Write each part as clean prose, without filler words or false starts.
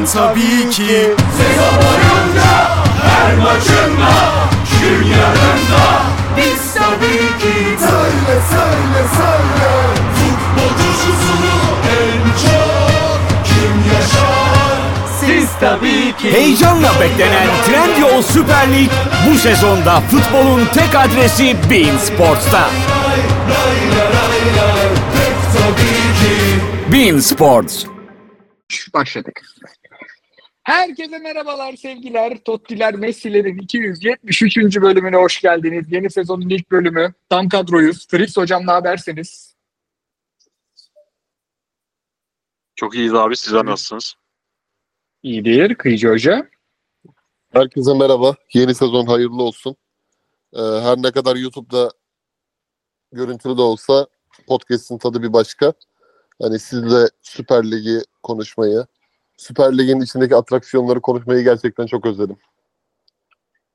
Sen tabii ki sezon boyunca her maçında şun yanında biz tabii ki söyle söyle söyle futbolcusunu en çok kim yaşar? Siz tabii ki. Heyecanla beklenen Trendyol Süper Lig bu sezonda futbolun tek adresi beIN Sports'ta. beIN Sports. Başladık. Herkese merhabalar, sevgiler, TOD'liler, Messi'lerin 273. bölümüne hoş geldiniz. Yeni sezonun ilk bölümü. Tam kadroyuz. Fritz hocam, ne habersiniz? Çok iyiyiz abi. Sizler nasılsınız? İyidir. Kıyıcı hoca. Herkese merhaba. Yeni sezon hayırlı olsun. Her ne kadar YouTube'da görüntülü de olsa podcast'in tadı bir başka. Hani sizle Süper Lig'i konuşmayı, Süper Lig'in içindeki atraksiyonları konuşmayı gerçekten çok özledim.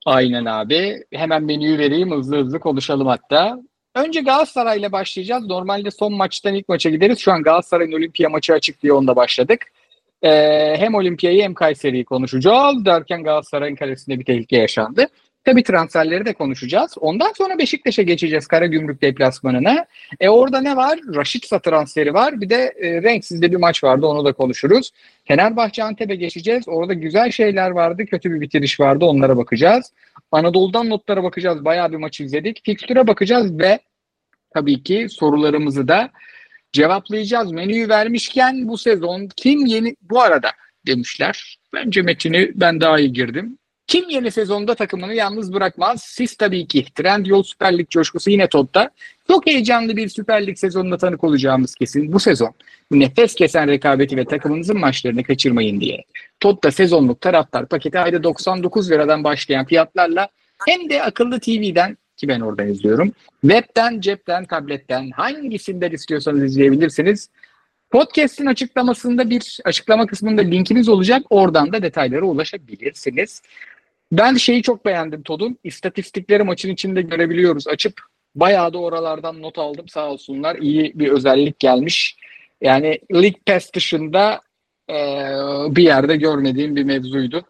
Aynen abi. Hemen menüyü vereyim, hızlı konuşalım hatta. Önce Galatasaray'la başlayacağız. Normalde son maçtan ilk maça gideriz. Şu an Galatasaray'ın Olimpija maçı açık diye onda başladık. Hem Olimpiya'yı hem Kayseri'yi konuşacağız. Derken Galatasaray'ın kalesinde bir tehlike yaşandı. Tabii transferleri de konuşacağız. Ondan sonra Beşiktaş'a geçeceğiz, Karagümrük deplasmanına. Orada ne var? Rashica transferi var. Bir de renksizde bir maç vardı. Onu da konuşuruz. Fenerbahçe Antep'e geçeceğiz. Orada güzel şeyler vardı. Kötü bir bitiriş vardı. Onlara bakacağız. Anadolu'dan notlara bakacağız. Bayağı bir maç izledik. Fikstüre bakacağız ve tabii ki sorularımızı da cevaplayacağız. Menüyü vermişken bu sezon kim yeni... Bu arada demişler. Bence metini ben daha iyi girdim. Kim yeni sezonda takımını yalnız bırakmaz? Siz tabii ki. Trendyol Süper Lig coşkusu yine TOD'da. Çok heyecanlı bir Süper Lig sezonuna tanık olacağımız kesin. Bu sezon nefes kesen rekabeti ve takımınızın maçlarını kaçırmayın diye TOD'da sezonluk taraftar paketi ayda 99 liradan başlayan fiyatlarla hem de akıllı TV'den, ki ben oradan izliyorum, web'den, cepten, tabletten hangisinden istiyorsanız izleyebilirsiniz. Podcast'in açıklamasında bir açıklama kısmında linkimiz olacak. Oradan da detaylara ulaşabilirsiniz. Ben şeyi çok beğendim TOD'un. İstatistikleri maçın içinde görebiliyoruz. Açıp bayağı da oralardan not aldım, sağ olsunlar. İyi bir özellik gelmiş. Yani League Pass dışında bir yerde görmediğim bir mevzuydu.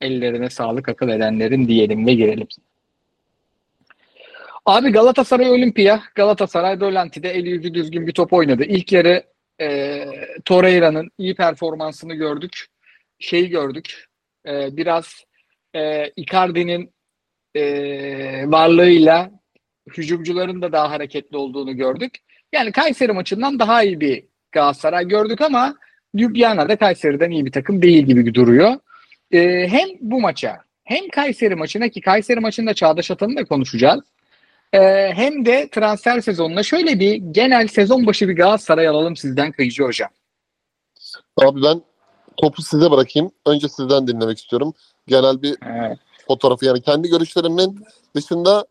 Ellerine sağlık akıl edenlerin diyelim ve girelim. Abi Galatasaray Olimpija. Galatasaray Dolanti'de eli yüzü düzgün bir top oynadı. İlk yarı Torreira'nın iyi performansını gördük. Şeyi gördük. Biraz Icardi'nin varlığıyla hücumcuların da daha hareketli olduğunu gördük. Yani Kayseri maçından daha iyi bir Galatasaray gördük ama Ljubljana'da Kayseri'den iyi bir takım değil gibi duruyor. Hem bu maça hem Kayseri maçına, ki Kayseri maçında Çağdaş Atan'ı da konuşacağız. Hem de transfer sezonuna şöyle bir genel sezon başı bir Galatasaray alalım sizden Kıyıcı hocam. Abi ben topu size bırakayım. Önce sizden dinlemek istiyorum. Genel bir fotoğrafı, yani kendi görüşlerimin dışında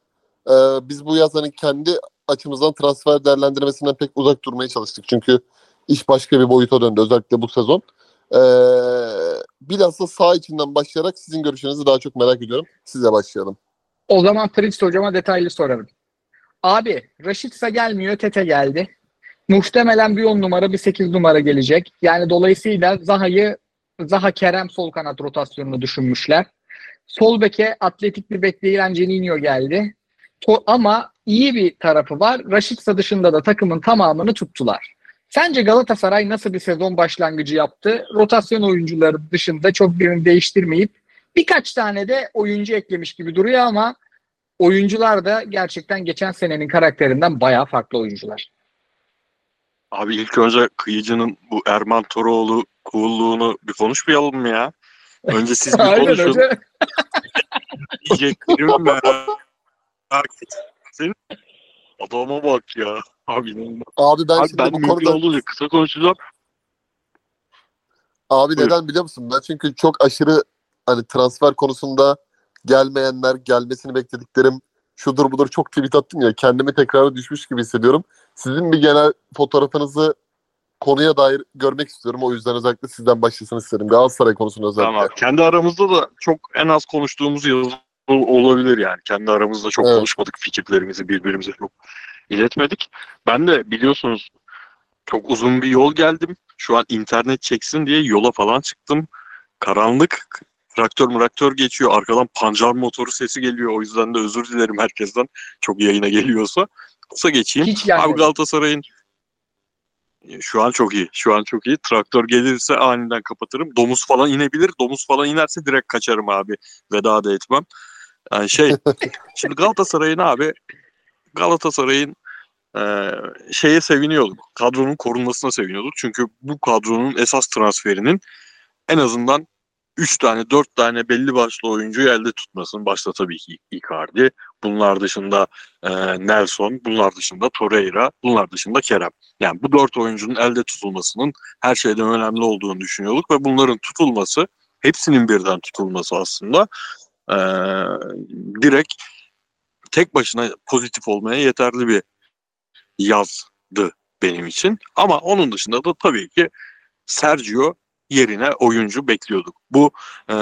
biz bu yaz hani kendi açımızdan transfer değerlendirmesinden pek uzak durmaya çalıştık. Çünkü iş başka bir boyuta döndü özellikle bu sezon. Bilhassa sağ içinden başlayarak sizin görüşlerinizi daha çok merak ediyorum. Size başlayalım. O zaman Fritz hocama detaylı sorarım. Abi Rashica gelmiyor, Tete geldi. Muhtemelen bir 10 numara, bir 8 numara gelecek. Yani dolayısıyla Zaha Kerem sol kanat rotasyonunu düşünmüşler. Sol beke atletik bir bek değil, Angelinho geldi. Ama iyi bir tarafı var. Rashica dışında da takımın tamamını tuttular. Sence Galatasaray nasıl bir sezon başlangıcı yaptı? Rotasyon oyuncuları dışında çok birini değiştirmeyip birkaç tane de oyuncu eklemiş gibi duruyor ama oyuncular da gerçekten geçen senenin karakterinden bayağı farklı oyuncular. Abi ilk önce Kıyıcı'nın bu Erman Toroğlu cool'luğunu bir konuşmayalım mı ya? Önce siz bir konuşun. Diyeceklerim ben. Adama bak ya. Abi ben şimdi bu konuda... Olacak. Kısa konuşacağım. Abi buyur. Neden biliyor musun? Ben çünkü çok aşırı hani transfer konusunda gelmeyenler, gelmesini beklediklerim, şudur budur çok tweet attım ya, kendimi tekrar düşmüş gibi hissediyorum. Sizin bir genel fotoğrafınızı konuya dair görmek istiyorum. O yüzden özellikle sizden başlasın isterim. Galatasaray konusunda özellikle. Tamam. Kendi aramızda da çok en az konuştuğumuz yıl olabilir yani. Kendi aramızda çok konuşmadık. Fikirlerimizi birbirimize çok iletmedik. Ben de biliyorsunuz çok uzun bir yol geldim. Şu an internet çeksin diye yola falan çıktım. Karanlık. Traktör geçiyor. Arkadan pancar motoru sesi geliyor. O yüzden de özür dilerim herkesten. Çok yayına geliyorsa. Kısa geçeyim. Abi Galatasaray'ın şu an çok iyi. Traktör gelirse aniden kapatırım. Domuz falan inebilir. Domuz falan inerse direkt kaçarım abi. Veda da etmem. Yani şimdi Galatasaray'ın şeye seviniyorduk. Kadronun korunmasına seviniyorduk. Çünkü bu kadronun esas transferinin en azından 3 tane 4 tane belli başlı oyuncuyu elde tutmasın. Başta tabii ki Icardi. Bunlar dışında Nelson. Bunlar dışında Torreira. Bunlar dışında Kerem. Yani bu 4 oyuncunun elde tutulmasının her şeyden önemli olduğunu düşünüyorduk. Ve bunların tutulması, hepsinin birden tutulması aslında direkt tek başına pozitif olmaya yeterli bir yazdı benim için. Ama onun dışında da tabii ki Sergio yerine oyuncu bekliyorduk. Bu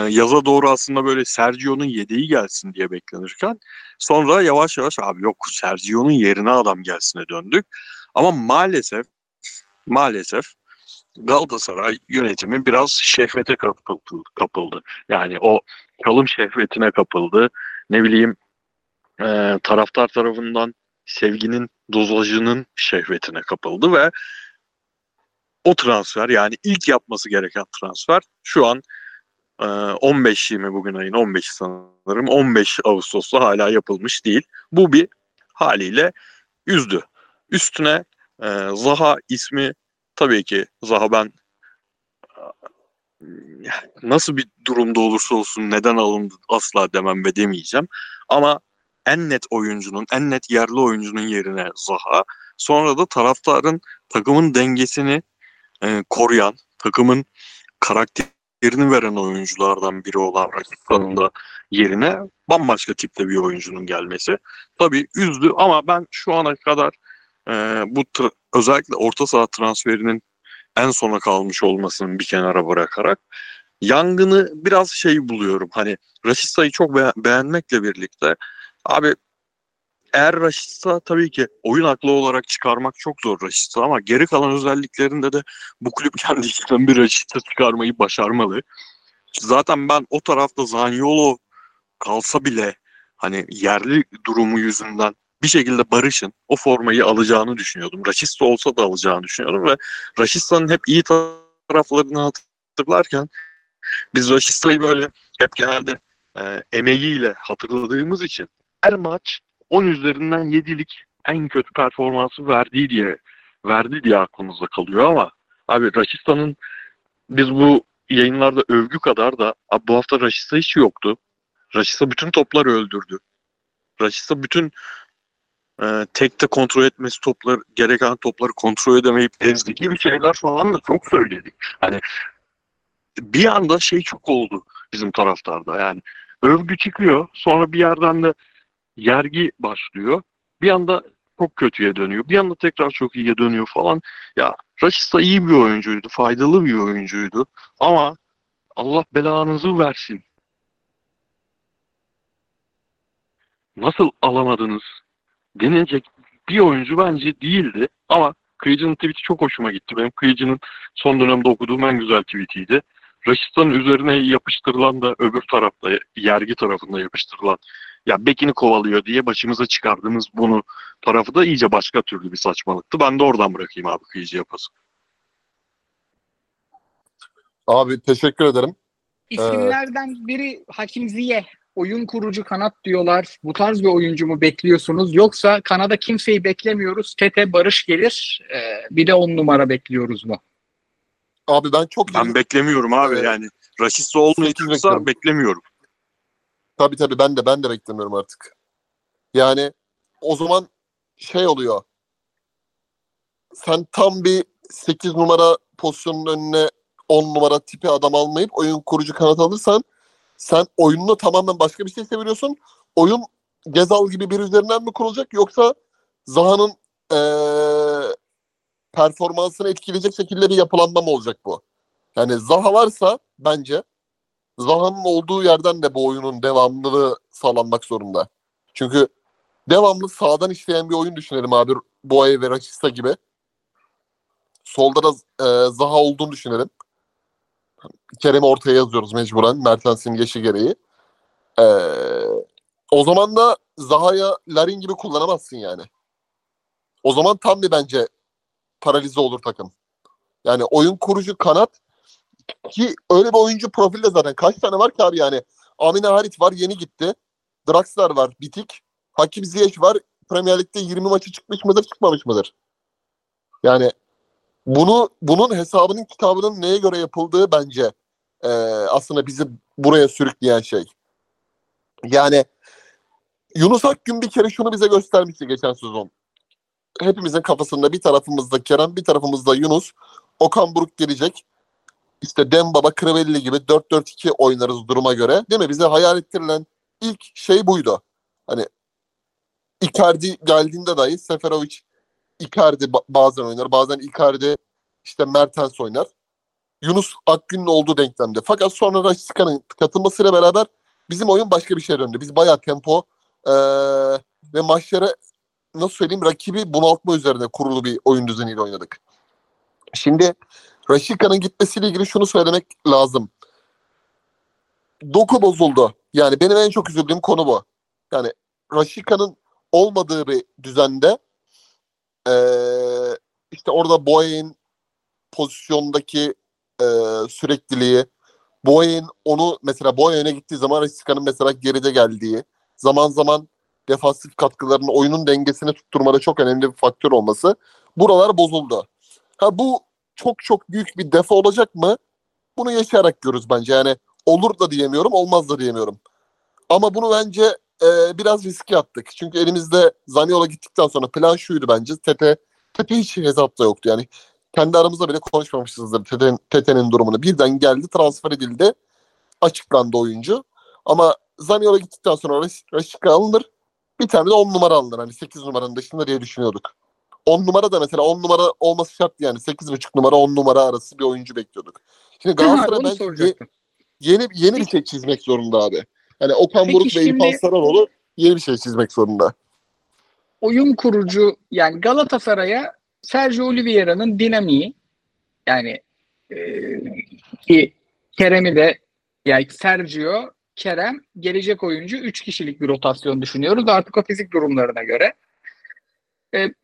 yaza doğru aslında böyle Sergio'nun yedeği gelsin diye beklenirken sonra yavaş yavaş abi yok Sergio'nun yerine adam gelsine döndük. Ama maalesef Galatasaray yönetimi biraz şehvete kapıldı. Yani o çalım şehvetine kapıldı. Ne bileyim taraftar tarafından sevginin dozajının şehvetine kapıldı ve o transfer yani ilk yapması gereken transfer şu an 15'i mi bugün ayın 15'i sanırım 15 Ağustos'ta hala yapılmış değil. Bu bir haliyle üzdü. Üstüne Zaha ismi tabii ki Zaha ben nasıl bir durumda olursa olsun neden alındı asla demem ve demeyeceğim. Ama en net yerli oyuncunun yerine Zaha. Sonra da taraftarın takımın dengesini koruyan, takımın karakterini veren oyunculardan biri olan rakiplerin de yerine bambaşka tipte bir oyuncunun gelmesi. Tabii üzdü ama ben şu ana kadar özellikle orta saha transferinin en sona kalmış olmasını bir kenara bırakarak yangını biraz buluyorum. Hani Rashica'yı çok beğenmekle birlikte abi eğer Rashica tabii ki oyun aklı olarak çıkarmak çok zor Rashica ama geri kalan özelliklerinde de bu kulüp kendi içinden bir Rashica çıkarmayı başarmalı. Zaten ben o tarafta Zaniolo kalsa bile hani yerli durumu yüzünden bir şekilde Barış'ın o formayı alacağını düşünüyordum. Rashica olsa da alacağını düşünüyordum ve Rashica'nın hep iyi taraflarını hatırlarken biz Rashica'yı böyle hep genelde emeğiyle hatırladığımız için her maç 10 üzerinden 7'lik en kötü performansı verdi diye aklımızda kalıyor ama abi Rashica'nın biz bu yayınlarda övgü kadar da bu hafta Rashica hiç yoktu. Rashica bütün topları öldürdü. Rashica bütün tekte kontrol etmesi gereken topları kontrol edemeyip ezdi gibi şeyler falan da çok söyledik. Hani bir anda çok oldu bizim taraftarda yani övgü çıkıyor sonra bir yerden de yergi başlıyor. Bir anda çok kötüye dönüyor. Bir anda tekrar çok iyiye dönüyor falan. Ya Rashica iyi bir oyuncuydu. Faydalı bir oyuncuydu. Ama Allah belanızı versin. Nasıl alamadınız? Denilecek bir oyuncu bence değildi. Ama Kıyıcı'nın tweet'i çok hoşuma gitti. Benim Kıyıcı'nın son dönemde okuduğum en güzel tweet'iydi. Rashica'nın üzerine yapıştırılan da öbür tarafta, yergi tarafında yapıştırılan ya bekini kovalıyor diye başımıza çıkardığımız bunu tarafı da iyice başka türlü bir saçmalıktı. Ben de oradan bırakayım abi Kıyıcı yapasın. Abi teşekkür ederim. İsimlerden biri Hakim Ziye. Oyun kurucu kanat diyorlar. Bu tarz bir oyuncu mu bekliyorsunuz? Yoksa kanada kimseyi beklemiyoruz. Tete Barış gelir. Bir de 10 numara bekliyoruz mu? Abi ben beklemiyorum abi yani. Rashica olmayacaksa beklemiyorum. Tabii ben de beklemiyorum artık. Yani o zaman oluyor. Sen tam bir 8 numara pozisyonun önüne 10 numara tipi adam almayıp oyun kurucu kanat alırsan sen oyununu tamamen başka bir şey seviyorsun. Oyun Gezal gibi bir üzerinden mi kurulacak yoksa Zaha'nın performansını etkileyecek şekilde bir yapılanma mı olacak bu? Yani Zaha varsa bence Zaha'nın olduğu yerden de bu oyunun devamlılığı sağlanmak zorunda. Çünkü devamlı sağdan işleyen bir oyun düşünelim abi. Boye ve Rashica gibi. Solda da Zaha olduğunu düşünelim. Kerem'i ortaya yazıyoruz mecburen. Mertens'in yaşı gereği. O zaman da Zaha'ya Larin gibi kullanamazsın yani. O zaman tam bir bence paralize olur takım. Yani oyun kurucu kanat ki öyle bir oyuncu profilde zaten kaç tane var ki abi yani. Amine Harit var, yeni gitti. Draxler var, bitik. Hakim Ziyech var. Premier Lig'de 20 maçı çıkmış mıdır, çıkmamış mıdır? Yani bunun hesabının kitabının neye göre yapıldığı bence aslında bizi buraya sürükleyen şey. Yani Yunus Akgün bir kere şunu bize göstermişti geçen sezon. Hepimizin kafasında bir tarafımızda Kerem, bir tarafımızda Yunus. Okan Buruk gelecek. İşte Dembaba, Crivelli gibi 4-4-2 oynarız duruma göre. Değil mi? Bize hayal ettirilen ilk şey buydu. Hani Icardi geldiğinde dahi Seferovic Icardi bazen oynar. Bazen Icardi işte Mertens oynar. Yunus Akgün'ün olduğu denklemde. Fakat sonra Rashica'nın katılmasıyla beraber bizim oyun başka bir şeye döndü. Biz bayağı tempo ve maçlara nasıl söyleyeyim rakibi bunaltma üzerine kurulu bir oyun düzeniyle oynadık. Şimdi Rashica'nın gitmesiyle ilgili şunu söylemek lazım. Doku bozuldu. Yani benim en çok üzüldüğüm konu bu. Yani Rashica'nın olmadığı bir düzende işte orada Boye'nin pozisyondaki sürekliliği, Boye'nin onu mesela Boye öne gittiği zaman Rashica'nın mesela geride geldiği, zaman zaman defansif katkılarının oyunun dengesini tutturmada çok önemli bir faktör olması. Buralar bozuldu. Ha bu çok büyük bir defa olacak mı? Bunu yaşayarak görürüz bence. Yani olur da diyemiyorum, olmaz da diyemiyorum. Ama bunu bence biraz riske attık. Çünkü elimizde Zaniolo gittikten sonra plan şuydu bence. Tete hiç hesapta yoktu. Yani kendi aramızda bile konuşmamışızdır Tete'nin durumunu. Birden geldi, transfer edildi. Açıklandı oyuncu. Ama Zaniolo gittikten sonra Rashica alınır. Bir tane de 10 numara alınır. Hani 8 numaranın dışında diye düşünüyorduk. 10 numara da mesela 10 numara olması şart yani. 8,5 numara 10 numara arası bir oyuncu bekliyorduk. Şimdi Galatasaray bence yeni bir şey çizmek zorunda abi. Yani Okan Buruk ve İlhan Saranoğlu yeni bir şey çizmek zorunda. Oyun kurucu yani Galatasaray'a Sergio Oliveira'nın dinamiği yani ki Kerem'i de yani Sergio, Kerem gelecek oyuncu 3 kişilik bir rotasyon düşünüyoruz artık o fizik durumlarına göre.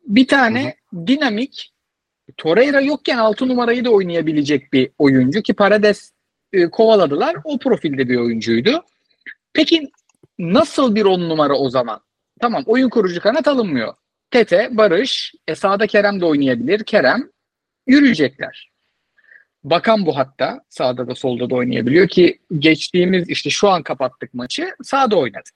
Bir tane dinamik Torreira yokken 6 numarayı da oynayabilecek bir oyuncu ki Paris kovaladılar. O profilde bir oyuncuydu. Peki nasıl bir 10 numara o zaman? Tamam oyun kurucu kanat alınmıyor. Tete, Barış, sağda Kerem de oynayabilir. Kerem yürüyecekler. Bakan bu hatta sağda da solda da oynayabiliyor ki geçtiğimiz işte şu an kapattık maçı sağda oynadı.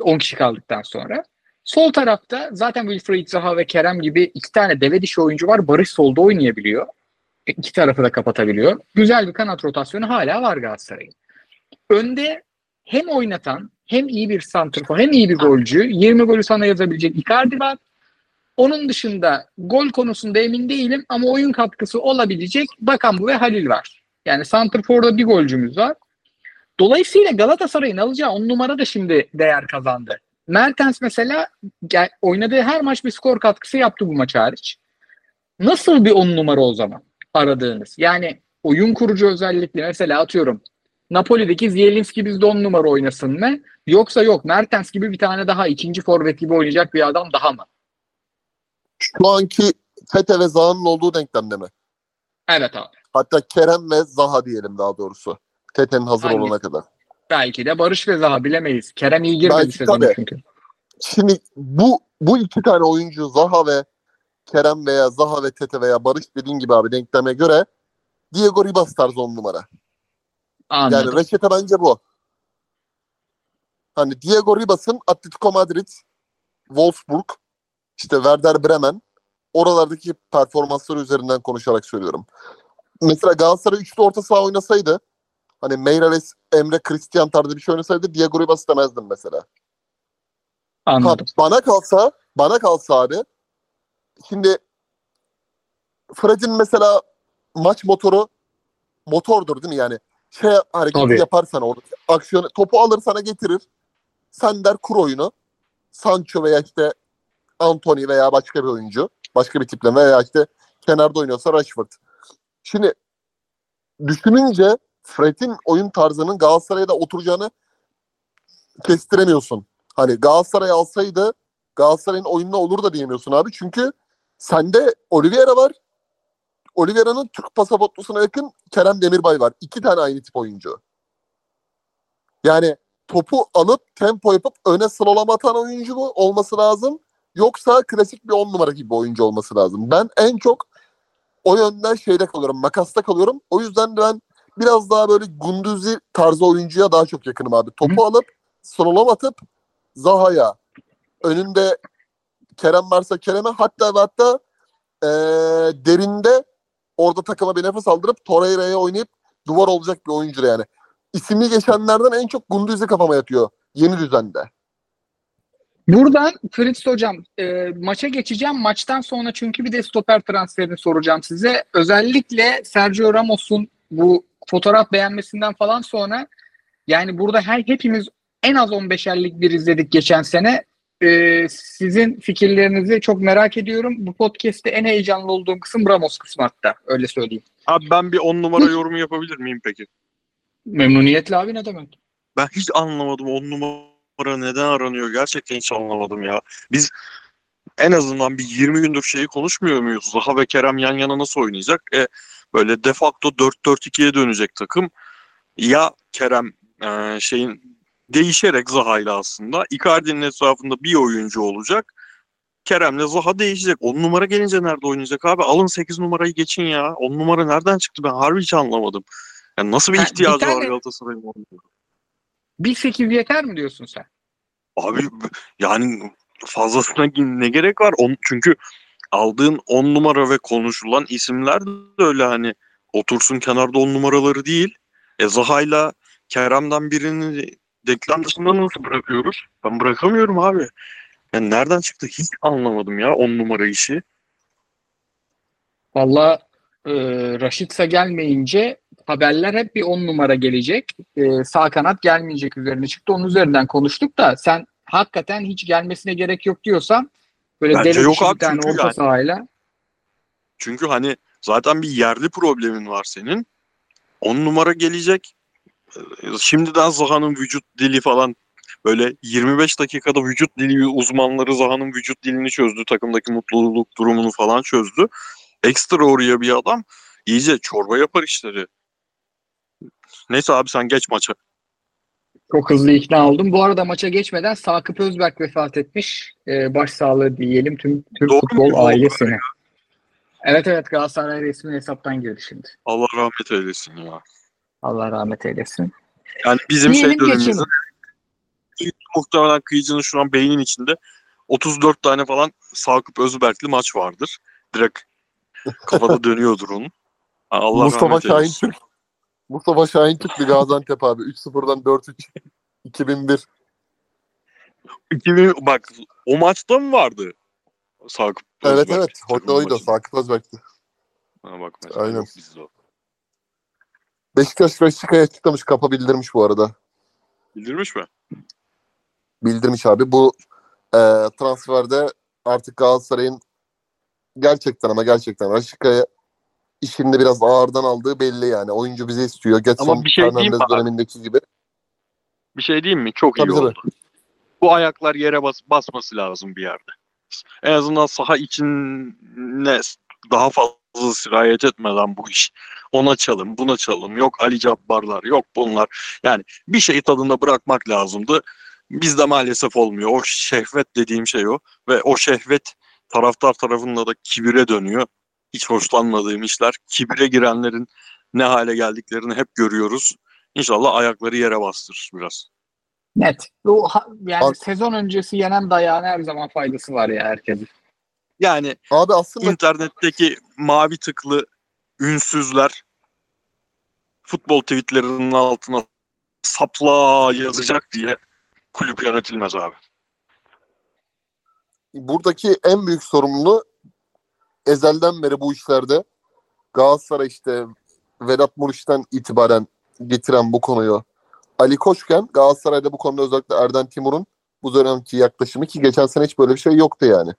10 kişi kaldıktan sonra. Sol tarafta zaten Wilfried Zaha ve Kerem gibi iki tane deve dişi oyuncu var. Barış solda oynayabiliyor. İki tarafı da kapatabiliyor. Güzel bir kanat rotasyonu hala var Galatasaray'ın. Önde hem oynatan hem iyi bir santrfor hem iyi bir golcü. 20 golü sana yazabilecek Icardi var. Onun dışında gol konusunda emin değilim ama oyun katkısı olabilecek Bakambu ve Halil var. Yani santrforda bir golcümüz var. Dolayısıyla Galatasaray'ın alacağı 10 numara da şimdi değer kazandı. Mertens mesela oynadığı her maç bir skor katkısı yaptı bu maç hariç. Nasıl bir 10 numara o zaman aradığınız? Yani oyun kurucu özellikle mesela atıyorum Napoli'deki Zielinski bizde 10 numara oynasın mı? Yoksa yok Mertens gibi bir tane daha ikinci forvet gibi oynayacak bir adam daha mı? Şu anki Tete ve Zaha'nın olduğu denklemde mi? Evet abi. Hatta Kerem ve Zaha diyelim daha doğrusu. Tete'nin hazır olana kadar. Belki de Barış ve Zaha bilemeyiz. Kerem iyi girmedi sezonu çünkü. Şimdi bu iki tane oyuncu Zaha ve Kerem veya Zaha ve Tete veya Barış dediğin gibi abi denkleme göre Diego Ribas tarzı 10 numara. Anladım. Yani reçete bence bu. Hani Diego Ribas'ın Atletico Madrid, Wolfsburg, işte Werder Bremen oralardaki performansları üzerinden konuşarak söylüyorum. Mesela Galatasaray üçlü orta saha oynasaydı hani Meireles, Emre, Christian tarzı bir şey oynasaydı Diego Ribas demezdim mesela. Anladım. Bana kalsa abi şimdi Fred'in mesela maç motordur değil mi? Yani şey hareketi tabii yaparsan orada aksiyon topu alır sana getirir. Sen der kur oyunu. Sancho veya işte Antony veya başka bir oyuncu. Başka bir tipleme veya işte kenarda oynuyorsa Rashford. Şimdi düşününce Fred'in oyun tarzının Galatasaray'da oturacağını kestiremiyorsun. Hani Galatasaray alsaydı Galatasaray'ın oyununa olur da diyemiyorsun abi. Çünkü sende Oliveira var. Oliveira'nın Türk pasaportlusuna yakın Kerem Demirbay var. İki tane aynı tip oyuncu. Yani topu alıp tempo yapıp öne slalom atan oyuncu mu olması lazım? Yoksa klasik bir 10 numara gibi oyuncu olması lazım. Ben en çok o yönden şeyde kalıyorum, makasta kalıyorum. O yüzden ben biraz daha böyle Gündüz'ü tarzı oyuncuya daha çok yakınım abi. Topu alıp slalom atıp Zaha'ya, önünde Kerem varsa Kerem'e, hatta derinde orada takıma bir nefes aldırıp Torreira'ya oynayıp duvar olacak bir oyuncu yani. İsimli geçenlerden en çok Gündüz'ü kafama yatıyor yeni düzende. Buradan Fritz hocam maça geçeceğim. Maçtan sonra çünkü bir de stoper transferini soracağım size. Özellikle Sergio Ramos'un bu fotoğraf beğenmesinden falan sonra, yani burada hepimiz en az 15'erlik bir izledik geçen sene. Sizin fikirlerinizi çok merak ediyorum. Bu podcast'te en heyecanlı olduğum kısım Ramos kısmı hatta. Öyle söyleyeyim. Abi ben bir 10 numara yorumu yapabilir miyim peki? Memnuniyetle abi, ne demek? Ben hiç anlamadım 10 numara neden aranıyor. Gerçekten hiç anlamadım ya. Biz en azından bir 20 gündür şeyi konuşmuyor muyuz? Zaha ve Kerem yan yana nasıl oynayacak? Böyle de facto 4-4-2'ye dönecek takım. Ya Kerem değişerek Zaha'yla aslında. Icardi'nin etrafında bir oyuncu olacak. Kerem'le Zaha değişecek. 10 numara gelince nerede oynayacak abi? Alın 8 numarayı geçin ya. 10 numara nereden çıktı? Ben harbi hiç anlamadım. Yani nasıl bir ihtiyacı var Galatasaray'ın? 1-8 yeter mi diyorsun sen? Abi yani fazlasına ne gerek var? Çünkü aldığın 10 numara ve konuşulan isimler de öyle hani otursun kenarda 10 numaraları değil. Zaha'yla Kerem'den birini reklam dışında nasıl bırakıyoruz? Ben bırakamıyorum abi. Yani nereden çıktı hiç anlamadım ya 10 numara işi. Valla Rashica gelmeyince haberler hep bir 10 numara gelecek. Sağ kanat gelmeyecek üzerine çıktı. Onun üzerinden konuştuk da sen hakikaten hiç gelmesine gerek yok diyorsan böyle deli bir tane orta yani, sahayla. Çünkü hani zaten bir yerli problemin var senin. 10 numara gelecek. Şimdiden Zaha'nın vücut dili falan böyle 25 dakikada vücut dili uzmanları Zaha'nın vücut dilini çözdü. Takımdaki mutluluk durumunu falan çözdü. Ekstra oraya bir adam iyice çorba yapar işleri. Neyse abi sen geç maça. Çok hızlı ikna oldum. Bu arada maça geçmeden Sakıp Özberk vefat etmiş. Başsağlığı diyelim tüm Türk futbol ailesine. Ya. Evet Galatasaray resmi hesaptan girdi şimdi. Allah rahmet eylesin ya. Allah rahmet eylesin. Yani bizim dönemimizde muhtemelen Kıyıcı'nın şu an beynin içinde 34 tane falan Sakıp Özberk'li maç vardır. Direkt kafada dönüyordur onun. Allah Mustafa Şahin Türk. Mustafa Şahin Türk bir Gaziantep abi. 3-0'dan 4-3. 2001. 2000 bak o maçta mı vardı? Sakıp Özberk. Evet. Hoca Sakıp Özberk'ti. Ha bak mesela. Aynen. Beşiktaş Rasica'ya açıklamış. Kapa bildirmiş bu arada. Bildirmiş mi? Bildirmiş abi. Bu transferde artık Galatasaray'ın gerçekten Rasica'ya işinde biraz ağırdan aldığı belli yani. Oyuncu bizi istiyor. Ama bir şey diyeyim mi? Dönemindeki gibi. Bir şey diyeyim mi? Çok tabii iyi oldu. Tabii. Bu ayaklar yere basması lazım bir yerde. En azından saha içine daha fazla sirayet etmeden bu iş. Ona çalım, buna çalım. Yok Ali Cabbarlar, yok bunlar. Yani bir şey tadında bırakmak lazımdı. Bizde maalesef olmuyor. O şehvet dediğim şey o. Ve o şehvet taraftar tarafında da kibire dönüyor. Hiç hoşlanmadığım işler. Kibire girenlerin ne hale geldiklerini hep görüyoruz. İnşallah ayakları yere bastırır biraz. Net. Sezon öncesi yenen dayağın her zaman faydası var ya herkesin. Yani abi aslında internetteki mavi tıklı ünsüzler futbol tweetlerinin altına sapla yazacak diye kulüp yönetilmez abi. Buradaki en büyük sorumlu ezelden beri bu işlerde Galatasaray işte Vedat Muriç'ten itibaren getiren bu konuyu Ali Koçken Galatasaray'da bu konuda özellikle Erden Timur'un bu dönemki yaklaşımı ki geçen sene hiç böyle bir şey yoktu yani.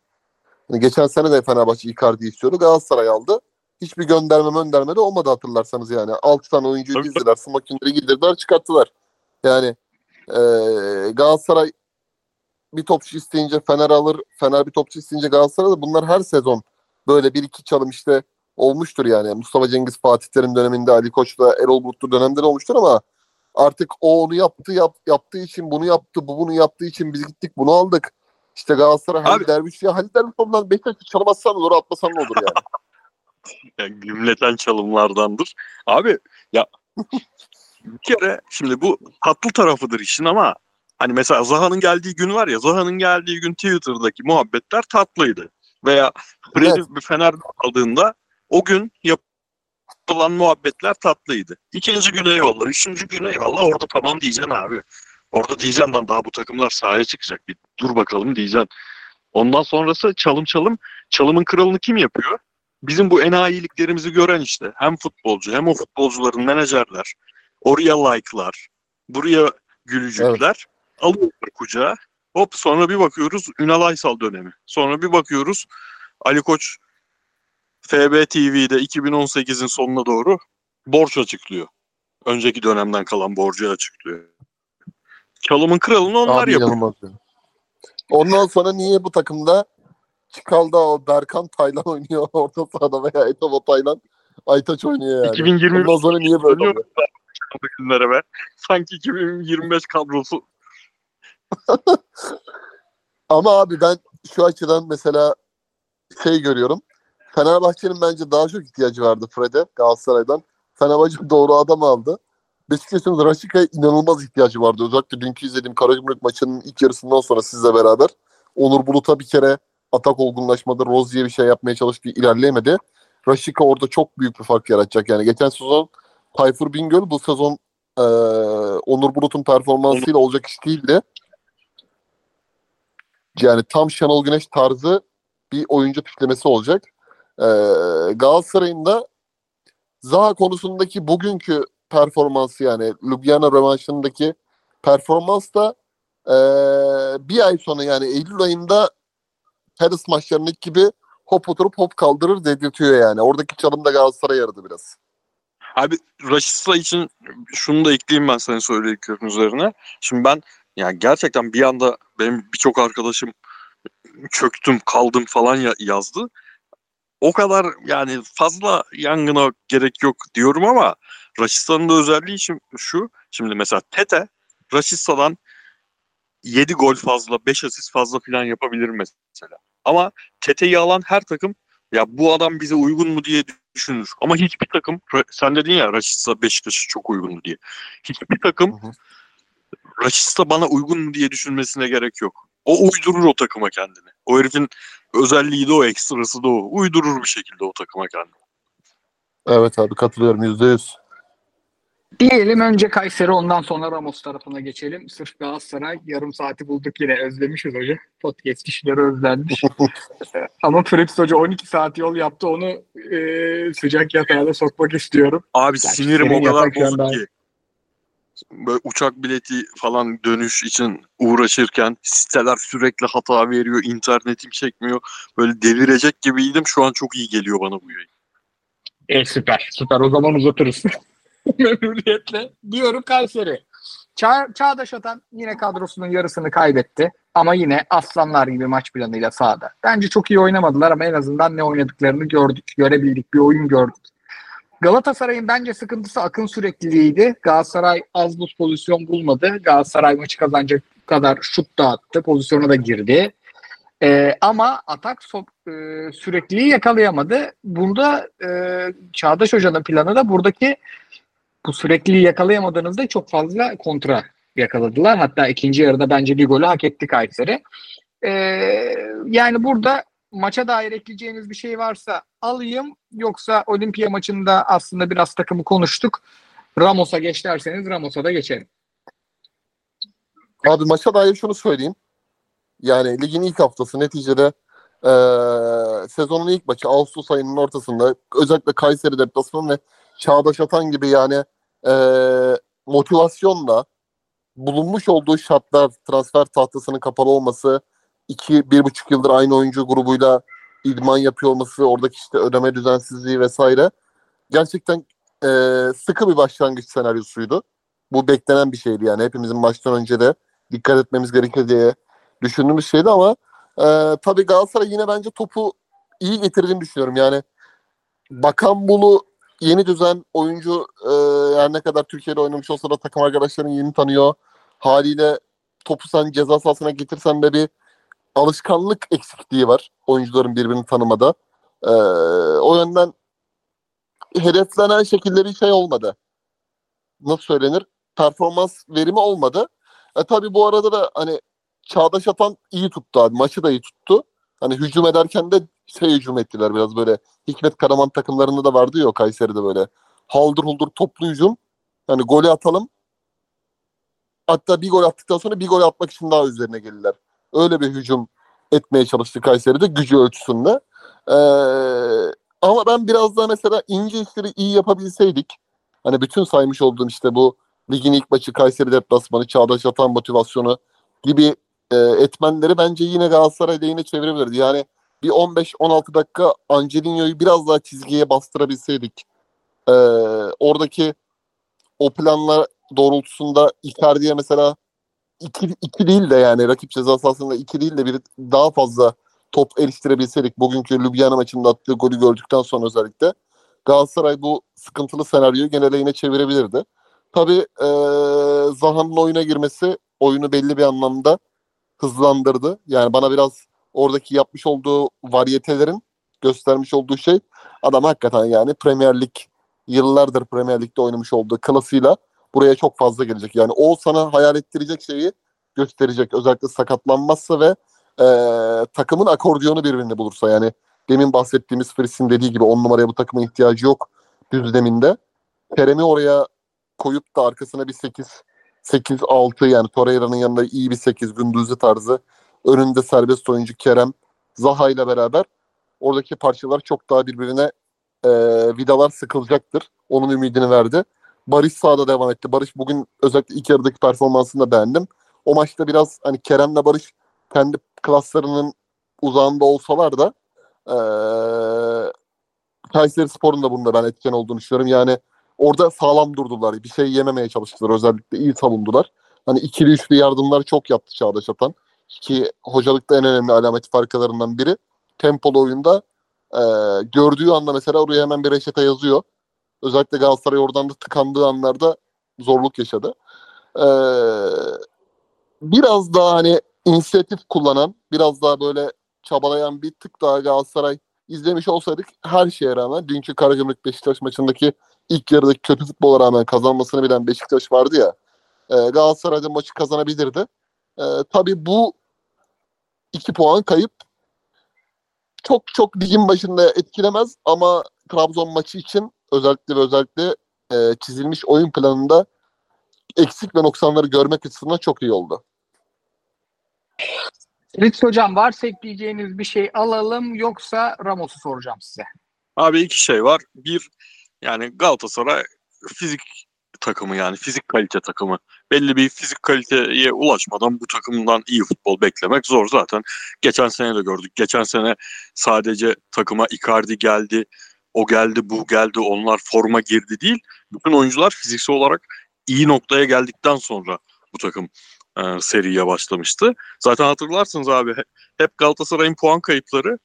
Geçen sene de Fenerbahçe Icardi istiyordu. Galatasaray aldı. hiçbir gönderme de olmadı hatırlarsanız yani. 6 tane oyuncuyu dizdiler, smokinleri giydirdiler, çıkarttılar. Yani Galatasaray bir topçu isteyince Fener alır, Fener bir topçu isteyince Galatasaray alır. Bunlar her sezon böyle bir iki çalım işte olmuştur yani. Mustafa Cengiz, Fatih Terim döneminde, Ali Koç'la Erol Bulutlu dönemleri olmuştur ama artık o onu yaptığı için bunu yaptı, bu bunu yaptığı için biz gittik bunu aldık. İşte Galatasaray Halil Derviş ya Halil Derviş ondan Beşiktaş'ı çalamazsan olur, atmasan ne olur yani. Yani gümleten çalımlardandır. Abi ya bir kere şimdi bu tatlı tarafıdır işin ama hani mesela Zaha'nın geldiği gün var ya, Zaha'nın geldiği gün Twitter'daki muhabbetler tatlıydı. Veya Fred'i evet. Fener'de aldığında o gün yapılan muhabbetler tatlıydı. İkinci gün eyvallah, üçüncü gün eyvallah, orada tamam diyeceksin abi. Orada diyeceksin lan daha bu takımlar sahaya çıkacak, bir dur bakalım diyeceksin. Ondan sonrası çalımın kralını kim yapıyor? Bizim bu enayiliklerimizi gören işte hem futbolcu hem o futbolcuların menajerler, oraya like'lar, buraya gülücükler evet. Alıyorlar kucağa. Hop sonra bir bakıyoruz Ünal Aysal dönemi. Sonra bir bakıyoruz Ali Koç FB TV'de 2018'in sonuna doğru borç açıklıyor. Önceki dönemden kalan borcu açıklıyor. Çalımın kralını onlar abi yapıyor. Yanılmaz. Ondan sonra niye bu takımda Çıkal'da o Berkan Taylan oynuyor orta sahada veya Etobo Taylan Aytaç oynuyor yani. 2020 ondan sonra niye böyle oluyor? Be. Sanki 2025 kadrosu. Ama abi ben şu açıdan mesela şey görüyorum. Fenerbahçe'nin bence daha çok ihtiyacı vardı Fred'e Galatasaray'dan. Fenerbahçe doğru adam aldı. Beşiktaş'ın Rashica'ya inanılmaz ihtiyacı vardı. Özellikle dünkü izlediğim Karagümrük maçının ilk yarısından sonra sizle beraber. Onur Bulut'a bir kere atak olgunlaşmadı. Rozi'ye bir şey yapmaya çalıştı. İlerleyemedi. Rashica orada çok büyük bir fark yaratacak. Yani geçen sezon Tayfur Bingöl, bu sezon Onur Bulut'un performansıyla olacak iş değildi. Yani tam Şenol Güneş tarzı bir oyuncu tiplemesi olacak. Galatasaray'ın da Zaha konusundaki bugünkü performansı, yani Ljubljana rövanşındaki performans da bir ay sonra yani Eylül ayında Paris maçlarındaki gibi hop oturup hop kaldırır dedirtiyor yani. Oradaki çalım da Galatasaray'a yaradı biraz. Abi Rashica için şunu da ekleyeyim ben senin söylediklerinin üzerine. Şimdi ben yani gerçekten bir anda benim birçok arkadaşım çöktüm kaldım falan yazdı. O kadar yani fazla yangına gerek yok diyorum ama Rashica'nın da özelliği şu. Şimdi mesela Tete Rashica'dan 7 gol fazla, 5 asist fazla falan yapabilir mesela. Ama Tete'yi alan her takım ya bu adam bize uygun mu diye düşünür. Ama hiçbir takım, sen dedin ya Rashica Beşiktaş'a çok uygun mu diye. Hiçbir takım Rashica bana uygun mu diye düşünmesine gerek yok. O uydurur o takıma kendini. O herifin özelliği de o, ekstrası da o. Uydurur bir şekilde o takıma kendini. Evet abi katılıyorum %100. Diyelim önce Kayseri, ondan sonra Ramos tarafına geçelim. Sırf Galatasaray yarım saati bulduk yine. Özlemişiz hoca. Podcast kişileri özlendi. Ama Frips hoca 12 saat yol yaptı. Onu sıcak yatağına sokmak istiyorum. Abi yani sinirim o kadar bozuk ki. Böyle uçak bileti falan dönüş için uğraşırken siteler sürekli hata veriyor. İnternetim çekmiyor. Böyle delirecek gibiydim. Şu an çok iyi geliyor bana bu yayın. Süper. Süper. O zaman uzatırız. Memnuniyetle diyorum. Kayseri. Çağdaş Atan yine kadrosunun yarısını kaybetti. Ama yine aslanlar gibi maç planıyla sahada. Bence çok iyi oynamadılar ama en azından ne oynadıklarını gördük. Görebildik. Bir oyun gördük. Galatasaray'ın bence sıkıntısı akın sürekliliğiydi. Galatasaray az buz pozisyon bulmadı. Galatasaray maçı kazanacak kadar şut dağıttı. Pozisyona da girdi. Ama atak sürekliliği yakalayamadı. Burada Çağdaş Hoca'nın planı da buradaki bu sürekliliği yakalayamadığınızda çok fazla kontra yakaladılar. Hatta ikinci yarıda bence bir golü hak etti Kayseri. Yani burada maça dair ekleyeceğiniz bir şey varsa alayım. Yoksa Olimpija maçında aslında biraz takımı konuştuk. Ramos'a geç derseniz Ramos'a da geçelim. Abi maça dair şunu söyleyeyim. Yani ligin ilk haftası neticede sezonun ilk maçı Ağustos ayının ortasında özellikle Kayseri deplasmanı ve Çağdaş Atan gibi yani motivasyonla bulunmuş olduğu şartlar, transfer tahtasının kapalı olması, 2-1,5 yıldır aynı oyuncu grubuyla idman yapıyor olması, oradaki işte ödeme düzensizliği vesaire. Gerçekten sıkı bir başlangıç senaryosuydu. Bu beklenen bir şeydi yani. Hepimizin baştan önce de dikkat etmemiz gerekir diye düşündüğümüz şeydi ama tabii Galatasaray yine bence topu iyi getirdiğini düşünüyorum. Yani Bakan Bulu yeni düzen oyuncu, her ne kadar Türkiye'de oynamış olsa da takım arkadaşlarını yeni tanıyor. Haliyle topu sen ceza sahasına getirsen de bir alışkanlık eksikliği var oyuncuların birbirini tanımada. O yönden hedeflenen şekilde bir şey olmadı. Nasıl söylenir? Performans verimi olmadı. Tabii bu arada da hani Çağdaş Atan iyi tuttu abi. Maçı da iyi tuttu. Hani hücum ederken de hücum ettiler biraz böyle. Hikmet Karaman takımlarında da vardı ya Kayseri'de böyle. Haldır huldur toplu hücum. Yani golü atalım. Hatta bir gol attıktan sonra bir gol atmak için daha üzerine gelirler. Öyle bir hücum etmeye çalıştı Kayseri'de gücü ölçüsünde. Ama ben biraz daha mesela ince işleri iyi yapabilseydik. Hani bütün saymış olduğum işte bu ligin ilk maçı, Kayseri deplasmanı, Çağdaş Atan motivasyonu gibi etmenleri bence yine Galatasaray'da yine çevirebilirdi. Yani bir 15-16 dakika Angelinho'yu biraz daha çizgiye bastırabilseydik. Oradaki o planlar doğrultusunda Icardi'ye mesela iki değil de yani rakip ceza sahasında iki değil de bir daha fazla top eriştirebilseydik. Bugünkü Lübnana maçında attığı golü gördükten sonra özellikle Galatasaray bu sıkıntılı senaryoyu genele yine çevirebilirdi. Tabii Zaha'nın oyuna girmesi oyunu belli bir anlamda hızlandırdı. Yani bana biraz oradaki yapmış olduğu variyetelerin göstermiş olduğu şey adam hakikaten yani Premier Lig, yıllardır Premier Lig'de oynamış olduğu klasıyla buraya çok fazla gelecek. Yani o sana hayal ettirecek şeyi gösterecek. Özellikle sakatlanmazsa ve takımın akordiyonu birbirini bulursa. Yani demin bahsettiğimiz Fris'in dediği gibi 10 numaraya bu takımın ihtiyacı yok düzleminde. Kerem'i oraya koyup da arkasına bir 8-6 yani Torreira'nın yanında iyi bir 8 Gündüz'ü tarzı. Önünde serbest oyuncu Kerem, Zaha ile beraber oradaki parçalar çok daha birbirine vidalar sıkılacaktır. Onun ümidini verdi. Barış sahada devam etti. Barış bugün özellikle ilk yarıdaki performansını da beğendim. O maçta biraz hani Kerem'le Barış kendi klaslarının uzağında olsalar da Kayseri Spor'un da bunda ben etken olduğunu düşünüyorum. Yani orada sağlam durdular. Bir şey yememeye çalıştılar. Özellikle iyi savundular. Hani ikili üçlü yardımlar çok yaptı Çağdaş Atan. Ki hocalıkta en önemli alamet farkalarından biri. Tempolu oyunda gördüğü anda mesela oraya hemen bir reçete yazıyor. Özellikle Galatasaray oradan da tıkandığı anlarda zorluk yaşadı. Biraz daha hani inisiyatif kullanan, biraz daha böyle çabalayan bir tık daha Galatasaray izlemiş olsaydık her şeye rağmen dünkü Karagümrük Beşiktaş maçındaki ilk yarıdaki kötü futbola rağmen kazanmasını bilen Beşiktaş vardı ya. Galatasaray'da maçı kazanabilirdi. Tabii bu 2 puan kayıp çok ligin başında etkilemez ama Trabzon maçı için özellikle çizilmiş oyun planında eksik ve noksanları görmek açısından çok iyi oldu. Ritz hocam, varsa ekleyeceğiniz bir şey alalım, yoksa Ramos'u soracağım size. Abi 2 şey var. Bir, yani Galatasaray fizik takımı, yani fizik kalite takımı. Belli bir fizik kaliteye ulaşmadan bu takımdan iyi futbol beklemek zor zaten. Geçen sene de gördük. Geçen sene sadece takıma Icardi geldi, o geldi, bu geldi, onlar forma girdi değil. Bütün oyuncular fiziksel olarak iyi noktaya geldikten sonra bu takım seriye başlamıştı. Zaten hatırlarsınız abi, hep Galatasaray'ın puan kayıpları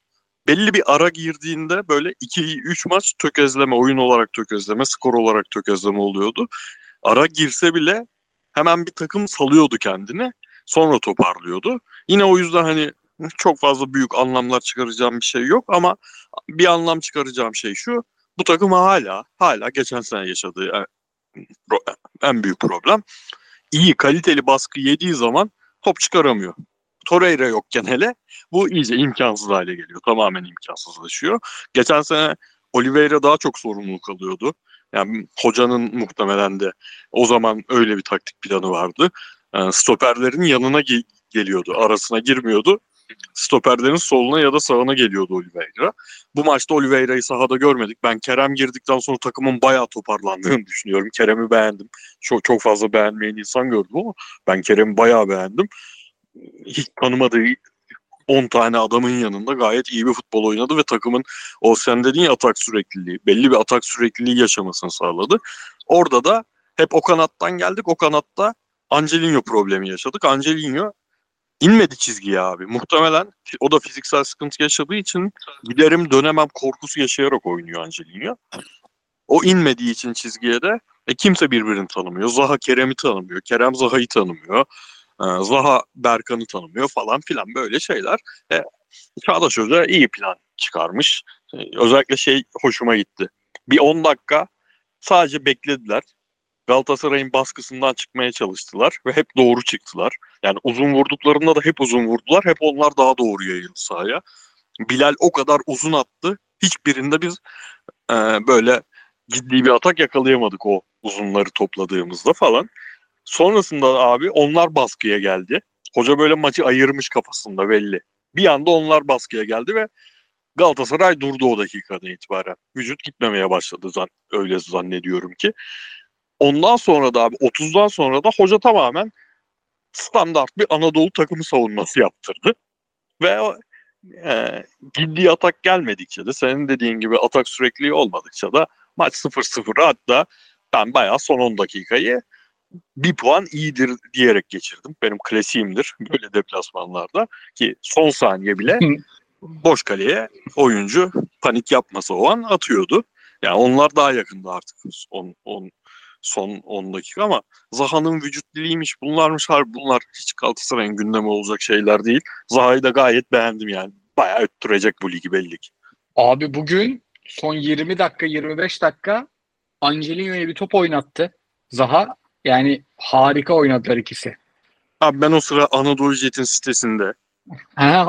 belli bir ara girdiğinde böyle 2-3 maç tökezleme, oyun olarak tökezleme, skor olarak tökezleme oluyordu. Ara girse bile hemen bir takım salıyordu kendini, sonra toparlıyordu. Yine o yüzden hani çok fazla büyük anlamlar çıkaracağım bir şey yok ama bir anlam çıkaracağım şey şu: bu takım hala geçen sene yaşadığı en büyük problem, iyi kaliteli baskı yediği zaman top çıkaramıyor. Torreira yokken hele bu iyice imkansız hale geliyor. Tamamen imkansızlaşıyor. Geçen sene Oliveira daha çok sorumluluk alıyordu. Yani hocanın muhtemelen de o zaman öyle bir taktik planı vardı. Stoperlerin yanına geliyordu. Arasına girmiyordu. Stoperlerin soluna ya da sağına geliyordu Oliveira. Bu maçta Oliveira'yı sahada görmedik. Ben Kerem girdikten sonra takımın bayağı toparlandığını düşünüyorum. Kerem'i beğendim. Çok fazla beğenmeyen insan gördüm ama ben Kerem'i bayağı beğendim. Hiç tanımadığı 10 tane adamın yanında gayet iyi bir futbol oynadı ve takımın o sen dediğin ya atak sürekliliği, belli bir atak sürekliliği yaşamasını sağladı. Orada da hep o kanattan geldik. O kanatta Angelinho problemi yaşadık. Angelinho inmedi çizgiye abi. Muhtemelen o da fiziksel sıkıntı yaşadığı için giderim dönemem korkusu yaşayarak oynuyor Angelinho. O inmediği için çizgiye de kimse birbirini tanımıyor. Zaha Kerem'i tanımıyor. Kerem Zaha'yı tanımıyor. Zaha Berkan'ı tanımıyor falan filan böyle şeyler. Çağdaş Hoca iyi plan çıkarmış. Özellikle şey hoşuma gitti. Bir 10 dakika sadece beklediler. Galatasaray'ın baskısından çıkmaya çalıştılar ve hep doğru çıktılar. Yani uzun vurduklarında da hep uzun vurdular. Hep onlar daha doğru yayıldı sahaya. Bilal o kadar uzun attı. Hiçbirinde biz böyle ciddi bir atak yakalayamadık o uzunları topladığımızda falan. Sonrasında abi onlar baskıya geldi. Hoca böyle maçı ayırmış kafasında belli. Bir anda onlar baskıya geldi ve Galatasaray durdu o dakikadan itibaren. Vücut gitmemeye başladı öyle zannediyorum ki. Ondan sonra da abi 30'dan sonra da hoca tamamen standart bir Anadolu takımı savunması yaptırdı. Ve ciddi atak gelmedikçe de senin dediğin gibi atak sürekli olmadıkça da maç 0-0'a hatta ben bayağı son 10 dakikayı bir puan iyidir diyerek geçirdim. Benim klasiğimdir böyle deplasmanlarda ki son saniye bile boş kaleye oyuncu panik yapmasa o an atıyordu. Yani onlar daha yakında artık son 10 dakika ama Zaha'nın vücut diliymiş bunlarmış. Harbi bunlar hiç Galatasaray'ın gündemi olacak şeyler değil. Zaha'yı da gayet beğendim yani. Bayağı öttürecek bu ligi belli ki. Abi bugün son 20 dakika 25 dakika Angelinho'ya bir top oynattı. Zaha yani harika oynadılar ikisi. Abi ben o sıra Anadolu Jet'in sitesinde.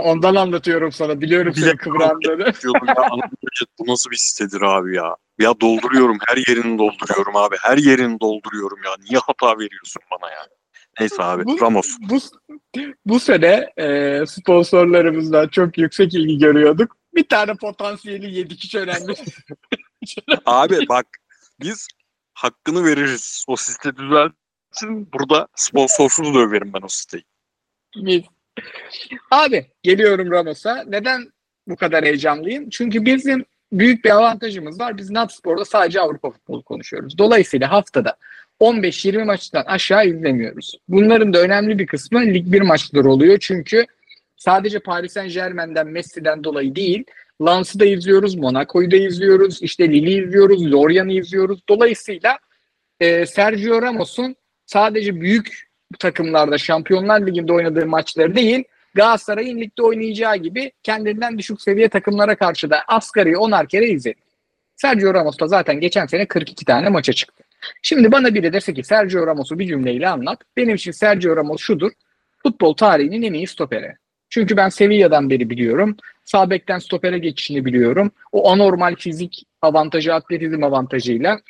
Ondan anlatıyorum sana. Biliyorum senin kıvrandığını. Anadolu Jet bu nasıl bir sitedir abi ya. Ya dolduruyorum. Her yerini dolduruyorum abi. Her yerini dolduruyorum ya. Niye hata veriyorsun bana ya? Neyse abi. Ramos. Bu sene sponsorlarımızdan çok yüksek ilgi görüyorduk. Bir tane potansiyeli yedik hiç önemli. Abi bak biz hakkını veririz. O site düzelsin. Burada sponsorsuz döverim ben o siteyi. Abi geliyorum Ramos'a. Neden bu kadar heyecanlıyım? Çünkü bizim büyük bir avantajımız var. Biz NatSpor'da sadece Avrupa futbolu konuşuyoruz. Dolayısıyla haftada 15-20 maçtan aşağı izlemiyoruz. Bunların da önemli bir kısmı Lig 1 maçları oluyor. Çünkü sadece Paris Saint-Germain'den, Messi'den dolayı değil, Lens'i de izliyoruz, Monaco'yu da izliyoruz, işte Lille'i izliyoruz, Lorient'i izliyoruz. Dolayısıyla Sergio Ramos'un sadece büyük takımlarda, Şampiyonlar Ligi'nde oynadığı maçları değil, Galatasaray'ın ligde oynayacağı gibi kendinden düşük seviye takımlara karşı da asgari 10'ar kere izledi. Sergio Ramos da zaten geçen sene 42 tane maça çıktı. Şimdi bana biri derse ki Sergio Ramos'u bir cümleyle anlat. Benim için Sergio Ramos şudur, futbol tarihinin en iyi stoperi. Çünkü ben Sevilla'dan beri biliyorum. Sağ bekten stopere geçişini biliyorum. O anormal fizik avantajı, atletizm avantajıyla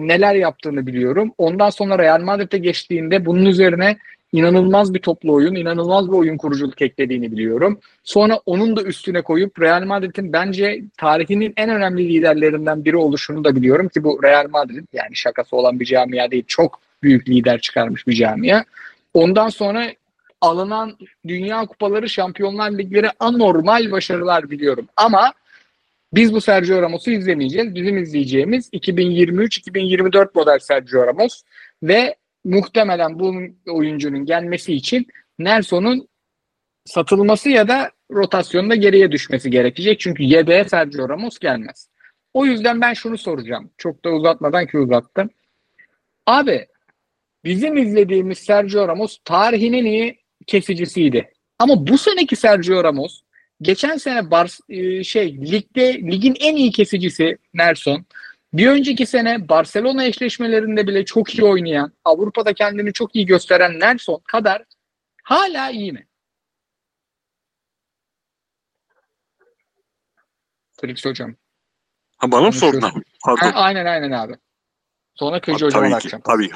neler yaptığını biliyorum. Ondan sonra Real Madrid'e geçtiğinde bunun üzerine inanılmaz bir toplu oyun, inanılmaz bir oyun kuruculuk eklediğini biliyorum. Sonra onun da üstüne koyup Real Madrid'in bence tarihinin en önemli liderlerinden biri oluşunu da biliyorum ki bu Real Madrid yani şakası olan bir camia değil, çok büyük lider çıkarmış bir camia. Ondan sonra alınan Dünya Kupaları, Şampiyonlar Ligleri anormal başarılar biliyorum. Ama biz bu Sergio Ramos'u izlemeyeceğiz. Bizim izleyeceğimiz 2023-2024 model Sergio Ramos ve muhtemelen bu oyuncunun gelmesi için Nelson'un satılması ya da rotasyonda geriye düşmesi gerekecek. Çünkü yedeğe Sergio Ramos gelmez. O yüzden ben şunu soracağım. Çok da uzatmadan ki uzattım. Abi bizim izlediğimiz Sergio Ramos tarihinin iyi kesicisiydi. Ama bu seneki Sergio Ramos geçen sene ligin en iyi kesicisi Nelson. Bir önceki sene Barcelona eşleşmelerinde bile çok iyi oynayan, Avrupa'da kendini çok iyi gösteren Nelson kadar hala iyi mi? Felix hocam. Bana mı sordun abi? Aynen abi. Sonra Köycü hocama bakacağım. Tabii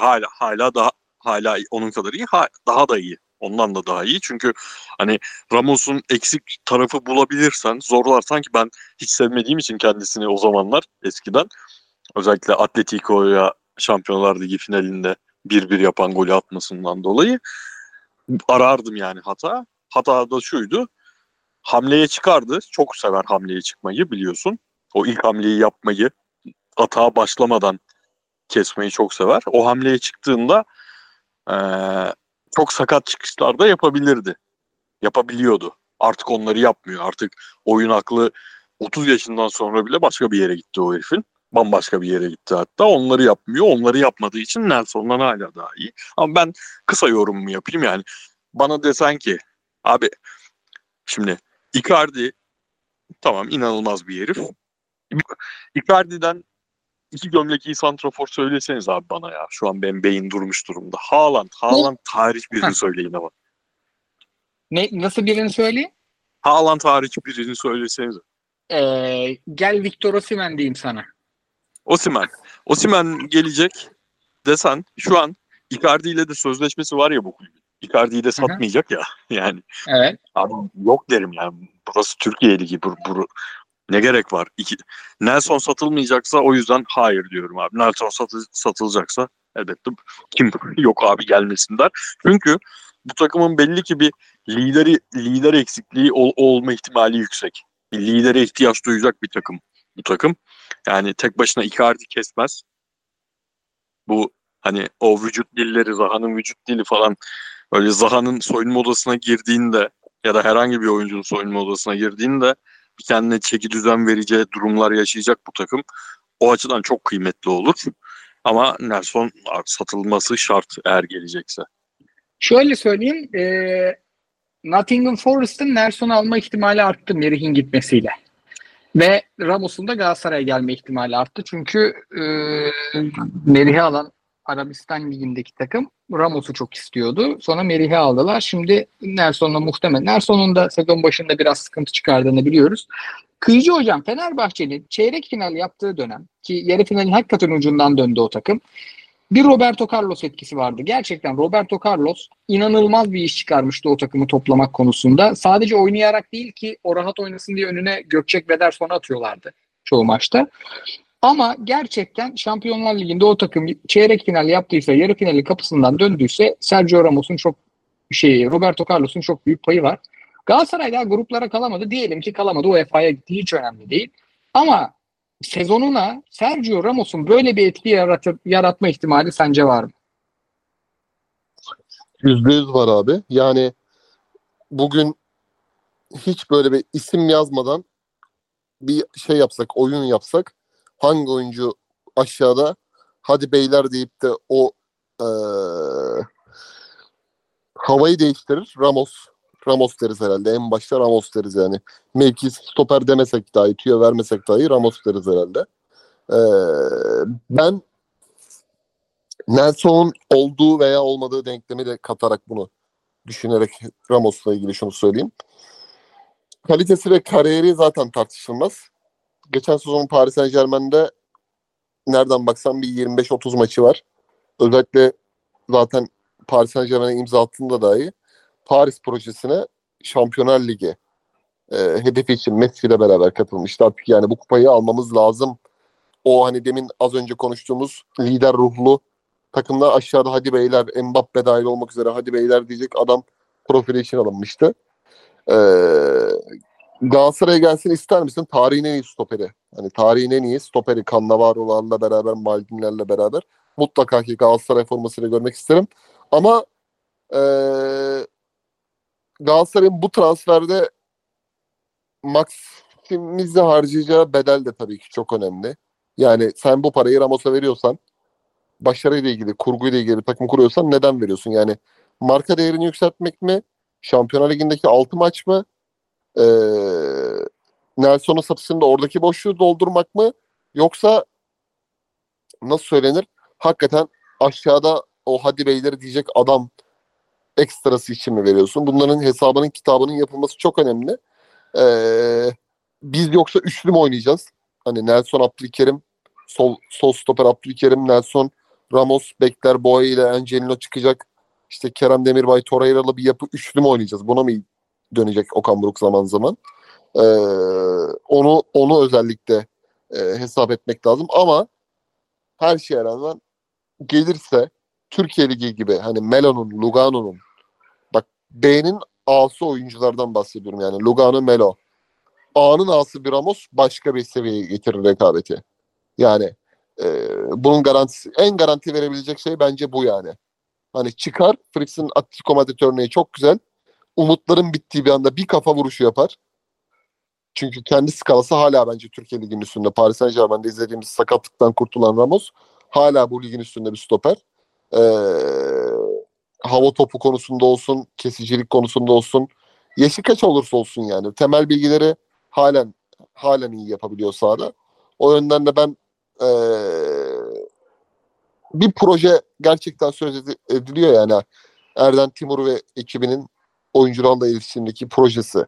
hala onun kadar iyi, daha da iyi. Ondan da daha iyi. Çünkü hani Ramos'un eksik tarafı bulabilirsen zorlarsan ki ben hiç sevmediğim için kendisini o zamanlar eskiden özellikle Atletico'ya Şampiyonlar Ligi finalinde 1-1 yapan golü atmasından dolayı arardım yani hata. Hata da şuydu. hamleye çıkardı. Çok sever hamleye çıkmayı, biliyorsun. O ilk hamleyi yapmayı, atağa başlamadan kesmeyi çok sever. O hamleye çıktığında çok sakat çıkışlar da yapabilirdi. Yapabiliyordu. Artık onları yapmıyor. Artık oyun aklı 30 yaşından sonra bile başka bir yere gitti o herifin. Bambaşka bir yere gitti hatta. Onları yapmıyor. Onları yapmadığı için Nelson'dan hala daha iyi. Ama ben kısa yorumumu yapayım yani. Bana desen ki abi şimdi Icardi tamam inanılmaz bir herif. Icardi'den iki gömlek iyi santrafor söyleseniz abi bana ya. Şu an benim beyin durmuş durumda. Haaland tarih birini söyleyin ama. Ne, nasıl birini söyleyeyim? Haaland tarih birini söyleseniz. Gel Victor Osimhen diyeyim sana. Osimhen gelecek desen şu an Icardi ile de sözleşmesi var ya bu kulübün. Icardi'yi de satmayacak ya yani. Evet. Abi yok derim yani. Burası Türkiye Ligi. Ne gerek var? Nelson satılmayacaksa o yüzden hayır diyorum abi. Nelson satılacaksa elbette kim yok abi gelmesin der. Çünkü bu takımın belli ki bir lider eksikliği olma ihtimali yüksek. Bir lidere ihtiyaç duyacak bir takım bu takım. Yani tek başına Icardi kesmez. Bu hani o vücut dilleri, Zaha'nın vücut dili falan, öyle Zaha'nın soyunma odasına girdiğinde ya da herhangi bir oyuncunun soyunma odasına girdiğinde bir kendine çeki düzen vereceği durumlar yaşayacak bu takım. O açıdan çok kıymetli olur. Ama Nelson satılması şart eğer gelecekse. Şöyle söyleyeyim. Nottingham Forest'ın Nelson'u alma ihtimali arttı Merih'in gitmesiyle. Ve Ramos'un da Galatasaray'a gelme ihtimali arttı. Çünkü Merih'i alan Arabistan Ligi'ndeki takım Ramos'u çok istiyordu. Sonra Merih'i aldılar. Şimdi Nelson'la muhtemelen. Nelson'un da sezon başında biraz sıkıntı çıkardığını biliyoruz. Kıyıcı hocam Fenerbahçe'nin çeyrek final yaptığı dönem ki yarı finalin hakikaten ucundan döndü o takım. Bir Roberto Carlos etkisi vardı. Gerçekten Roberto Carlos inanılmaz bir iş çıkarmıştı o takımı toplamak konusunda. Sadece oynayarak değil ki o rahat oynasın diye önüne Gökçek ve Derson'a atıyorlardı çoğu maçta. Ama gerçekten Şampiyonlar Ligi'nde o takım çeyrek final yaptıysa, yarı finali kapısından döndüyse Sergio Ramos'un çok Roberto Carlos'un çok büyük payı var. Galatasaray daha gruplara kalamadı. Diyelim ki kalamadı. UEFA'ya gitti. Hiç önemli değil. Ama sezonuna Sergio Ramos'un böyle bir etki yaratma ihtimali sence var mı? %100 var abi. Yani bugün hiç böyle bir isim yazmadan bir şey yapsak, oyun yapsak hangi oyuncu aşağıda hadi beyler deyip de o havayı değiştirir? Ramos deriz herhalde. En başta Ramos deriz yani. Mevki stoper demesek dahi, tüyo vermesek dahi Ramos deriz herhalde. Ben Nelson'un olduğu veya olmadığı denklemi de katarak bunu düşünerek Ramos'la ilgili şunu söyleyeyim. Kalitesi ve kariyeri zaten tartışılmaz. Geçen sezon Paris Saint-Germain'de nereden baksan bir 25-30 maçı var. Özellikle zaten Paris Saint-Germain'e imza attığında dahi Paris projesine Şampiyonlar Ligi hedefi için Messi ile beraber katılmıştı. Artık yani bu kupayı almamız lazım. O hani demin az önce konuştuğumuz lider ruhlu takımlar aşağıda hadi beyler, Mbappe dahil olmak üzere hadi beyler diyecek adam profili için alınmıştı. Galatasaray'a gelsin ister misin? Tarihin en iyi stoperi. Hani tarihin en iyi stoperi Cannavaro'larla beraber, Maldini'lerle beraber mutlaka ki Galatasaray formasıyla görmek isterim. Ama Galatasaray'ın bu transferde maksimize harcayacağı bedel de tabii ki çok önemli. Yani sen bu parayı Ramos'a veriyorsan, başarıyla ilgili, kurguyla ilgili bir takım kuruyorsan neden veriyorsun? Yani marka değerini yükseltmek mi? Şampiyonlar Ligi'ndeki 6 maç mı? Nelson'un satışında oradaki boşluğu doldurmak mı? Yoksa nasıl söylenir? Hakikaten aşağıda o hadi beyleri diyecek adam ekstrası için mi veriyorsun? Bunların hesabının, kitabının yapılması çok önemli. Biz yoksa üçlü mü oynayacağız? Hani Nelson, Abdülkerim, sol stoper Abdülkerim, Nelson, Ramos, bekler Boğa ile Angelinho çıkacak. İşte Kerem Demirbay, Torreira'lı bir yapı üçlü mü oynayacağız? Buna mı dönecek Okan Buruk zaman zaman? Onu özellikle hesap etmek lazım. Ama her şeye rağmen gelirse Türkiye Ligi gibi hani Melo'nun, Lugano'nun, bak B'nin A'sı oyunculardan bahsediyorum yani. Lugano, Melo. A'nın A'sı bir Ramos başka bir seviyeye getirir rekabeti. Yani bunun garantisi, en garanti verebilecek şey bence bu yani. Hani çıkar, Fritz'in Atletico Madrid örneği çok güzel. Umutların bittiği bir anda bir kafa vuruşu yapar. Çünkü kendi skalası hala bence Türkiye Ligi'nin üstünde. Paris Saint-Germain'de izlediğimiz sakatlıktan kurtulan Ramos hala bu ligin üstünde bir stoper. Hava topu konusunda olsun, kesicilik konusunda olsun, yaşı kaç olursa olsun yani. Temel bilgileri halen iyi yapabiliyor sahada. O yönden de ben bir proje gerçekten söz ediliyor yani. Erden Timur ve ekibinin oyuncularla iletişimdeki projesi.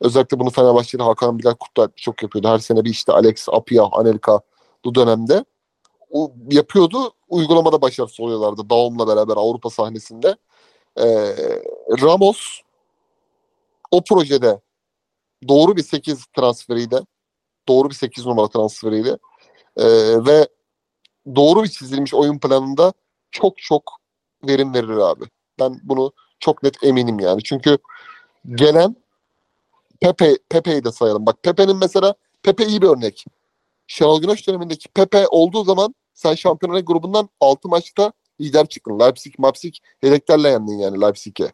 Özellikle bunu Fenerbahçeli Hakan Bilal Kurtlar çok yapıyordu. Her sene bir işte Alex, Apia, Anelka bu dönemde o yapıyordu. Uygulamada başarısız oluyorlardı. Daum'la beraber Avrupa sahnesinde. Ramos o projede doğru bir 8 transferiyle, doğru bir 8 numara transferiyle ve doğru bir çizilmiş oyun planında çok çok verim verir abi. Ben bunu çok net eminim yani. Çünkü gelen Pepe'yi de sayalım. Bak Pepe'nin mesela, Pepe iyi bir örnek. Şenol Güneş dönemindeki Pepe olduğu zaman sen şampiyonlar grubundan 6 maçta lider çıktın. Leipzig yedeklerle yendin yani Leipzig'e.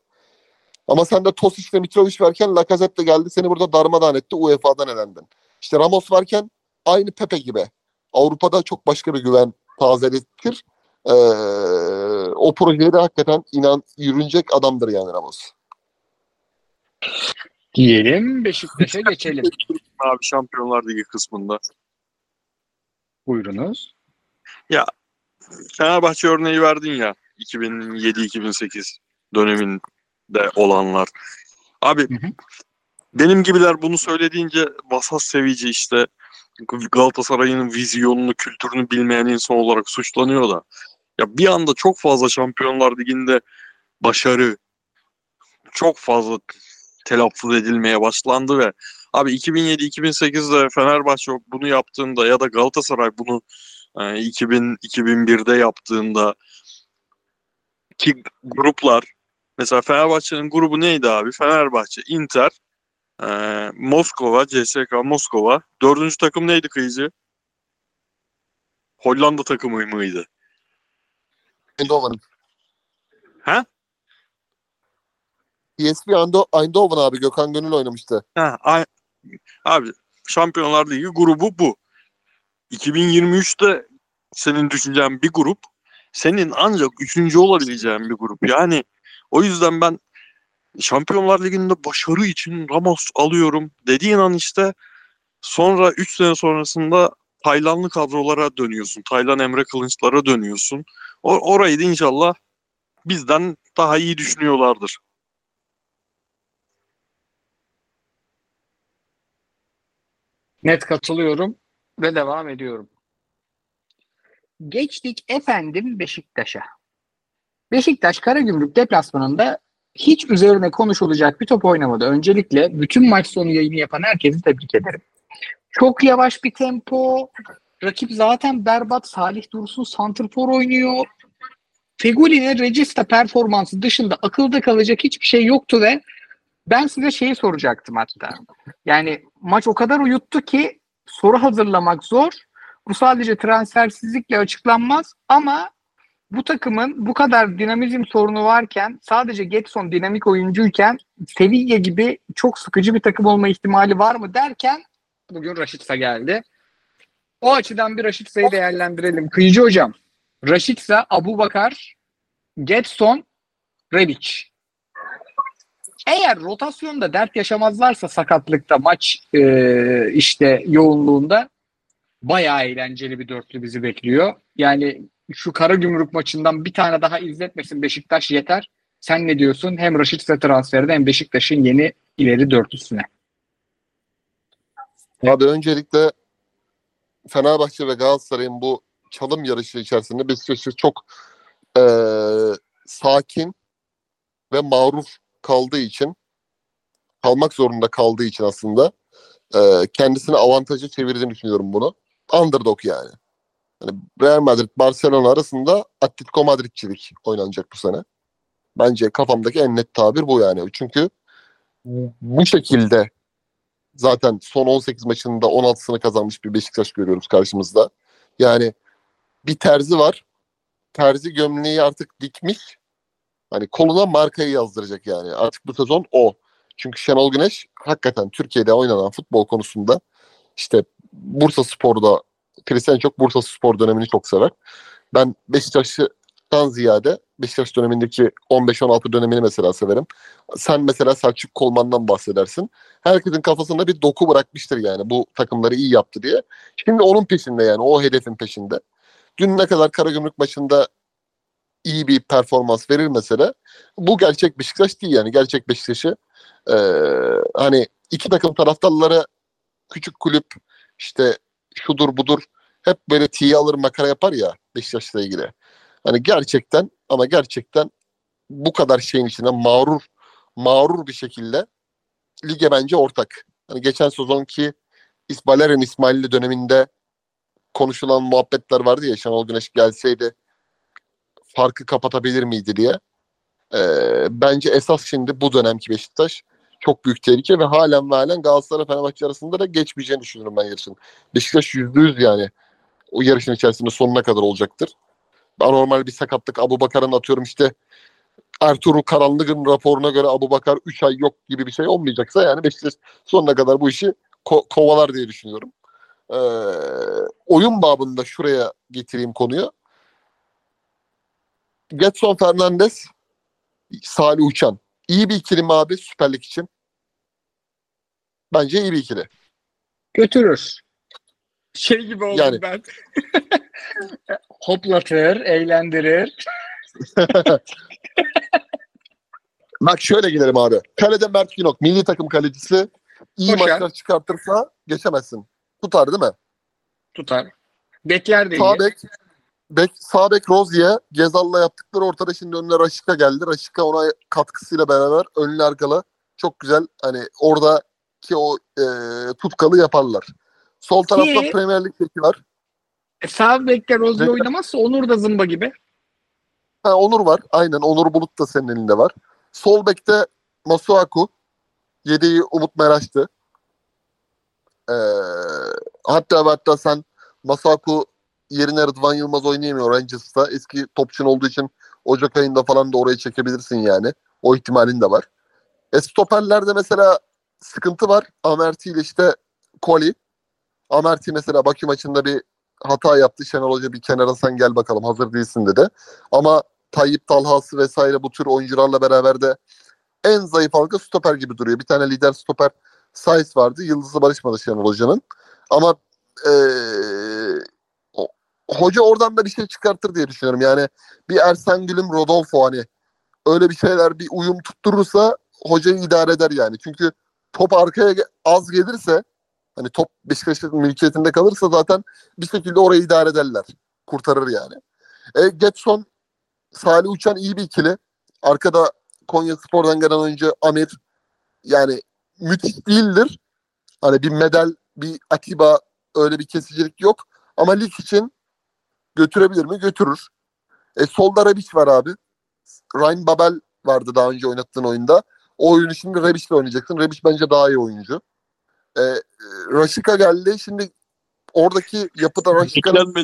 Ama sen de Tosic ve Mitrovic varken Lacazette de geldi. Seni burada darmadağın etti. UEFA'dan elendin. İşte Ramos varken aynı Pepe gibi. Avrupa'da çok başka bir güven tazelettir. O projeye de hakikaten yürünecek adamdır yani Ramos. Diyelim Beşiktaş'a geçelim. Abi Şampiyonlar Ligi kısmında. Buyurunuz. Ya Fenerbahçe örneği verdin ya 2007-2008 döneminde olanlar. Abi benim gibiler bunu söylediğince vasat sevici işte Galatasaray'ın vizyonunu, kültürünü bilmeyen insan olarak suçlanıyor da. Ya bir anda çok fazla Şampiyonlar Ligi'nde başarı çok fazla telaffuz edilmeye başlandı ve abi 2007-2008'de Fenerbahçe bunu yaptığında ya da Galatasaray bunu 2000-2001'de yaptığında ki gruplar mesela Fenerbahçe'nin grubu neydi abi? Fenerbahçe, Inter, Moskova, CSK Moskova. Dördüncü takım neydi kıyıcı? Hollanda takımı mıydı? Eindhoven. Ha? PSV Eindhoven abi. Gökhan Gönül oynamıştı. Abi Şampiyonlar Ligi grubu bu. 2023'te senin düşüneceğin bir grup, senin ancak 3. olabileceğin bir grup. Yani o yüzden ben Şampiyonlar Ligi'nde başarı için Ramos alıyorum dediğin an işte sonra 3 sene sonrasında Taylanlı kadrolara dönüyorsun. Taylan Emre Kılınçlara dönüyorsun. Orayı da inşallah bizden daha iyi düşünüyorlardır. Net katılıyorum ve devam ediyorum. Geçtik efendim Beşiktaş'a. Beşiktaş Karagümrük deplasmanında hiç üzerine konuşulacak bir top oynamadı. Öncelikle bütün maç sonu yayını yapan herkesi tebrik ederim. Çok yavaş bir tempo. Rakip zaten berbat. Salih Dursun santrfor oynuyor. Fegüli'nin Regista performansı dışında akılda kalacak hiçbir şey yoktu ve ben size şeyi soracaktım hatta. Yani maç o kadar uyuttu ki soru hazırlamak zor. Bu sadece transfersizlikle açıklanmaz ama bu takımın bu kadar dinamizm sorunu varken sadece Getson dinamik oyuncuyken Sevilla gibi çok sıkıcı bir takım olma ihtimali var mı derken bugün Rashica geldi. O açıdan bir Rashica'yı değerlendirelim. Kıyıcı hocam. Rashica, Abubakar, Getson, Rebic. Eğer rotasyonda dert yaşamazlarsa sakatlıkta maç işte yoğunluğunda bayağı eğlenceli bir dörtlü bizi bekliyor. Yani şu Karagümrük maçından bir tane daha izletmesin Beşiktaş yeter. Sen ne diyorsun? Hem Rashica transferine hem Beşiktaş'ın yeni ileri dörtlüsüne. Abi öncelikle Fenerbahçe ve Galatasaray'ın bu çalım yarışı içerisinde Beşiktaş'ı çok sakin ve mağrur kalmak zorunda kaldığı için aslında kendisini avantaja çevirdiğini düşünüyorum bunu. Underdog yani. Yani Real Madrid, Barcelona arasında Atletico Madridçilik oynanacak bu sene. Bence kafamdaki en net tabir bu yani. Çünkü bu şekilde zaten son 18 maçında 16'sını kazanmış bir Beşiktaş görüyoruz karşımızda. Yani bir terzi var. Terzi gömleği artık dikmiş. Hani koluna markayı yazdıracak yani. Artık bu sezon o. Çünkü Şenol Güneş hakikaten Türkiye'de oynanan futbol konusunda işte Bursaspor'da Christian çok Bursaspor dönemini çok sever. Ben Beşiktaş'tan ziyade Beşiktaş dönemindeki 15-16 dönemini mesela severim. Sen mesela Selçuk Kolman'dan bahsedersin. Herkesin kafasında bir doku bırakmıştır yani bu takımları iyi yaptı diye. Şimdi onun peşinde yani o hedefin peşinde. Dün ne kadar Karagümrük maçında iyi bir performans verir mesela bu gerçek Beşiktaş değil yani. Gerçek Beşiktaş'ı hani iki takım taraftarlara küçük kulüp işte şudur budur hep böyle tiye alır makara yapar ya Beşiktaş'la ilgili. Hani gerçekten ama gerçekten bu kadar şeyin içine mağrur bir şekilde lige bence ortak. Hani geçen sezonki İsmail'in İsmail'li döneminde konuşulan muhabbetler vardı ya Şenol Güneş gelseydi farkı kapatabilir miydi diye. Bence esas şimdi bu dönemki Beşiktaş çok büyük tehlike ve halen Galatasaray Fenerbahçe arasında da geçmeyeceğini düşünüyorum ben yarışın. Beşiktaş %100 yani o yarışın içerisinde sonuna kadar olacaktır. Anormal bir sakatlık Abubakar'ın atıyorum işte Ertuğrul Karanlık'ın raporuna göre Abubakar 3 ay yok gibi bir şey olmayacaksa yani Beşiktaş sonuna kadar bu işi kovalar diye düşünüyorum. Oyun babında şuraya getireyim konuyu. Getson Fernandes, Salih Uçan. İyi bir ikili mi abi Süper Lig için? Bence iyi bir ikili. Götürür. Şey gibi oldu yani. Ben. Hoplatır, eğlendirir. Bak şöyle gidelim abi. Kalede Mert Günok, milli takım kalecisi. İyi Hoşan. Maçlar çıkartırsa geçemezsin. Tutar değil mi? Tutar. Bekler değil. Sağ bek Rozi'ye Gezal'la yaptıkları ortada şimdi önüne Rashica geldi. Rashica ona katkısıyla beraber önlü arkalı çok güzel hani oradaki o tutkalı yaparlar. Sol tarafta Premier Lig'deki var. Sağ bekler Rozi'ye oynamazsa Onur da zımba gibi. Ha, Onur var. Aynen Onur Bulut da senin elinde var. Sol bekte Masuaku. Yedeği Umut Meraş'tı. Hatta sen Masuaku yerine Rıdvan Yılmaz oynayamıyor Rangers'ta. Eski topçun olduğu için Ocak ayında falan da oraya çekebilirsin yani. O ihtimalin de var. Stoperlerde mesela sıkıntı var. Amerti ile işte Koli. Amerti mesela Bakü maçında bir hata yaptı. Şenol Hoca bir kenara sen gel bakalım hazır değilsin dedi. Ama Tayyip Talhası vesaire bu tür oyuncularla beraber de en zayıf halka stoper gibi duruyor. Bir tane lider stoper Saiz vardı. Yıldız'la barışmadı Şenol Hoca'nın. Ama Hoca oradan da bir şey çıkartır diye düşünüyorum. Yani bir Ersen Gülüm, Rodolfo hani öyle bir şeyler bir uyum tutturursa hocayı idare eder yani. Çünkü top arkaya az gelirse hani top Beşiktaş'ın mülkiyetinde kalırsa zaten bir şekilde orayı idare ederler. Kurtarır yani. Getson, Salih Uçan iyi bir ikili. Arkada Konyaspor'dan gelen oyuncu Amir yani müthiş değildir. Hani bir Medel, bir Atiba öyle bir kesicilik yok. Ama lig için götürebilir mi? Götürür. Solda Rebic var abi. Ryan Babel vardı daha önce oynattığın oyunda. O oyunu şimdi Rebic'le oynayacaksın. Rebic bence daha iyi oyuncu. Rashica geldi. Şimdi oradaki yapıda Rashica'nın...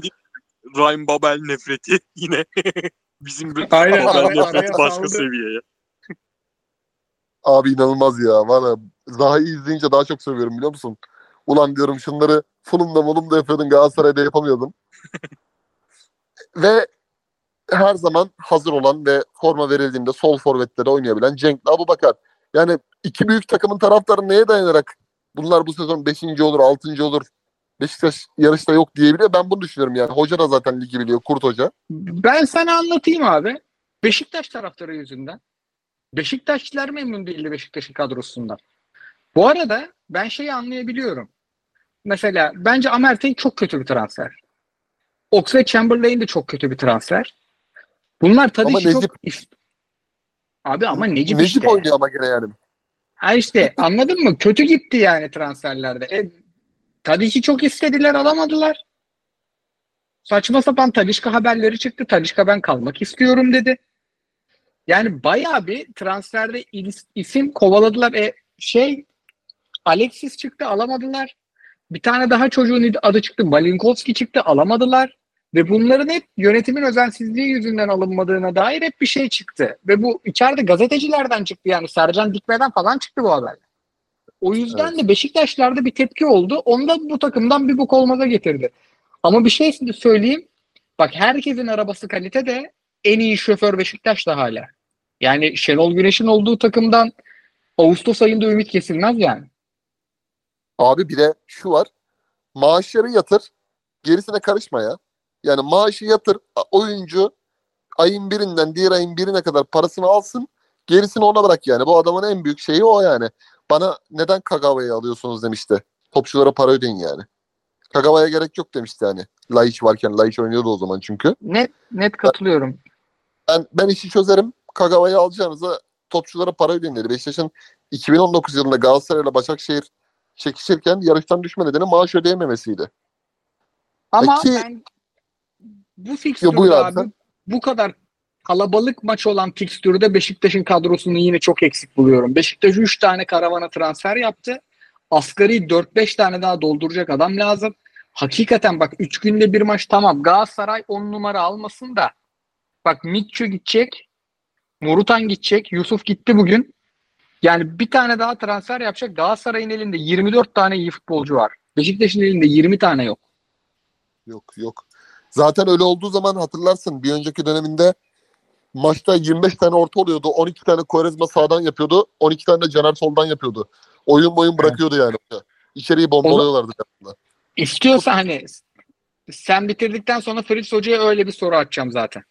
Ryan Babel nefreti yine bizim aynen, Babel nefreti başka seviyeye. Abi inanılmaz ya. Valla Zaha'yı izleyince daha çok seviyorum biliyor musun? Ulan diyorum şunları Fulham'da Mulham'da yapıyordun Galatasaray'da yapamıyordum. Ve her zaman hazır olan ve forma verildiğinde sol forvetlere oynayabilen Cenk'le Abubakar. Yani iki büyük takımın taraftarı neye dayanarak bunlar bu sezon 5. olur, 6. olur, Beşiktaş yarışta yok diyebiliyor. Ben bunu düşünüyorum yani. Hoca da zaten ligi biliyor, Kurt Hoca. Ben sana anlatayım abi. Beşiktaş taraftarı yüzünden. Beşiktaşlılar memnun değildi Beşiktaş'ın kadrosundan. Bu arada ben şeyi anlayabiliyorum. Mesela bence Amertey çok kötü bir transfer. Oxlade-Chamberlain de çok kötü bir transfer. Bunlar tabii ki çok... Abi ama Necip işte. Necip oynuyor ama gene yani. Ha işte anladın mı? Kötü gitti yani transferlerde. Tabii ki çok istediler alamadılar. Saçma sapan Talisca haberleri çıktı. Talisca ben kalmak istiyorum dedi. Yani bayağı bir transferde isim kovaladılar. Alexis çıktı, alamadılar. Bir tane daha çocuğun adı çıktı. Malinkovski çıktı, alamadılar. Ve bunların hep yönetimin özensizliği yüzünden alınmadığına dair hep bir şey çıktı. Ve bu içeride gazetecilerden çıktı, yani Sercan Dikme'den falan çıktı bu haberler. O yüzden de Beşiktaşlar'da bir tepki oldu. Onu da bu takımdan bir bok olmaza getirdi. Ama bir şey söyleyeyim. Bak, herkesin arabası kalitede, en iyi şoför Beşiktaş'ta hala. Yani Şenol Güneş'in olduğu takımdan Ağustos ayında ümit kesilmez yani. Abi bir de şu var. Maaşları yatır. Gerisine karışma ya. Yani maaşı yatır. Oyuncu ayın birinden diğer ayın birine kadar parasını alsın. Gerisini ona bırak yani. Bu adamın en büyük şeyi o yani. Bana neden Kagawa'yı alıyorsunuz demişti. Topçulara para ödeyin yani. Kagawa'ya gerek yok demişti hani. Laiç varken, Laiç oynuyordu o zaman çünkü. Net katılıyorum. Ben işi çözerim. Kagawa'yı alacağınıza topçulara para ödeyin dedi. Beşiktaş'ın 2019 yılında Galatasaray'la Başakşehir çekişirken yarıştan düşme nedeni maaş ödeyememesiydi. Ama ben bu fikstürde abi, bu kadar kalabalık maç olan fikstürde Beşiktaş'ın kadrosunu yine çok eksik buluyorum. Beşiktaş 3 tane karavana transfer yaptı. Asgari 4-5 tane daha dolduracak adam lazım. Hakikaten bak, 3 günde bir maç tamam. Galatasaray 10 numara almasın da. Bak, Mitcho gidecek. Morutan gidecek. Yusuf gitti bugün. Yani bir tane daha transfer yapacak. Galatasaray'ın elinde 24 tane iyi futbolcu var. Beşiktaş'ın elinde 20 tane yok. Yok. Zaten öyle olduğu zaman hatırlarsın, bir önceki döneminde maçta 25 tane orta oluyordu. 12 tane Quaresma sağdan yapıyordu. 12 tane de Caner soldan yapıyordu. Oyun boyun bırakıyordu yani. İçeriği bombalıyorlardı. İstiyorsa hani sen bitirdikten sonra Fritz Hoca'ya öyle bir soru atacağım zaten.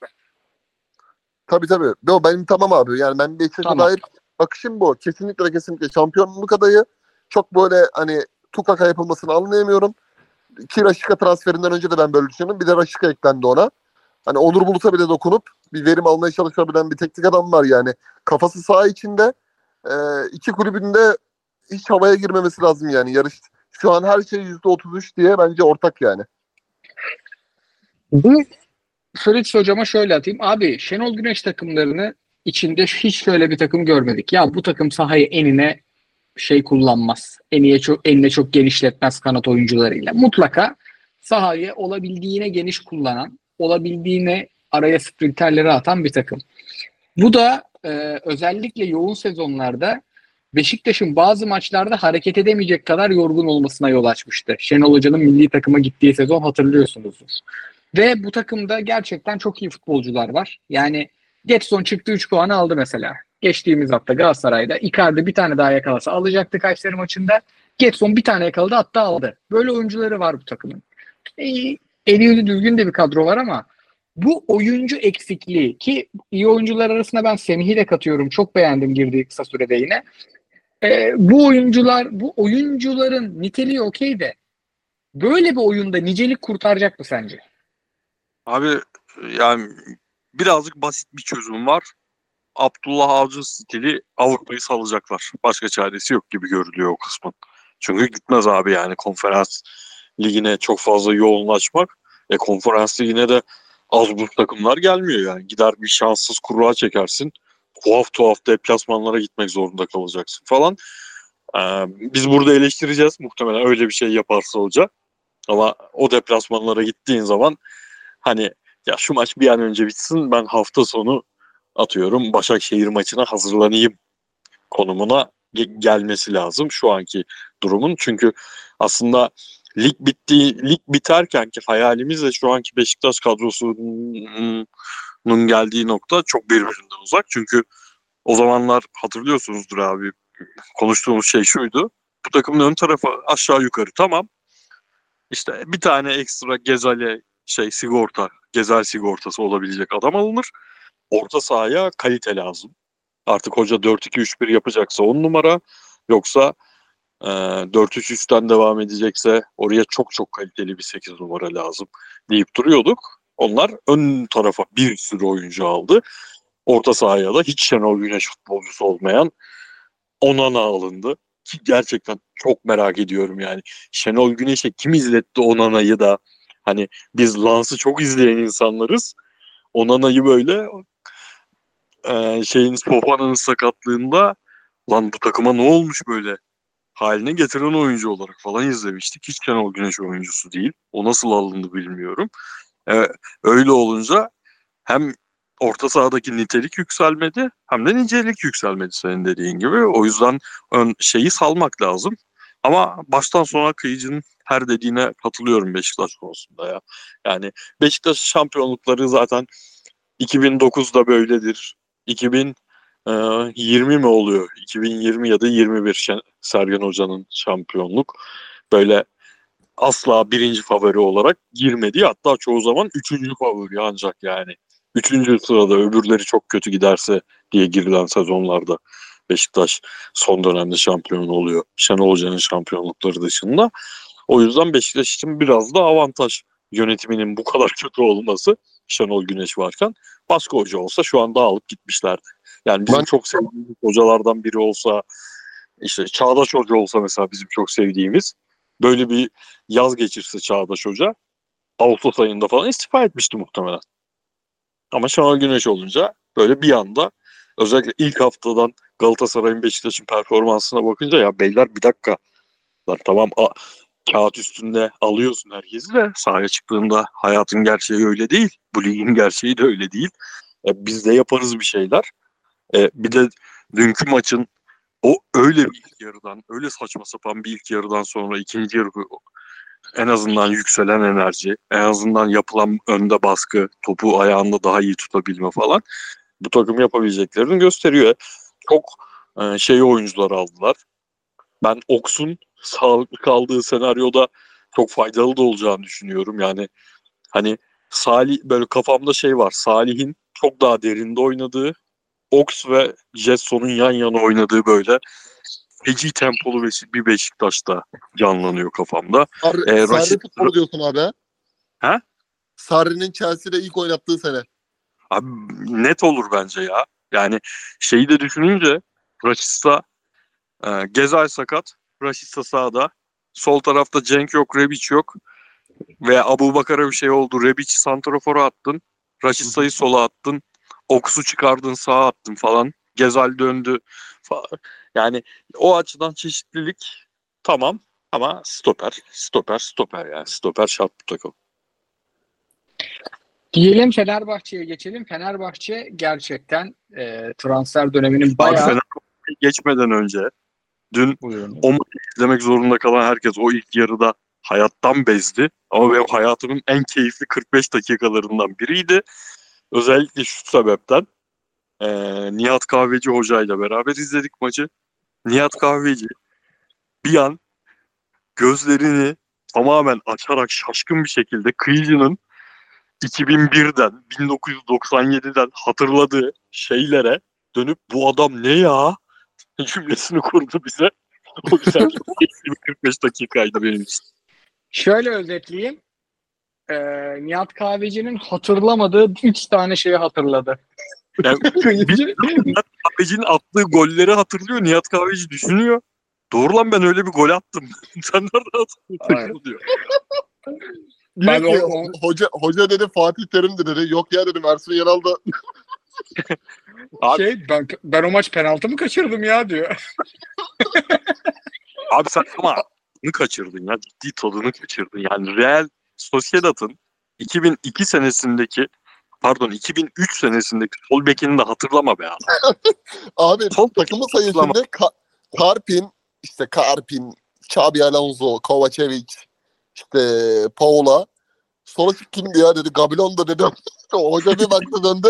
Tabii. Yo, benim tamam abi. Yani ben Beşiktaş'a dair bakışım bu. Kesinlikle şampiyonluk adayı. Çok böyle hani tukaka yapılmasını anlayamıyorum. Ki Rashica transferinden önce de ben böyle düşünüyorum. Bir de Rashica eklendi ona. Hani Onur Bulut'a bile dokunup bir verim almaya çalışabilen bir teknik adam var yani. Kafası saha içinde. İki kulübünde hiç havaya girmemesi lazım yani. Yarış şu an her şey %33 diye bence ortak yani. Bu Fritz hocama şöyle atayım. Abi, Şenol Güneş takımlarını içinde hiç şöyle bir takım görmedik. Ya bu takım sahayı enine kullanmaz. Enine çok genişletmez kanat oyuncularıyla. Mutlaka sahayı olabildiğine geniş kullanan, olabildiğine araya sprinterleri atan bir takım. Bu da özellikle yoğun sezonlarda Beşiktaş'ın bazı maçlarda hareket edemeyecek kadar yorgun olmasına yol açmıştı. Şenol Hoca'nın milli takıma gittiği sezon hatırlıyorsunuzdur. Ve bu takımda gerçekten çok iyi futbolcular var. Yani Getson çıktı, 3 puanı aldı mesela. Geçtiğimiz hafta Galatasaray'da Icardi bir tane daha yakalasa alacaktı Kayseri maçında. Getson bir tane yakaladı, hatta aldı. Böyle oyuncuları var bu takımın. Eli yüzü düzgün de bir kadro var ama bu oyuncu eksikliği, ki iyi oyuncular arasında ben Semih'i de katıyorum. Çok beğendim girdiği kısa sürede yine. Bu oyuncuların niteliği okey de böyle bir oyunda nicelik kurtaracak mı sence? Abi yani birazcık basit bir çözüm var. Abdullah Avcı stili Avrupa'yı salacaklar. Başka çaresi yok gibi görülüyor o kısmın. Çünkü gitmez abi yani konferans ligine çok fazla yoğunlaşmak. Konferans ligine de az bu takımlar gelmiyor yani. Gider bir şanssız kura çekersin. Tuhaf deplasmanlara gitmek zorunda kalacaksın falan. Biz burada eleştireceğiz. Muhtemelen öyle bir şey yaparsa olacak. Ama o deplasmanlara gittiğin zaman hani ya şu maç bir an önce bitsin, ben hafta sonu atıyorum Başakşehir maçına hazırlanayım konumuna gelmesi lazım şu anki durumun. Çünkü aslında lig biterken ki hayalimiz de şu anki Beşiktaş kadrosunun geldiği nokta çok birbirinden uzak. Çünkü o zamanlar hatırlıyorsunuzdur abi, konuştuğumuz şey şuydu. Bu takımın ön tarafı aşağı yukarı tamam. İşte bir tane ekstra Gezal'e Gezel sigortası olabilecek adam alınır. Orta sahaya kalite lazım. Artık hoca 4-2-3-1 yapacaksa 10 numara, yoksa 4-3-3'ten devam edecekse oraya çok kaliteli bir 8 numara lazım deyip duruyorduk. Onlar ön tarafa bir sürü oyuncu aldı. Orta sahaya da hiç Şenol Güneş futbolcusu olmayan Onana alındı. Ki gerçekten çok merak ediyorum yani. Şenol Güneş'e kim izletti Onana'yı da? Hani biz Lans'ı çok izleyen insanlarız. Onana'yı böyle Popana'nın sakatlığında Ulan bu takıma ne olmuş böyle haline getiren oyuncu olarak falan izlemiştik. Hiç Şenol Güneş oyuncusu değil. O nasıl alındı bilmiyorum. Öyle olunca hem orta sahadaki nitelik yükselmedi hem de nicelik yükselmedi senin dediğin gibi. O yüzden şeyi salmak lazım. Ama baştan sona Kıyıcı'nın her dediğine katılıyorum Beşiktaş konusunda ya. Yani Beşiktaş şampiyonlukları zaten 2009'da böyledir. 2020 mi oluyor? 2020 ya da 21 Sergen Hoca'nın şampiyonluk. Böyle asla birinci favori olarak girmedi. Hatta çoğu zaman üçüncü favori ancak yani. Üçüncü sırada öbürleri çok kötü giderse diye girilen sezonlarda Beşiktaş son dönemde şampiyon oluyor. Şenol Hoca'nın şampiyonlukları dışında. O yüzden Beşiktaş için biraz da avantaj yönetiminin bu kadar kötü olması Şenol Güneş varken. Başka hoca olsa şu anda alıp gitmişlerdi. Yani bizim çok sevdiğimiz hocalardan biri olsa, işte Çağdaş Hoca olsa mesela bizim çok sevdiğimiz, böyle bir yaz geçirse Çağdaş Hoca, Ağustos ayında falan istifa etmişti muhtemelen. Ama Şenol Güneş olunca böyle bir anda özellikle ilk haftadan Galatasaray'ın Beşiktaş'ın performansına bakınca ya beyler bir dakika. Tamam kağıt üstünde alıyorsun herkesi de sahaya çıktığında hayatın gerçeği öyle değil. Bu ligin gerçeği de öyle değil. Biz de yaparız bir şeyler. Bir de dünkü maçın o öyle bir ilk yarıdan, öyle saçma sapan bir ilk yarıdan sonra ikinci yarı en azından yükselen enerji, en azından yapılan önde baskı, topu ayağında daha iyi tutabilme falan bu takım yapabileceklerini gösteriyor. Çok oyuncular aldılar. Ben Oks'un sağlıklı kaldığı senaryoda çok faydalı da olacağını düşünüyorum. Yani hani Salih böyle kafamda var. Salih'in çok daha derinde oynadığı, Oks ve Jetson'un yan yana oynadığı böyle feci tempolu bir Beşiktaş'ta canlanıyor kafamda. Sarri futbolu diyorsun abi. He? Sarri'nin Chelsea'de ilk oynattığı sene. Abi net olur bence ya. Yani şeyi de düşününce Rashica, Gezal sakat, Rashica sağda, sol tarafta Cenk yok, Rebic yok ve Abubakar'a bir şey oldu. Rebic'i santrafora attın, Rashica'yı sola attın, Oks'u çıkardın sağa attın falan. Gezal döndü falan. Yani o açıdan çeşitlilik tamam ama stoper yani. Stoper şart bu takım. Diyelim Fenerbahçe'ye geçelim. Fenerbahçe gerçekten transfer döneminin bayağı... Fenerbahçe'ye geçmeden önce dün buyurun. O maçı izlemek zorunda kalan herkes o ilk yarıda hayattan bezdi. Ama benim hayatımın en keyifli 45 dakikalarından biriydi. Özellikle şu sebepten Nihat Kahveci hocayla beraber izledik maçı. Nihat Kahveci bir an gözlerini tamamen açarak şaşkın bir şekilde Kıyıcı'nın 2001'den, 1997'den hatırladığı şeylere dönüp bu adam ne ya cümlesini kurdu bize. O güzel 45 dakikaydı benim için. Şöyle özetleyeyim. Nihat Kahveci'nin hatırlamadığı 3 tane şeyi hatırladı. Yani, Nihat Kahveci'nin attığı golleri hatırlıyor. Nihat Kahveci düşünüyor. Doğru lan ben öyle bir gol attım. Sen nereden hatırlıyorsun diyor. Ben hoca dedi Fatih Terim'di dedi. Yok ya dedim Ersun Yanal da. ben o maç penaltı mı kaçırdım ya diyor. Abi sen ama ne kaçırdın ya? Ciddi tadını kaçırdın. Yani Real Sociedad'ın 2003 senesindeki sol bekini de hatırlama be adam. Abi takımı sayısında Karpin, Xabi Alonso, Kovačević, Paula. Sonra kim ya dedi Gabilon da dedim. Hoca bir baktı döndü.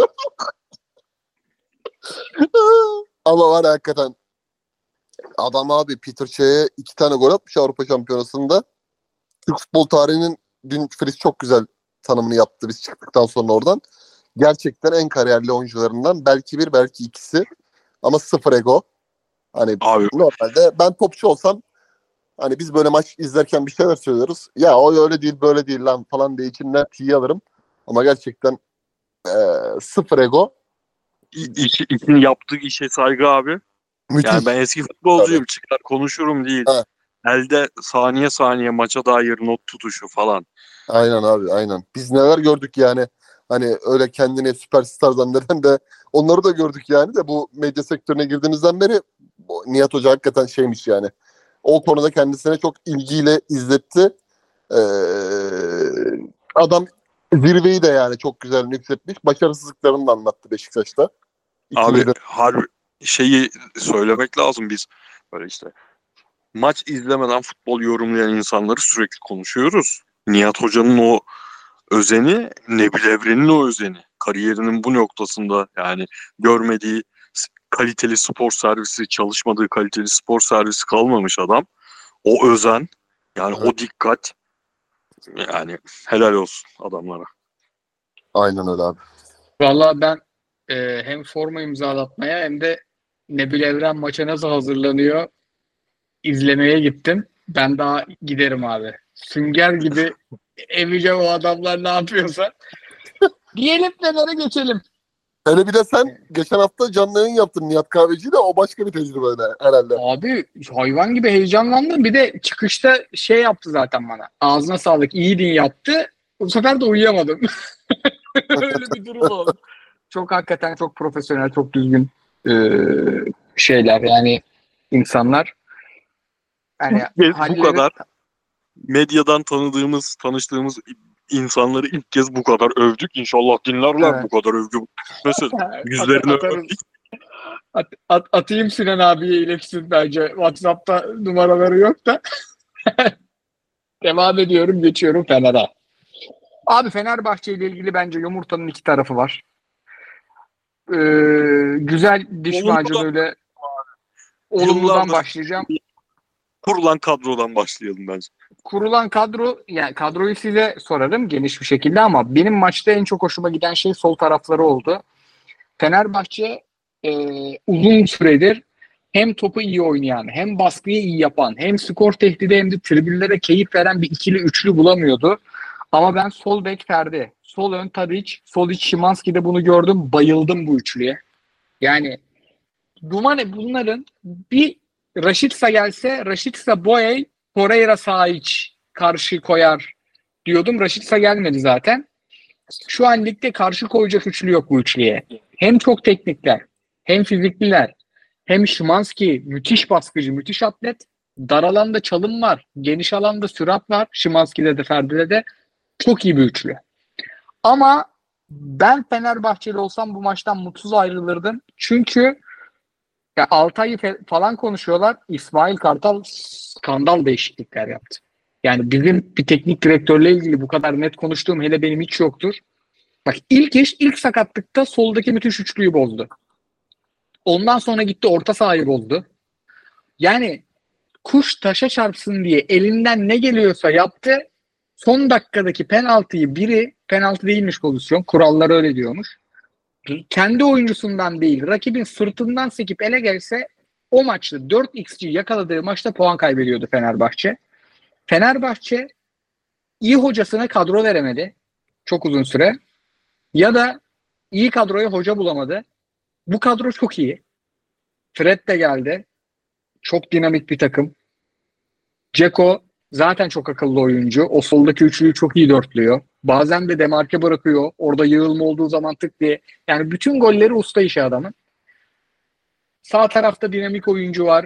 Ama var hakikaten. Adam abi Peter Çey'e 2 tane gol atmış Avrupa Şampiyonası'nda. Türk futbol tarihinin dün Fred çok güzel tanımını yaptı biz çıktıktan sonra oradan. Gerçekten en kariyerli oyuncularından belki bir belki ikisi ama sıfır ego. Hani abi. Normalde ben topçu olsam hani biz böyle maç izlerken bir şeyler söylüyoruz. Ya o öyle değil böyle değil lan falan diye içinden tiye alırım. Ama gerçekten sıfır ego. İşin yaptığı işe saygı abi. Müthiş. Yani ben eski futbolcuyum çıkar konuşurum değil. Evet. Elde saniye saniye maça dair not tutuşu falan. Aynen abi aynen. Biz neler gördük yani. Hani öyle kendini süperstar zanneden de onları da gördük yani de bu medya sektörüne girdiğimizden beri Nihat Hoca hakikaten şeymiş yani. O konuda kendisine çok ilgiyle izletti. Adam zirveyi de yani çok güzel yükseltmiş. Başarısızlıklarını da anlattı Beşiktaş'ta. Abi harbi şeyi söylemek lazım, biz böyle işte maç izlemeden futbol yorumlayan insanları sürekli konuşuyoruz. Nihat Hoca'nın o özeni, Nebil Evren'in o özeni. Kariyerinin bu noktasında yani görmediği kaliteli spor servisi, çalışmadığı kaliteli spor servisi kalmamış adam. O özen yani, evet. O dikkat yani, helal olsun adamlara. Aynen öyle abi. Vallahi ben hem forma imzalatmaya hem de Nebil Evren maça nasıl hazırlanıyor izlemeye gittim. Ben daha giderim abi. Sünger gibi emeceğim o adamlar ne yapıyorsa. Diyelim nelere geçelim. Öyle bir de sen geçen hafta canlı yayın yaptın Nihat Kahveci de, o başka bir tecrübe herhalde. Abi hayvan gibi heyecanlandım. Bir de çıkışta şey yaptı zaten bana. Ağzına sağlık, iyiydin yaptı. Bu sefer de uyuyamadım. Öyle bir durum oldu. Çok hakikaten çok profesyonel, çok düzgün şeyler yani insanlar. Yani bu kadar medyadan tanıştığımız insanları ilk kez bu kadar övdük. İnşallah dinlerler, evet. Bu kadar övgü. Mesela yüzlerini övdük. Atayım Sinan abiye iletsin bence. WhatsApp'ta numaraları yok da. Devam ediyorum, geçiyorum Fener'e. Abi Fenerbahçe ile ilgili bence yumurtanın iki tarafı var. Güzel diş macunuyla olumludan başlayacağım. Kurulan kadrodan başlayalım bence. Kurulan kadro, yani kadroyu size sorarım geniş bir şekilde ama benim maçta en çok hoşuma giden şey sol tarafları oldu. Fenerbahçe uzun süredir hem topu iyi oynayan, hem baskıyı iyi yapan, hem skor tehdidi hem de tribünlere keyif veren bir ikili üçlü bulamıyordu. Ama ben sol bek Ferdi, sol ön Tadic, sol iç Şimanski'de bunu gördüm, bayıldım bu üçlüye. Yani bunların bir Rashica gelse, Rashica Boey, Torreira sağ iç karşı koyar diyordum. Rashica gelmedi zaten. Şu an ligde karşı koyacak üçlü yok bu üçlüye. Hem çok teknikler, hem fizikliler, hem Şimanski müthiş baskıcı, müthiş atlet. Dar alanda çalım var, geniş alanda sürat var. Şimanski'de de Ferdi'de de çok iyi bir üçlü. Ama ben Fenerbahçeli olsam bu maçtan mutsuz ayrılırdım. Çünkü ya 6 ayı falan konuşuyorlar. İsmail Kartal skandal değişiklikler yaptı. Yani bizim bir teknik direktörle ilgili bu kadar net konuştuğum hele benim hiç yoktur. Bak ilk sakatlıkta soldaki müthiş üçlüyü bozdu. Ondan sonra gitti orta sahayı bozdu. Yani kuş taşa çarpsın diye elinden ne geliyorsa yaptı. Son dakikadaki penaltıyı penaltı değilmiş pozisyon. Kurallar öyle diyormuş. Kendi oyuncusundan değil, rakibin sırtından sekip ele gelse o maçta 4xG yakaladığı maçta puan kaybediyordu Fenerbahçe. Fenerbahçe iyi hocasına kadro veremedi çok uzun süre ya da iyi kadroya hoca bulamadı. Bu kadro çok iyi. Fred de geldi. Çok dinamik bir takım. Dzeko zaten çok akıllı oyuncu. O soldaki üçlüyü çok iyi dörtlüyor. Bazen de demarke bırakıyor. Orada yığılma olduğu zaman tık diye. Yani bütün golleri usta işi adamın. Sağ tarafta dinamik oyuncu var.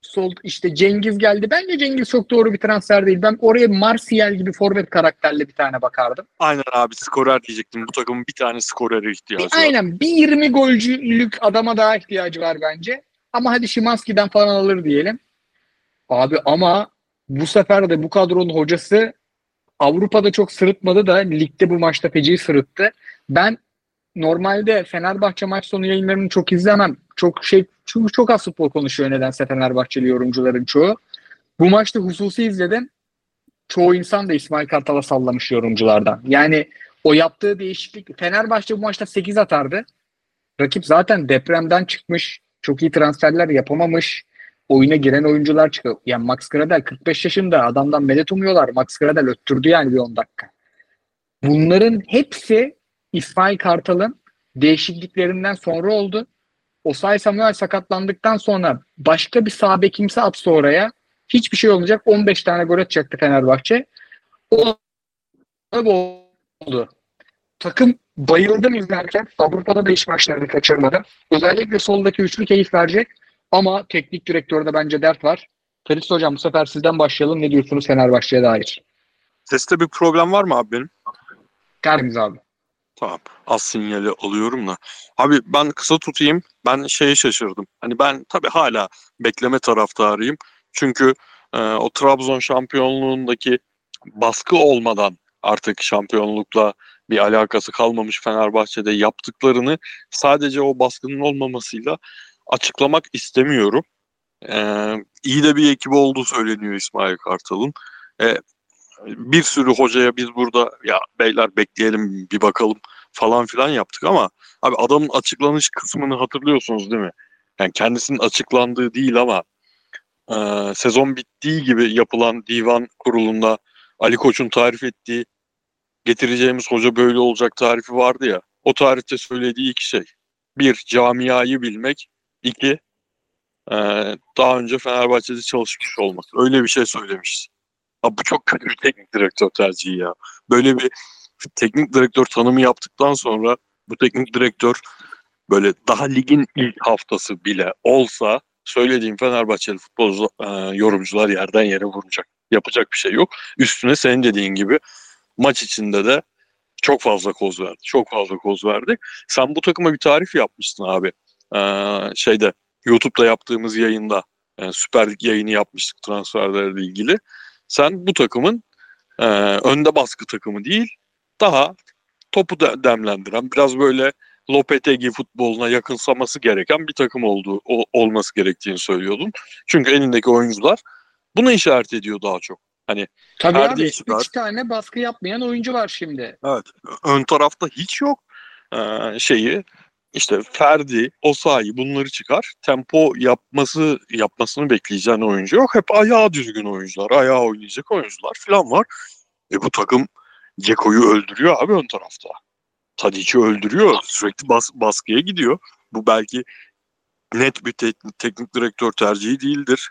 Sol işte Cengiz geldi. Bence Cengiz çok doğru bir transfer değil. Ben oraya Martial gibi forvet karakterli bir tane bakardım. Aynen abi, skorer diyecektim. Bu takımın bir tane skorere ihtiyacı var. Aynen, bir 20 golcülük adama daha ihtiyacı var bence. Ama hadi Şimanski'den falan alır diyelim. Abi ama bu sefer de bu kadronun hocası Avrupa'da çok sırıtmadı da ligde bu maçta feci sırıttı. Ben normalde Fenerbahçe maç sonu yayınlarını çok izlemem. Çünkü çok az futbol konuşuyor nedense Fenerbahçeli yorumcuların çoğu. Bu maçta hususi izledim. Çoğu insan da İsmail Kartal'a sallamış yorumculardan. Yani o yaptığı değişiklik, Fenerbahçe bu maçta 8 atardı. Rakip zaten depremden çıkmış. Çok iyi transferler yapamamış. Oyuna giren oyuncular çıkıyor. Yani Max Gradel 45 yaşında, adamdan medet umuyorlar. Max Gradel öttürdü yani bir 10 dakika. Bunların hepsi İsmail Kartal'ın değişikliklerinden sonra oldu. Osay Samuel sakatlandıktan sonra başka bir sağ bek kimse atsa oraya hiçbir şey olmayacak. 15 tane gol atacaktı Fenerbahçe. O oldu. Takım bayıldım izlerken. Avrupa'da da hiç maçlarını kaçırmadım. Özellikle soldaki üçlü keyif verecek. Ama teknik direktörde bence dert var. Ferit Hocam, bu sefer sizden başlayalım. Ne diyorsunuz Fenerbahçe'ye dair? Seste bir problem var mı abi benim? Termiz abi. Tamam. Az sinyali alıyorum da. Abi ben kısa tutayım. Ben şeye şaşırdım. Hani ben tabii hala bekleme taraftarıyım. Çünkü o Trabzon şampiyonluğundaki baskı olmadan artık şampiyonlukla bir alakası kalmamış Fenerbahçe'de yaptıklarını sadece o baskının olmamasıyla açıklamak istemiyorum. İyi de bir ekibi olduğu söyleniyor İsmail Kartal'ın. Bir sürü hocaya biz burada ya beyler bekleyelim bir bakalım falan filan yaptık ama abi adamın açıklanış kısmını hatırlıyorsunuz değil mi? Yani kendisinin açıklandığı değil ama sezon bittiği gibi yapılan divan kurulunda Ali Koç'un tarif ettiği getireceğimiz hoca böyle olacak tarifi vardı ya. O tarifte söylediği iki şey. Bir, camiayı bilmek. İki, daha önce Fenerbahçe'de çalışmış olmak. Öyle bir şey söylemişti. Bu çok kötü bir teknik direktör tercihi ya. Böyle bir teknik direktör tanımı yaptıktan sonra bu teknik direktör böyle daha ligin ilk haftası bile olsa söylediğim Fenerbahçeli futbol yorumcular yerden yere vuracak. Yapacak bir şey yok. Üstüne senin dediğin gibi maç içinde de çok fazla koz verdi. Çok fazla koz verdi. Sen bu takıma bir tarif yapmışsın abi. Şeyde YouTube'da yaptığımız yayında Süper Lig yayını yapmıştık transferlerle ilgili. Sen bu takımın önde baskı takımı değil, daha topu demlendiren, biraz böyle Lopetegui futboluna yakınsaması gereken bir takım olması gerektiğini söylüyordun. Çünkü elindeki oyuncular bunu işaret ediyor daha çok. Hani tabii abi, üç tane baskı yapmayan oyuncu var şimdi. Evet. Ön tarafta hiç yok. İşte Ferdi, Osayi bunları çıkar. Tempo yapmasını bekleyeceğin oyuncu yok. Hep ayağı düzgün oyuncular, ayağı oynayacak oyuncular falan var. Bu takım Ceko'yu öldürüyor abi ön tarafta. Tadic'i öldürüyor. Sürekli baskıya gidiyor. Bu belki net bir teknik direktör tercihi değildir.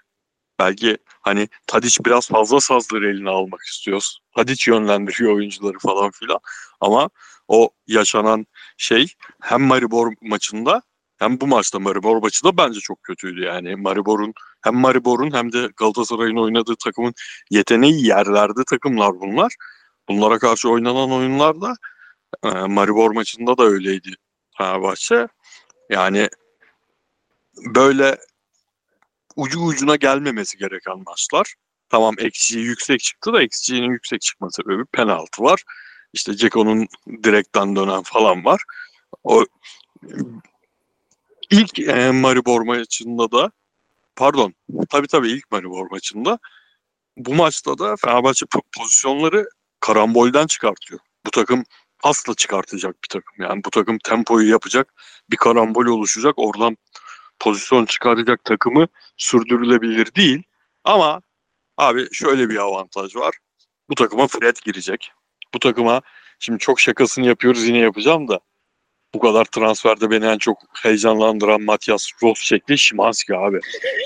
Belki hani Tadic biraz fazla sazları eline almak istiyoruz. Tadic yönlendiriyor oyuncuları falan filan. Ama o yaşanan şey hem Maribor maçında hem bu maçta Maribor maçı da bence çok kötüydü. Yani Maribor'un hem de Galatasaray'ın oynadığı takımın yeteneği yerlerde takımlar bunlar. Bunlara karşı oynanan oyunlar da Maribor maçında da öyleydi Fenerbahçe. Yani böyle ucu ucuna gelmemesi gereken maçlar. Tamam XG yüksek çıktı da XG'nin yüksek çıkma sebebi penaltı var. İşte Ceko'nun direkten dönen falan var. O ilk Maribor maçında da ilk Maribor maçında bu maçta da Fenerbahçe pozisyonları karambolden çıkartıyor. Bu takım asla çıkartacak bir takım. Yani bu takım tempoyu yapacak, bir karambol oluşacak. Oradan pozisyon çıkaracak takımı sürdürülebilir değil. Ama abi şöyle bir avantaj var. Bu takıma Fred girecek. Bu takıma şimdi çok şakasını yapıyoruz yine yapacağım da bu kadar transferde beni en çok heyecanlandıran Matias Ross şekli Szymański abi.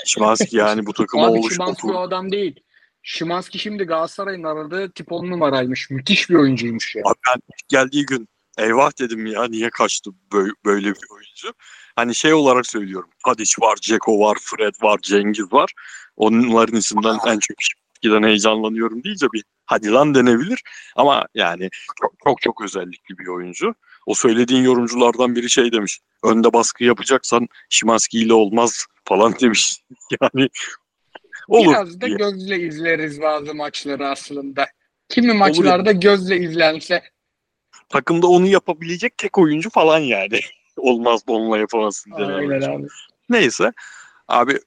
Szymański yani bu takıma oluştu. Abi Szymański o adam değil. Szymański şimdi Galatasaray'ın aradığı tip 10 numaraymış. Müthiş bir oyuncuymuş ya. Abi ben geldiği gün eyvah dedim ya niye kaçtı böyle bir oyuncu. Hani şey olarak söylüyorum. Tadic var, Dzeko var, Fred var, Cengiz var. Onların isimden en çok giden heyecanlanıyorum deyince bir hadi lan denebilir. Ama yani çok özellikli bir oyuncu. O söylediğin yorumculardan biri şey demiş. Önde baskı yapacaksan Szymański ile olmaz falan demiş. Yani olur. Biraz da gözle izleriz bazı maçları aslında. Kimi maçlarda olur. Gözle izlense. Takımda onu yapabilecek tek oyuncu falan yani. Olmaz da onunla yapamazsın. Aynen abi. Neyse. Abi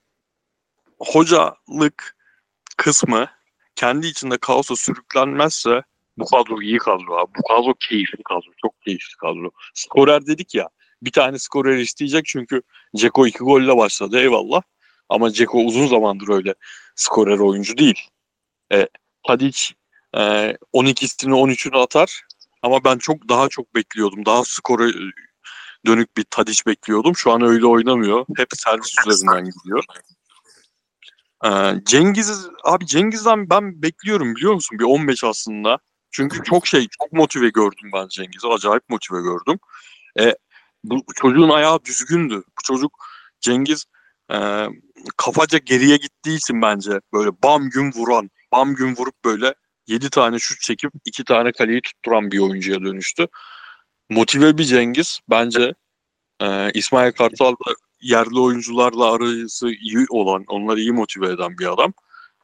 hocalık kısmı kendi içinde kaosa sürüklenmezse bu kadro iyi kadro abi. Bu kadro keyifli kadro. Çok keyifli kadro. Skorer dedik ya. Bir tane skorer isteyecek çünkü Dzeko 2 golle başladı eyvallah. Ama Dzeko uzun zamandır öyle skorer oyuncu değil. Tadic 12'sini 13'ünü atar. Ama ben daha çok bekliyordum. Daha skora dönük bir Tadic bekliyordum. Şu an öyle oynamıyor. Hep servis üzerinden gidiyor. Cengiz'den ben bekliyorum biliyor musun? Bir 15 aslında. Çünkü çok motive gördüm ben Cengiz'i. Acayip motive gördüm. Bu çocuğun ayağı düzgündü. Bu çocuk Cengiz kafaca geriye gittiği için bence böyle bam gün vurup böyle 7 tane şut çekip 2 tane kaleyi tutturan bir oyuncuya dönüştü. Motive bir Cengiz. Bence İsmail Kartal'da yerli oyuncularla arası iyi olan, onları iyi motive eden bir adam.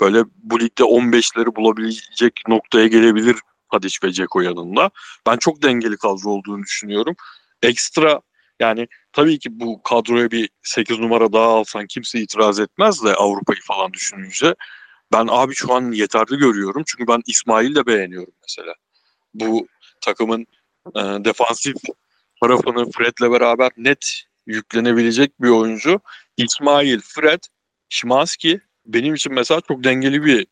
Böyle bu ligde 15'leri bulabilecek noktaya gelebilir Tadiç ve Ceko yanında. Ben çok dengeli kadro olduğunu düşünüyorum. Ekstra yani tabii ki bu kadroya bir 8 numara daha alsan kimse itiraz etmez de Avrupa'yı falan düşününce ben abi şu an yeterli görüyorum. Çünkü ben İsmail'i de beğeniyorum mesela. Bu takımın defansif tarafını Fred'le beraber net yüklenebilecek bir oyuncu. İsmail, Fred, Şimanski benim için mesela çok dengeli bir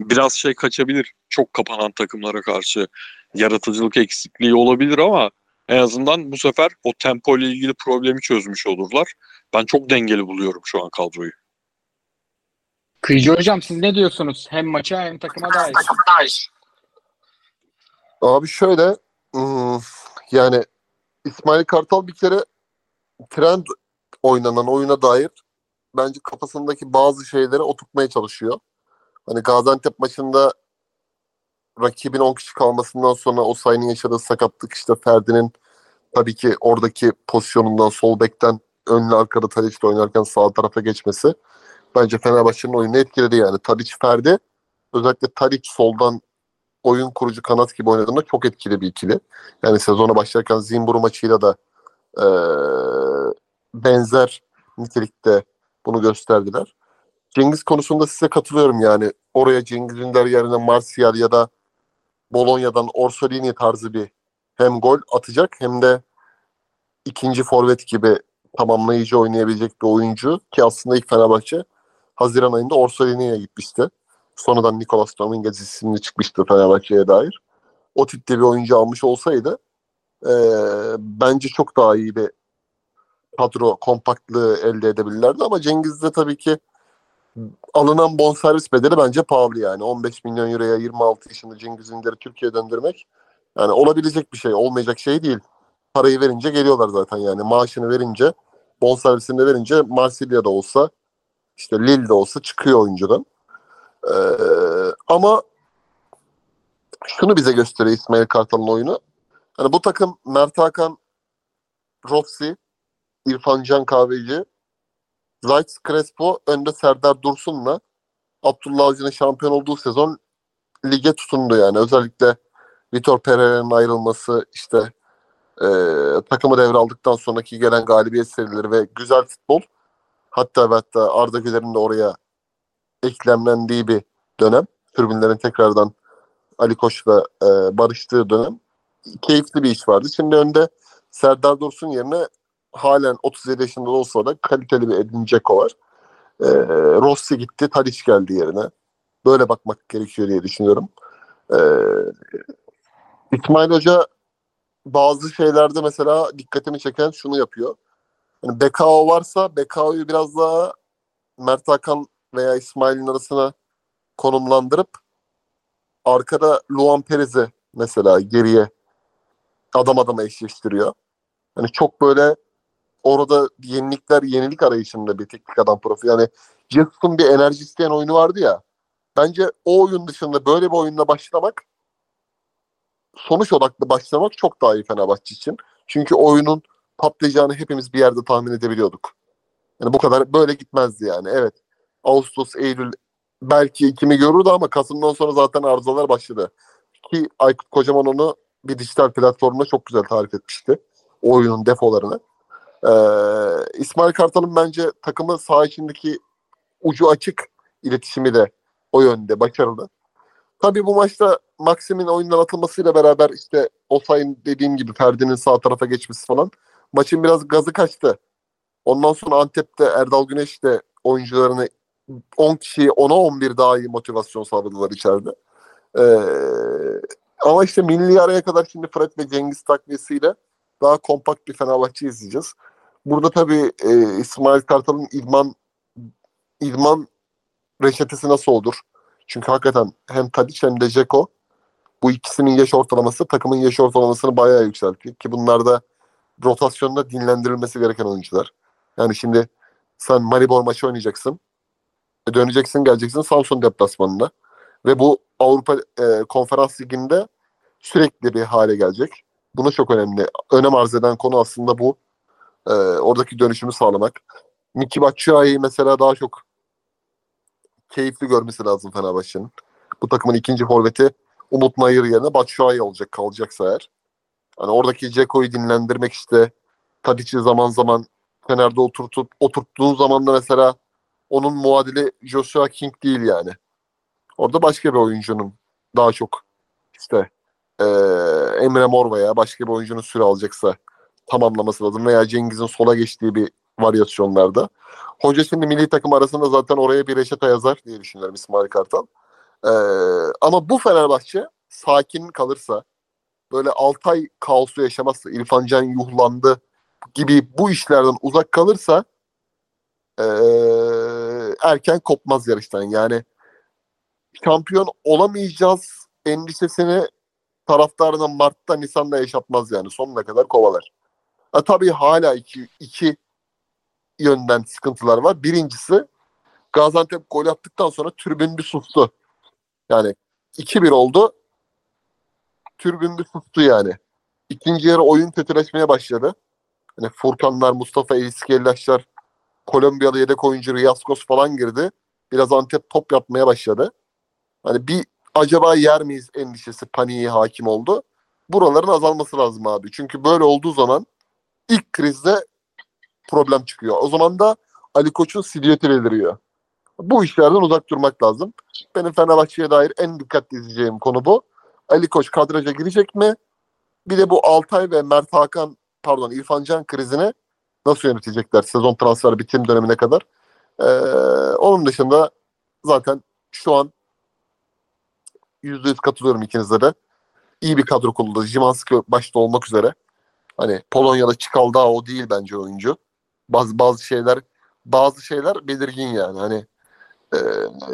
biraz şey kaçabilir. Çok kapanan takımlara karşı yaratıcılık eksikliği olabilir ama en azından bu sefer o tempo ile ilgili problemi çözmüş olurlar. Ben çok dengeli buluyorum şu an kadroyu. Kıyıcı hocam siz ne diyorsunuz? Hem maça hem takıma dair. Abi şöyle yani İsmail Kartal bir kere trend oynanan oyuna dair bence kafasındaki bazı şeyleri oturtmaya çalışıyor. Hani Gaziantep maçında rakibin 10 kişi kalmasından sonra o sayının yaşadığı sakatlık, işte Ferdi'nin tabii ki oradaki pozisyonundan sol bekten önlü arkada Tadiç'le oynarken sağ tarafa geçmesi bence Fenerbahçe'nin oyununu etkiledi yani. Tadiç, Ferdi, özellikle Tadiç soldan oyun kurucu kanat gibi oynadığında çok etkili bir ikili. Yani sezona başlarken Zimburu maçıyla da benzer nitelikte bunu gösterdiler. Cengiz konusunda size katılıyorum yani. Oraya Cengiz Ünder yerine Martial ya da Bologna'dan Orsolini tarzı bir hem gol atacak hem de ikinci forvet gibi tamamlayıcı oynayabilecek bir oyuncu ki aslında ilk Fenerbahçe Haziran ayında Orsolini'ye gitmişti. Sonradan Nicolas Dominguez isimli çıkmıştı Fenerbahçe'ye dair. O tipte bir oyuncu almış olsaydı bence çok daha iyi bir kadro kompaktlığı elde edebilirlerdi ama Cengiz de tabii ki alınan bonservis bedeli bence pahalı yani. 15 milyon euroya 26 yaşında Cengiz Ünder'i Türkiye'ye döndürmek yani olabilecek bir şey, olmayacak şey değil. Parayı verince geliyorlar zaten yani. Maaşını verince, bonservisini de verince Marsilya'da olsa, işte Lille'de olsa çıkıyor oyuncudan. Ama şunu bize gösteriyor İsmail Kartal'ın oyunu. Yani bu takım Mert Hakan, Rossi, İrfan Can Kahveci, Zayt Crespo, önde Serdar Dursun'la Abdullah Avcı'nın şampiyon olduğu sezon lige tutundu yani. Özellikle Vitor Pereira'nın ayrılması, işte takımı devraldıktan sonraki gelen galibiyet serileri ve güzel futbol, hatta Arda Güler'in de oraya eklemlendiği bir dönem. Tribünlerin tekrardan Ali Koç'la barıştığı dönem. Keyifli bir iş vardı. Şimdi önde Serdar Dursun yerine halen 37 yaşında olsa da kaliteli bir Edin Dzeko var. Rossi gitti, Tadiç geldi yerine. Böyle bakmak gerekiyor diye düşünüyorum. İsmail Hoca bazı şeylerde mesela dikkatimi çeken şunu yapıyor. Yani Bekao varsa Bekao'yu biraz daha Mert Hakan veya İsmail'in arasına konumlandırıp arkada Luan Perez'i mesela geriye adam adama eşleştiriyor. Yani çok böyle orada yenilik arayışında bir teknik adam profili. Yani Jesus'un bir enerji isteyen oyunu vardı ya. Bence o oyun dışında böyle bir oyunla başlamak, sonuç odaklı başlamak çok daha iyi Fenerbahçe için. Çünkü oyunun patlayacağını hepimiz bir yerde tahmin edebiliyorduk. Yani bu kadar böyle gitmezdi yani. Evet. Ağustos, Eylül belki ikimi görürdü ama Kasım'dan sonra zaten arızalar başladı. Ki Aykut Kocaman onu bir dijital platformda çok güzel tarif etmişti. O oyunun defolarını. İsmail Kartal'ın bence takımı saha içindeki ucu açık iletişimi de o yönde başarılı. Tabii bu maçta Maxim'in oyundan atılmasıyla beraber işte Osayin dediğim gibi Ferdi'nin sağ tarafa geçmesi falan maçın biraz gazı kaçtı. Ondan sonra Antep'te Erdal Güneş de oyuncularını 10 kişiyi 10'a 11 daha iyi motivasyon sağladılar içeride. Ama işte milli araya kadar şimdi Fred ve Cengiz takviyesiyle daha kompakt bir Fenerbahçe izleyeceğiz. Burada tabii İsmail Kartal'ın idman reçetesi nasıl olur? Çünkü hakikaten hem Tadiç hem de Dzeko, bu ikisinin yaş ortalaması takımın yaş ortalamasını bayağı yükseltiyor. Ki bunlar da rotasyonda dinlendirilmesi gereken oyuncular. Yani şimdi Sen Maribor maçı oynayacaksın. Döneceksin, geleceksin Samsun deplasmanına. Ve bu Avrupa Konferans Ligi'nde sürekli bir hale gelecek. Bunu çok önemli. Önem arz eden konu aslında bu. Oradaki dönüşümü sağlamak. Miki Batshuayi mesela daha çok keyifli görmesi lazım Fenerbahçe'nin. Bu takımın ikinci forveti Umut Nayır yerine Batshuayi olacak, kalacaksa eğer. Hani oradaki Ceko'yu dinlendirmek, işte Tadic'i zaman zaman Fener'de oturttuğun zaman da mesela onun muadili Joshua King değil yani. Orada başka bir oyuncunun daha çok işte Emre Mor veya başka bir oyuncunun süre alacaksa tamamlaması lazım. Veya Cengiz'in sola geçtiği bir varyasyonlarda. Hoca şimdi milli takım arasında zaten oraya bir reçete yazar diye düşünüyorum İsmail Kartal. Ama bu Fenerbahçe sakin kalırsa, böyle 6 ay kaosu yaşamazsa, İrfan Can yuhlandı gibi bu işlerden uzak kalırsa erken kopmaz yarıştan. Yani şampiyon olamayacağız endişesini taraftarına Mart'ta, Nisan'da yaşatmaz yani. Sonuna kadar kovalar. Tabii hala iki yönden sıkıntılar var. Birincisi, Gaziantep gol attıktan sonra tribün bir sustu. Yani 2-1 oldu. Tribün bir sustu yani. İkinci yarı oyun kötüleşmeye başladı. Hani Furkanlar, Mustafa Eliskellaçlar, Kolombiyalı yedek oyuncu Riyaskos falan girdi. Biraz Antep top yapmaya başladı. Hani bir acaba yer miyiz endişesi, paniği hakim oldu. Buraların azalması lazım abi. Çünkü böyle olduğu zaman ilk krizde problem çıkıyor. O zaman da Ali Koç'un silüeti beliriyor. Bu işlerden uzak durmak lazım. Benim Fenerbahçe'ye dair en dikkatli izleyeceğim konu bu. Ali Koç kadraja girecek mi? Bir de bu Altay ve İrfan Can krizini nasıl yönetecekler sezon transfer bitim dönemine kadar? Onun dışında zaten şu an %100 katılıyorum ikinize de. İyi bir kadro kuruldu. Zimanski başta olmak üzere. Hani Polonya'da Çikaldao o değil bence oyuncu. Bazı şeyler belirgin yani. Hani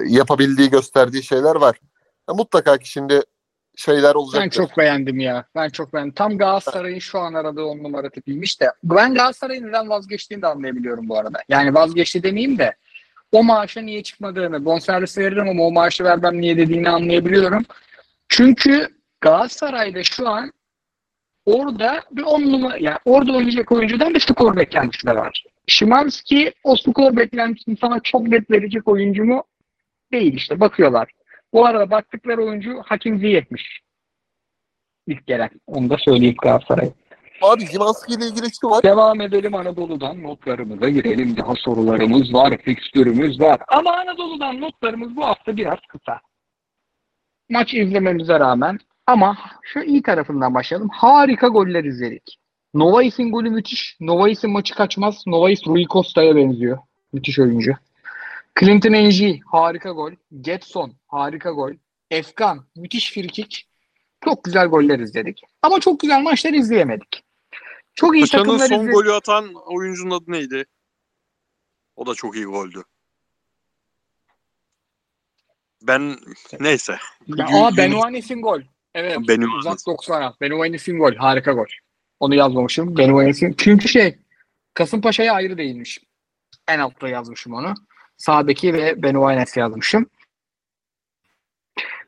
yapabildiği, gösterdiği şeyler var. Mutlaka ki şimdi şeyler olacak. Ben çok beğendim. Tam Galatasaray'ın şu an aradığı 10 numara tipiymiş de. Ben Galatasaray'ın neden vazgeçtiğini de anlayabiliyorum bu arada. Yani vazgeçti demeyeyim de o maaşa niye çıkmadığını, bonservis veririm ama o maaşı vermem niye dediğini anlayabiliyorum. Çünkü Galatasaray'da şu an orada bir 10 numara, yani orada oynayacak oyuncudan bir skor beklentisi de var. Şimanski o skor beklentisini sana çok net verecek oyuncu mu? Değil işte, bakıyorlar. Bu arada baktıkları oyuncu Hakim Ziyech'miş. İlk gelen. Onu da söyleyeyim Galatasaray'a. Abi Şimanski ile ilgili işte var. Devam edelim Anadolu'dan notlarımıza girelim. Daha sorularımız var, fikstürümüz var. Ama Anadolu'dan notlarımız bu hafta biraz kısa. Maç izlememize rağmen. Ama şu iyi tarafından başlayalım. Harika goller izledik. Novais'in golü müthiş. Novais'in maçı kaçmaz. Novais Rui Costa'ya benziyor. Müthiş oyuncu. Clinton Engie harika gol. Getson harika gol. Efkan müthiş frikik. Çok güzel goller izledik. Ama çok güzel maçlar izleyemedik. Çok iyi Paşa'nın takımlar izledik. Son golü atan oyuncunun adı neydi? O da çok iyi goldü. Neyse. Benuanes'in gol. Evet. Uzak 90'a. Benuanes'in gol. Harika gol. Onu yazmamışım. Benuanes'in. Çünkü Kasımpaşa'ya ayrı değinmişim. En altta yazmışım onu. Sağ beki ve Benuanes yazmışım.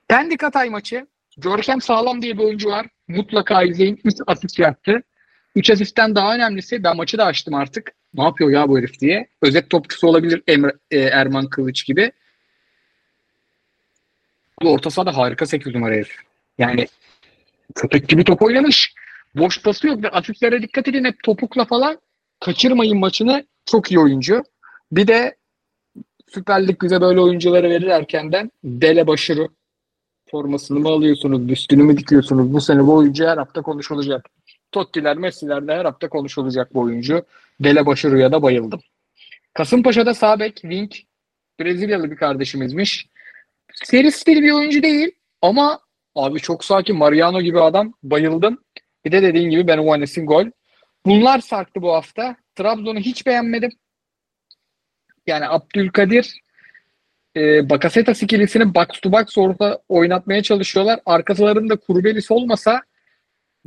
Pendik Hatay maçı. Görkem Sağlam diye bir oyuncu var. Mutlaka izleyin. 3 asist yaptı. 3 asistten daha önemlisi, ben maçı da açtım artık. Ne yapıyor ya bu herif diye. Özet topçusu olabilir Erman Kılıç gibi. Bu orta sahada harika 8 numara herif. Yani köpek gibi top oynamış. Boş pası yok. Asistlere dikkat edin. Hep topukla falan. Kaçırmayın maçını. Çok iyi oyuncu. Bir de Süper Lig bize böyle oyuncuları verir erkenden. Dele Başarı formasını mı alıyorsunuz? Büstünü mü dikiyorsunuz? Bu sene bu oyuncu her hafta konuşulacak. Tottiler, Messi'ler de her hafta konuşulacak bu oyuncu. Dele Başarı'ya da bayıldım. Kasımpaşa'da sağ bek Wing. Brezilyalı bir kardeşimizmiş. Seri stil bir oyuncu değil ama abi çok sakin. Mariano gibi adam. Bayıldım. Bir de dediğin gibi Benuanes'in gol. Bunlar sarktı bu hafta. Trabzon'u hiç beğenmedim. Yani Abdülkadir Bakasetas ikilisini box to box orada oynatmaya çalışıyorlar. Arkasılarında Kurbelis olmasa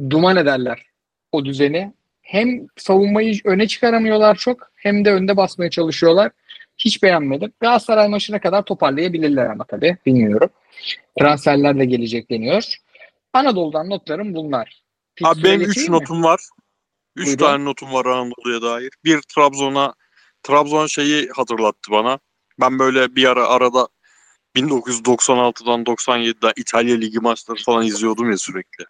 duman ederler o düzeni. hem savunmayı öne çıkaramıyorlar çok, hem de önde basmaya çalışıyorlar. Hiç beğenmedim. Galatasaray maçına kadar toparlayabilirler ama tabii bilmiyorum. Transferler de gelecek deniyor. Anadolu'dan notlarım bunlar. Abi benim 3 notum var. 3 tane notum var Anadolu'ya dair. Bir, Trabzon şeyi hatırlattı bana. Ben böyle bir arada 1996'dan 97'den İtalya Ligi maçları falan izliyordum ya sürekli.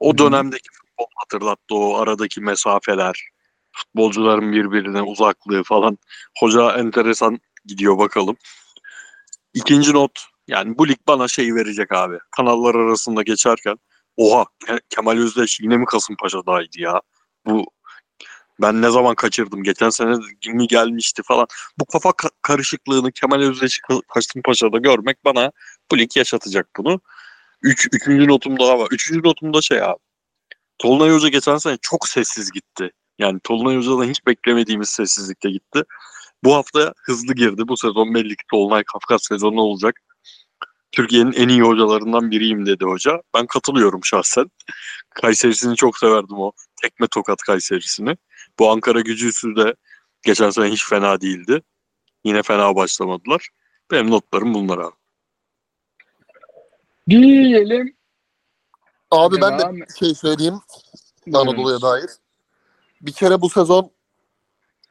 O dönemdeki futbol hatırlattı, o aradaki mesafeler, futbolcuların birbirine uzaklığı falan. Hoca enteresan gidiyor, bakalım. İkinci not, yani bu lig bana şey verecek abi. Kanallar arasında geçerken oha Kemal Özdeş yine mi Kasımpaşa'daydı ya? Bu ben ne zaman kaçırdım? Geçen sene mi gelmişti falan. Bu kafa karışıklığını Kemal Özdeş'i Kasımpaşa'da görmek bana bu lig yaşatacak bunu. Üçüncü notum daha var. Üçüncü notum da şey abi. Tolunay Hoca geçen sene çok sessiz gitti. Yani Tolunay Hoca'dan hiç beklemediğimiz sessizlikte gitti. Bu hafta hızlı girdi. Bu sezon belli ki Tolunay Kafkas sezonu olacak. Türkiye'nin en iyi hocalarından biriyim dedi hoca. Ben katılıyorum şahsen. Kayseri'sini çok severdim, o tekme tokat Kayseri'sini. Bu Ankara Gücüsü de geçen sene hiç fena değildi. Yine fena başlamadılar. Benim notlarım bunlar abi. Diyelim. Abi ben de bir şey söyleyeyim Anadolu'ya dair. Bir kere bu sezon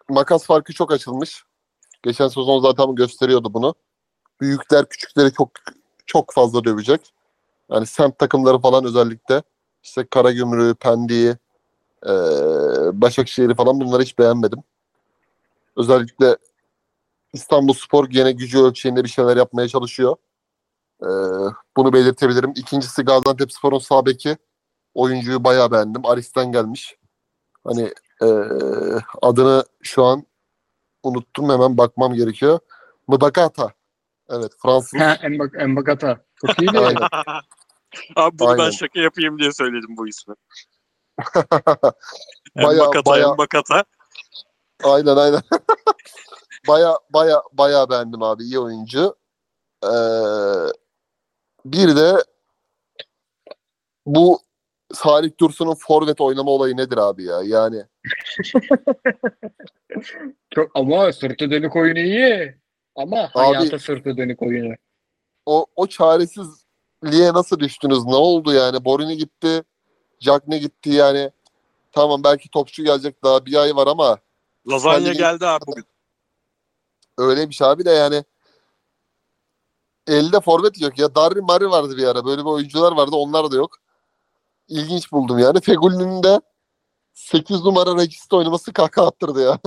makas farkı çok açılmış. Geçen sezon zaten gösteriyordu bunu. Büyükler küçükleri çok çok fazla dövecek. Yani semt takımları falan, özellikle işte Karagümrük, Pendik'i, Başakşehir'i falan, bunları hiç beğenmedim. Özellikle İstanbulspor gene gücü ölçeğinde bir şeyler yapmaya çalışıyor. Bunu belirtebilirim. İkincisi Gaziantepspor'un sağ beki. Oyuncuyu bayağı beğendim. Aris'ten gelmiş. Hani adını şu an unuttum, hemen bakmam gerekiyor. Mbakata. Evet, Fransız. Mbakata. Çok iyi değil mi? Abi bunu ben şaka yapayım diye söyledim bu ismi. Mbakata. Aynen. Bayağı beğendim abi. İyi oyuncu. Bir de bu Salih Dursun'un forvet oynama olayı nedir abi ya? Yani ama sırtı dönük oyunu iyi. Ama abi, hayata sırtı dönük oyunu. O çaresizliğe nasıl düştünüz? Ne oldu yani? Borini gitti. Jagne gitti yani. Tamam, belki topçu gelecek, daha bir ay var ama. Lazanya geldi abi bugün. Öyleymiş abi de yani. Elde forvet yok ya. Darri vardı bir ara. Böyle bir oyuncular vardı. Onlar da yok. İlginç buldum yani. Fegül'ün de 8 numara registe oynaması kahkaha attırdı ya.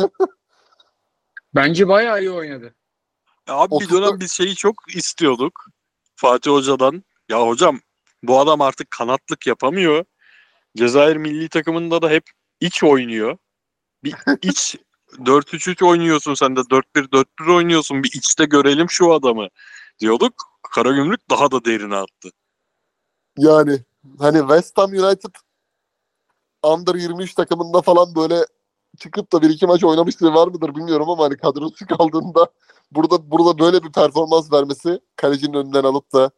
Bence bayağı iyi oynadı. Abi bir dönem biz şeyi çok istiyorduk. Fatih Hoca'dan. Ya hocam bu adam artık kanatlık yapamıyor. Cezayir milli takımında da hep iç oynuyor. Bir iç 4-3-3 oynuyorsun sen de. 4-1-4-1 oynuyorsun. Bir içte görelim şu adamı diyorduk. Karagümrük daha da derine attı. Yani hani West Ham United Under 23 takımında falan böyle çıkıp da bir iki maç oynamıştı, var mıdır bilmiyorum ama hani kadrosu kaldığında burada böyle bir performans vermesi, kalecinin önünden alıp da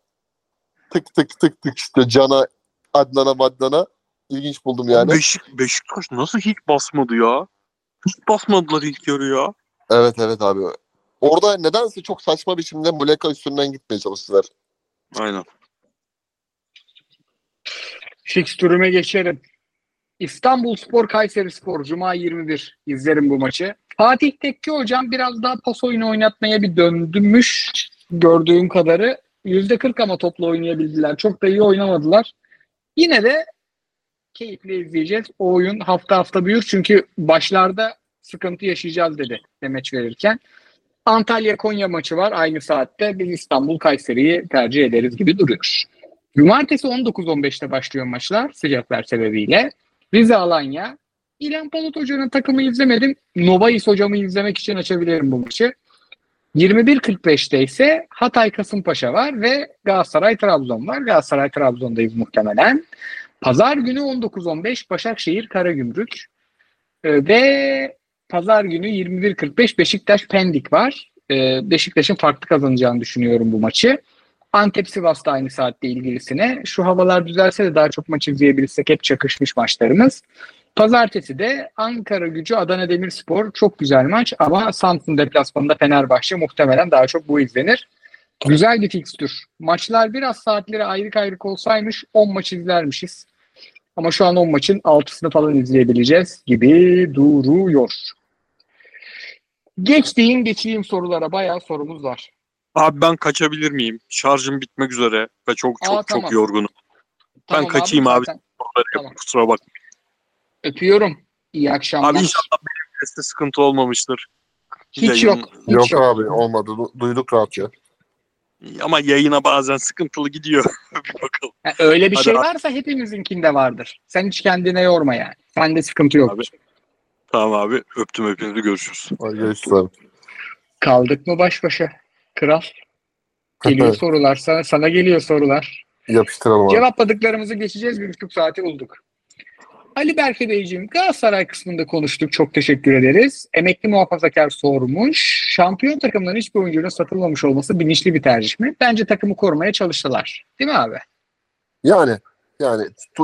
tık tık işte Can'a, Adnan'a ilginç buldum yani. Beşiktaş nasıl hiç basmadı ya? Hiç basmadılar ilk yarı ya. Evet abi. Orada nedense çok saçma biçimde Muleka üstünden gitmeye çalıştılar. Aynen. Fikstürüme geçerim. İstanbulspor Kayserispor Cuma 21 izlerim bu maçı. Fatih Tekke hocam biraz daha pas oyunu oynatmaya bir döndürmüş gördüğüm kadarı. %40 ama topla oynayabildiler. Çok da iyi oynamadılar. Yine de keyifle izleyeceğiz. O oyun hafta büyür çünkü başlarda sıkıntı yaşayacağız dedi demeç verirken. Antalya-Konya maçı var aynı saatte. Biz İstanbul-Kayseri'yi tercih ederiz gibi duruyor. Cumartesi 19.15'te başlıyor maçlar sıcaklar sebebiyle. Rize-Alanya. İlhan Palut Hoca'nın takımı izlemedim. Novayis hocamı izlemek için açabilirim bu maçı. 21.45'te ise Hatay-Kasımpaşa var ve Galatasaray-Trabzon var. Galatasaray-Trabzon'dayız muhtemelen. Pazar günü 19.15 Başakşehir-Karagümrük ve Pazar günü 21.45 Beşiktaş-Pendik var. Beşiktaş'ın farklı kazanacağını düşünüyorum bu maçı. Antep-Sivas'ta aynı saatte ilgilisine. Şu havalar düzelse de daha çok maç izleyebilirsek, hep çakışmış maçlarımız. Pazartesi de Ankaragücü Adana Demirspor çok güzel maç ama Samsun deplasmanında Fenerbahçe muhtemelen daha çok bu izlenir. Güzel bir fikstür. Maçlar biraz saatleri ayrık ayrık olsaymış 10 maç izlermişiz. Ama şu an 10 maçın 6'sını falan izleyebileceğiz gibi duruyor. Geçeyim sorulara, bayağı sorumuz var. Abi ben kaçabilir miyim? Şarjım bitmek üzere ve çok yorgunum. Tamam, ben kaçayım abi. Tamam. Kusura bakma. Öpüyorum. İyi akşamlar. Abi inşallah benim teste sıkıntı olmamıştır. Hiç yok. Abi olmadı. Duyduk rahatça. Ama yayına bazen sıkıntılı gidiyor. Bir bakalım. Yani öyle bir şey varsa hepimizinkinde vardır. Sen hiç kendine yorma yani. Sende sıkıntı yok. Abi. Tamam abi. Öptüm hepinizi. Görüşürüz. Görüşürüz abi. Kaldık mı baş başa? Kral. Geliyor sorular. Sana geliyor sorular. Yapıştıralım abi. Cevapladıklarımızı geçeceğiz. 1,5 saati bulduk. Ali Berke Beyciğim, Galatasaray kısmında konuştuk. Çok teşekkür ederiz. Emekli muhafazakar sormuş. Şampiyon takımların hiçbir oyuncunun satılmamış olması bilinçli bir tercih mi? Bence takımı korumaya çalıştılar. Değil mi abi?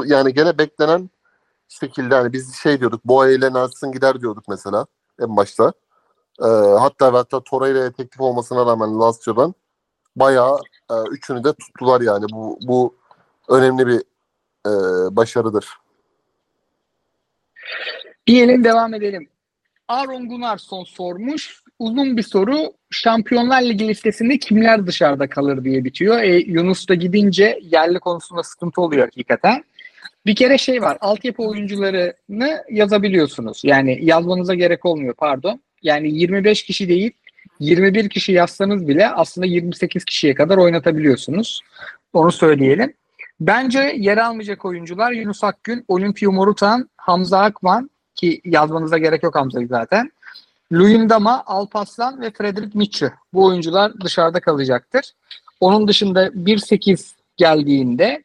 Yani gene beklenen şekilde hani biz şey diyorduk. Boğa ile Nelson gider diyorduk mesela en başta. Hatta Torreira'ya teklif olmasına rağmen Lazio'dan bayağı üçünü de tuttular yani. Bu önemli bir başarıdır. Diyelim, devam edelim. Aaron Gunnarsson sormuş. Uzun bir soru. Şampiyonlar Ligi listesinde kimler dışarıda kalır diye bitiyor. Yunus da gidince yerli konusunda sıkıntı oluyor hakikaten. Bir kere şey var. Altyapı oyuncularını yazabiliyorsunuz. Yani yazmanıza gerek olmuyor, pardon. Yani 25 kişi değil 21 kişi yazsanız bile aslında 28 kişiye kadar oynatabiliyorsunuz. Onu söyleyelim. Bence yer almayacak oyuncular Yunus Akgün, Olimpija Morutan, Hamza Akman ki yazmanıza gerek yok Hamza'yı zaten. Luyendama, Alparslan ve Frederic Mitchell. Bu oyuncular dışarıda kalacaktır. Onun dışında 1-8 geldiğinde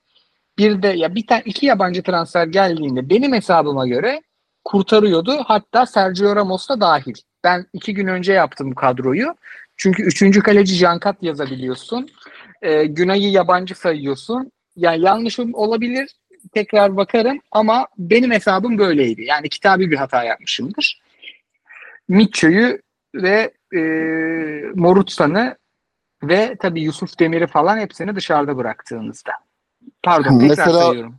bir de iki yabancı transfer geldiğinde benim hesabıma göre kurtarıyordu. Hatta Sergio Ramos da dahil. Ben 2 gün önce yaptım kadroyu. Çünkü 3. kaleci Jankat yazabiliyorsun. Günay'ı yabancı sayıyorsun. Yani yanlışım olabilir. Tekrar bakarım ama benim hesabım böyleydi. Yani kitabi bir hata yapmışımdır. Mitchell'ü ve Morutsan'ı ve tabii Yusuf Demir'i falan hepsini dışarıda bıraktığınızda. Pardon, tekrar söylüyorum.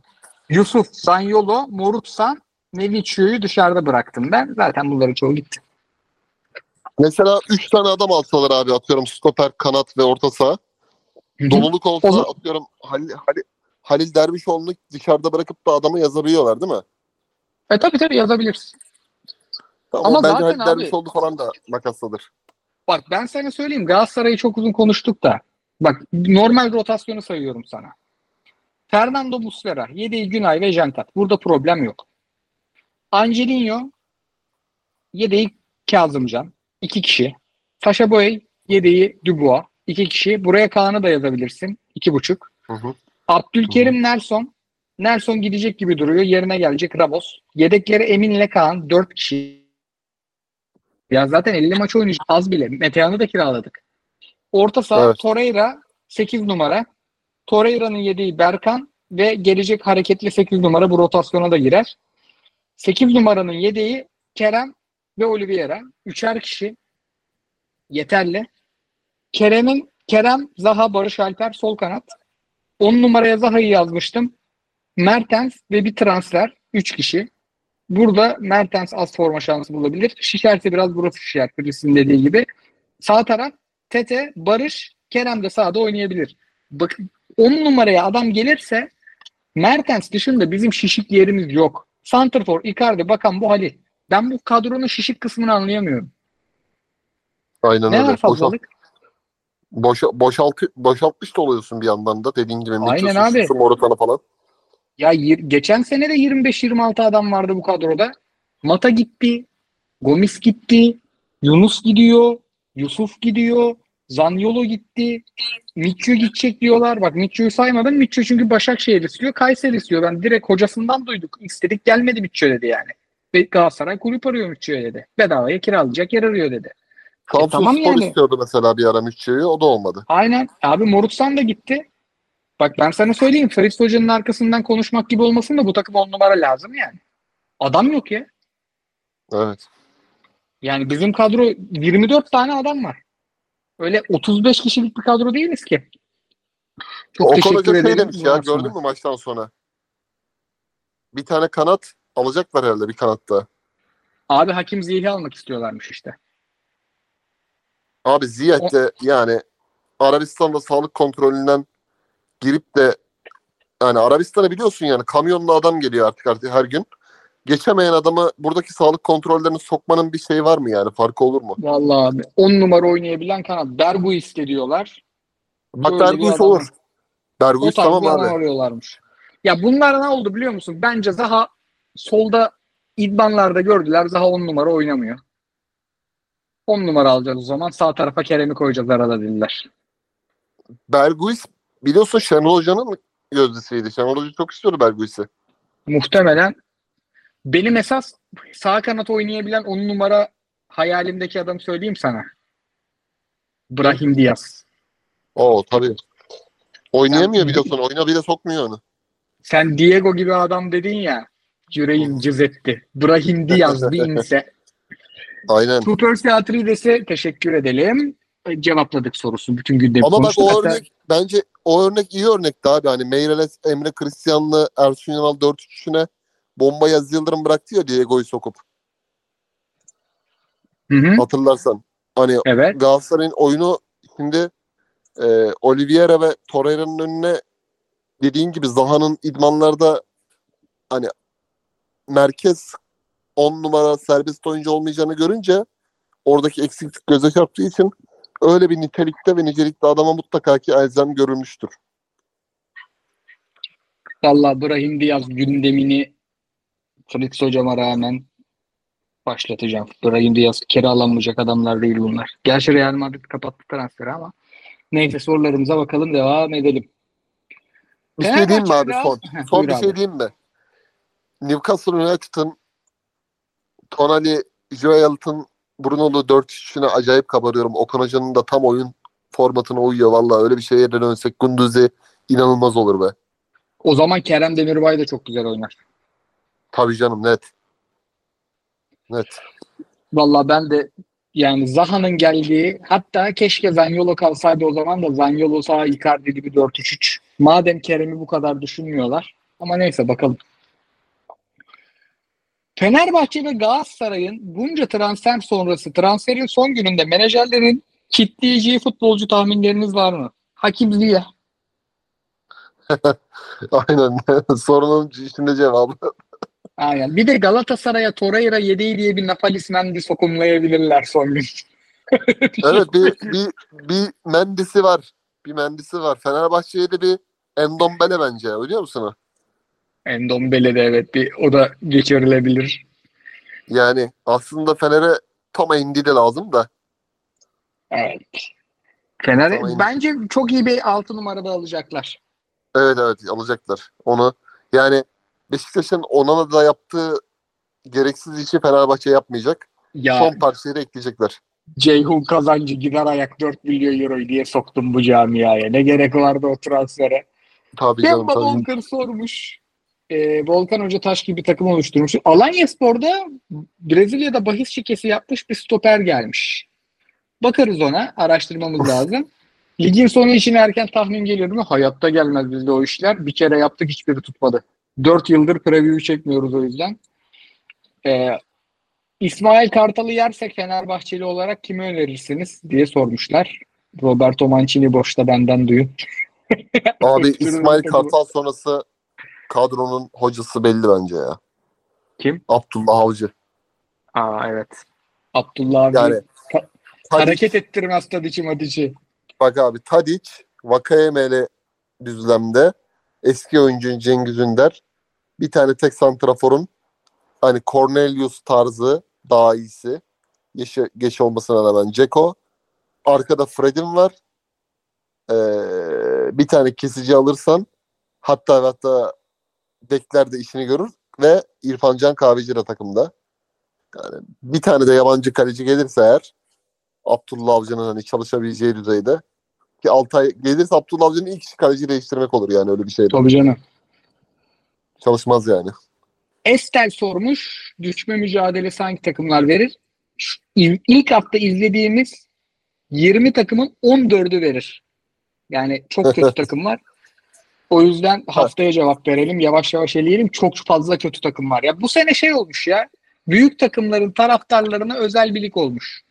Yusuf, Zaniolo, Morutsan ve Mitchell'ü dışarıda bıraktım ben. Zaten bunları çoğu gitti. Mesela 3 tane adam alsalar abi, atıyorum stoper, kanat ve orta saha. Doluluk olsa atıyorum Halil Dervişoğlu'nu dışarıda bırakıp da adamı yazabiliyorlar değil mi? Tabii yazabilirsin. Tamam, ama bence zaten Halil Dervişoğlu falan da makasladır. Bak ben sana söyleyeyim, Galatasaray'ı çok uzun konuştuk da. Bak normal rotasyonu sayıyorum sana. Fernando Muslera, Yedeği Günay ve Jantat. Burada problem yok. Angelinho, Yedeği Kazımcan. 2 kişi. Sasha Boey, Yedeği Dubois. 2 kişi. Buraya Kaan'ı da yazabilirsin. 2,5. Abdülkerim, Nelson gidecek gibi duruyor. Yerine gelecek Ramos. Yedeklere Emin'le Kaan. 4 kişi. Ya zaten 50 maç oynayacak. Az bile. Metehan'ı da kiraladık. Orta saha Torreira 8 numara. Torreira'nın yedeği Berkan ve gelecek hareketli 8 numara bu rotasyona da girer. 8 numaranın yedeği Kerem ve Oliveira. 3'er kişi. Yeterli. Kerem, Zaha, Barış, Alper sol kanat. 10 numaraya Zaha'yı yazmıştım. Mertens ve bir transfer. 3 kişi. Burada Mertens az forma şansı bulabilir. Şişerse biraz burası şişer. Kırıs'ın dediği gibi. Sağ taraf Tete, Barış, Kerem de sağda oynayabilir. Bakın 10 numaraya adam gelirse Mertens dışında bizim şişik yerimiz yok. Santrfor, Icardi, Bakan, bu Halil. Ben bu kadronun şişik kısmını anlayamıyorum. Aynen öyle. Ne var fazlalık? Boşaltmış da oluyorsun bir yandan da dediğin gibi. Aynen abi. Morutan'a falan. Ya geçen sene de 25-26 adam vardı bu kadroda. Mata gitti. Gomis gitti. Yunus gidiyor. Yusuf gidiyor. Zaniolo gitti. Mitchell gidecek diyorlar. Bak Mitchell'ü saymadım. Mitchell çünkü Başakşehir istiyor. Kayseri istiyor. Ben direkt hocasından duyduk. İstedik gelmedi Mitchell dedi yani. Ve Galatasaray kulüp arıyor Mitchell dedi. Bedavaya kiralayacak yer arıyor dedi. Tamam Spor yani. İstiyordu mesela bir ara Mütçe'yi. O da olmadı. Aynen. Abi Morutsan da gitti. Bak ben sana söyleyeyim. Ferit Hoca'nın arkasından konuşmak gibi olmasın da bu takım 10 numara lazım yani. Adam yok ya. Evet. Yani bizim kadro 24 tane adam var. Öyle 35 kişilik bir kadro değiliz ki. Çok teşekkür ederim. Ya, gördün mü maçtan sonra? Bir tane kanat alacaklar herhalde, bir kanatta. Abi Hakim Ziyeh'i almak istiyorlarmış işte. Abi Ziyeh de yani Arabistan'da sağlık kontrolünden girip de yani Arabistan'a biliyorsun yani kamyonlu adam geliyor artık her gün. Geçemeyen adamı buradaki sağlık kontrollerini sokmanın bir şeyi var mı yani? Farkı olur mu? Vallahi abi 10 numara oynayabilen kanat. Berguis de diyorlar. Bak Berguis olur. Berguis tamam abi. Arıyorlarmış. Ya bunlar ne oldu biliyor musun? Bence Zaha solda idmanlarda gördüler. Zaha 10 numara oynamıyor. 10 numara alacağız o zaman. Sağ tarafa Kerem'i koyacağız arada dediler. Berguis biliyorsun Şenol Hoca'nın gözdesiydi. Şenol Hoca çok istiyordu Berguis'i. Muhtemelen. Benim esas sağ kanat oynayabilen 10 numara hayalimdeki adamı söyleyeyim sana. Brahim Diaz. Oo tabii. Oynayamıyor biliyorsun. Oyuna bile sokmuyor onu. Sen Diego gibi adam dedin ya. Yüreğim cız etti. Brahim Diaz değilse. Aynen. Super Seatri'dese teşekkür edelim. Cevapladık sorusu. Bütün gündemi konuştuk. Ama bak o örnek bence o örnek iyi örnekti abi. Hani Meireles, Emre Cristianlı, Ersun Yanal 4-3-3'üne bomba Yaz Yıldırım bıraktı ya Diego'yu sokup. Hı-hı. Hatırlarsan. Hani evet. Galatasaray'ın oyunu şimdi Oliveira ve Torreira'nın önüne dediğin gibi Zaha'nın idmanlarda hani merkez 10 numara serbest oyuncu olmayacağını görünce oradaki eksiklik göze çarptığı için öyle bir nitelikte ve nicelikte adama mutlaka ki elzem görülmüştür. Vallahi Brahim Diaz gündemini Fritz hocama rağmen başlatacağım. Brahim Diaz kiralanmayacak adamlar değil bunlar. Gerçi Real Madrid kapattı transferi ama neyse sorularımıza bakalım, devam edelim. Bir şey diyeyim mi abi son? Son bir şey diyeyim mi? Newcastle United'ın Tonali, Joelton, Brunolu 4-3'üne acayip kabarıyorum. Okan Hoca'nın da tam oyun formatına uyuyor. Valla öyle bir şeye dönsek Gündüz'e inanılmaz olur be. O zaman Kerem Demirbay da çok güzel oynar. Tabii canım, net. Net. Valla ben de yani Zaha'nın geldiği, hatta keşke Zaniolo kalsaydı o zaman da Zaniolo sağ Icardi gibi 4-3-3. Madem Kerem'i bu kadar düşünmüyorlar. Ama neyse bakalım. Fenerbahçe ve Galatasaray'ın bunca transfer sonrası transferin son gününde menajerlerin kitleyeceği futbolcu tahminleriniz var mı? Hakim Ziyeh. Aynen. Sorunun içinde cevabı. Aynen. Bir de Galatasaray'a Torreira yedeği diye bir Napalis Mendy sokumlayabilirler son gün. Evet, bir Mendy'si var. Bir Mendy'si var. Fenerbahçe'ye de bir Endombele bence. Biliyor musun o? Endombele de evet. Bir, o da geçirilebilir. Yani aslında Fener'e Tom Endi de lazım da. Evet. Fener'e bence çok iyi bir 6 numarada alacaklar. Evet alacaklar. Onu yani Beşiktaş'ın ona da yaptığı gereksiz işi Fenerbahçe yapmayacak. Ya, son parçayı da ekleyecekler. Ceyhun Kazancı gider ayak 4 milyon euro diye soktum bu camiaya. Ne gerek vardı o transfere? Tabii canım. Kemba Volker sormuş. Volkan Hoca taş gibi takım oluşturmuş. Alanyaspor'da Brezilya'da bahis şikesi yapmış bir stoper gelmiş. Bakarız ona. Araştırmamız lazım. Ligin sonu için erken tahmin geliyor mu? Hayatta gelmez bizde o işler. Bir kere yaptık, hiçbiri tutmadı. 4 yıldır preview çekmiyoruz o yüzden. İsmail Kartal'ı yersek Fenerbahçeli olarak kimi önerirsiniz diye sormuşlar. Roberto Mancini boşta benden duyun. Abi İsmail Kartal sonrası kadronun hocası belli bence ya. Kim? Abdullah Avcı. Aa evet. Abdullah Avcı. Yani, hareket ettirmez Tadiç'i Madiç'i. Bak abi Tadiç, Vakayeme'li düzlemde. Eski oyuncu Cengiz Ünder. Bir tane tek santraforun hani Cornelius tarzı daha iyisi. Geç olmasına rağmen Ceko. Arkada Fred'in var. Bir tane kesici alırsan hatta bekler de işini görür ve İrfan Can Kahveci de takımda. Yani bir tane de yabancı kaleci gelirse eğer Abdullah Avcı'nın hani çalışabileceği düzeyde ki Altay gelirse Abdullah Avcı'nın ilk kaleci değiştirmek olur yani öyle bir şey. Tabii canım. Çalışmaz yani. Estel sormuş, düşme mücadelesi hangi takımlar verir? İlk hafta izlediğimiz 20 takımın 14'ü verir. Yani çok kötü takım var. O yüzden haftaya cevap verelim. Yavaş yavaş eleyelim. Çok fazla kötü takım var. Ya bu sene şey olmuş ya. Büyük takımların taraftarlarına özel bir lig olmuş.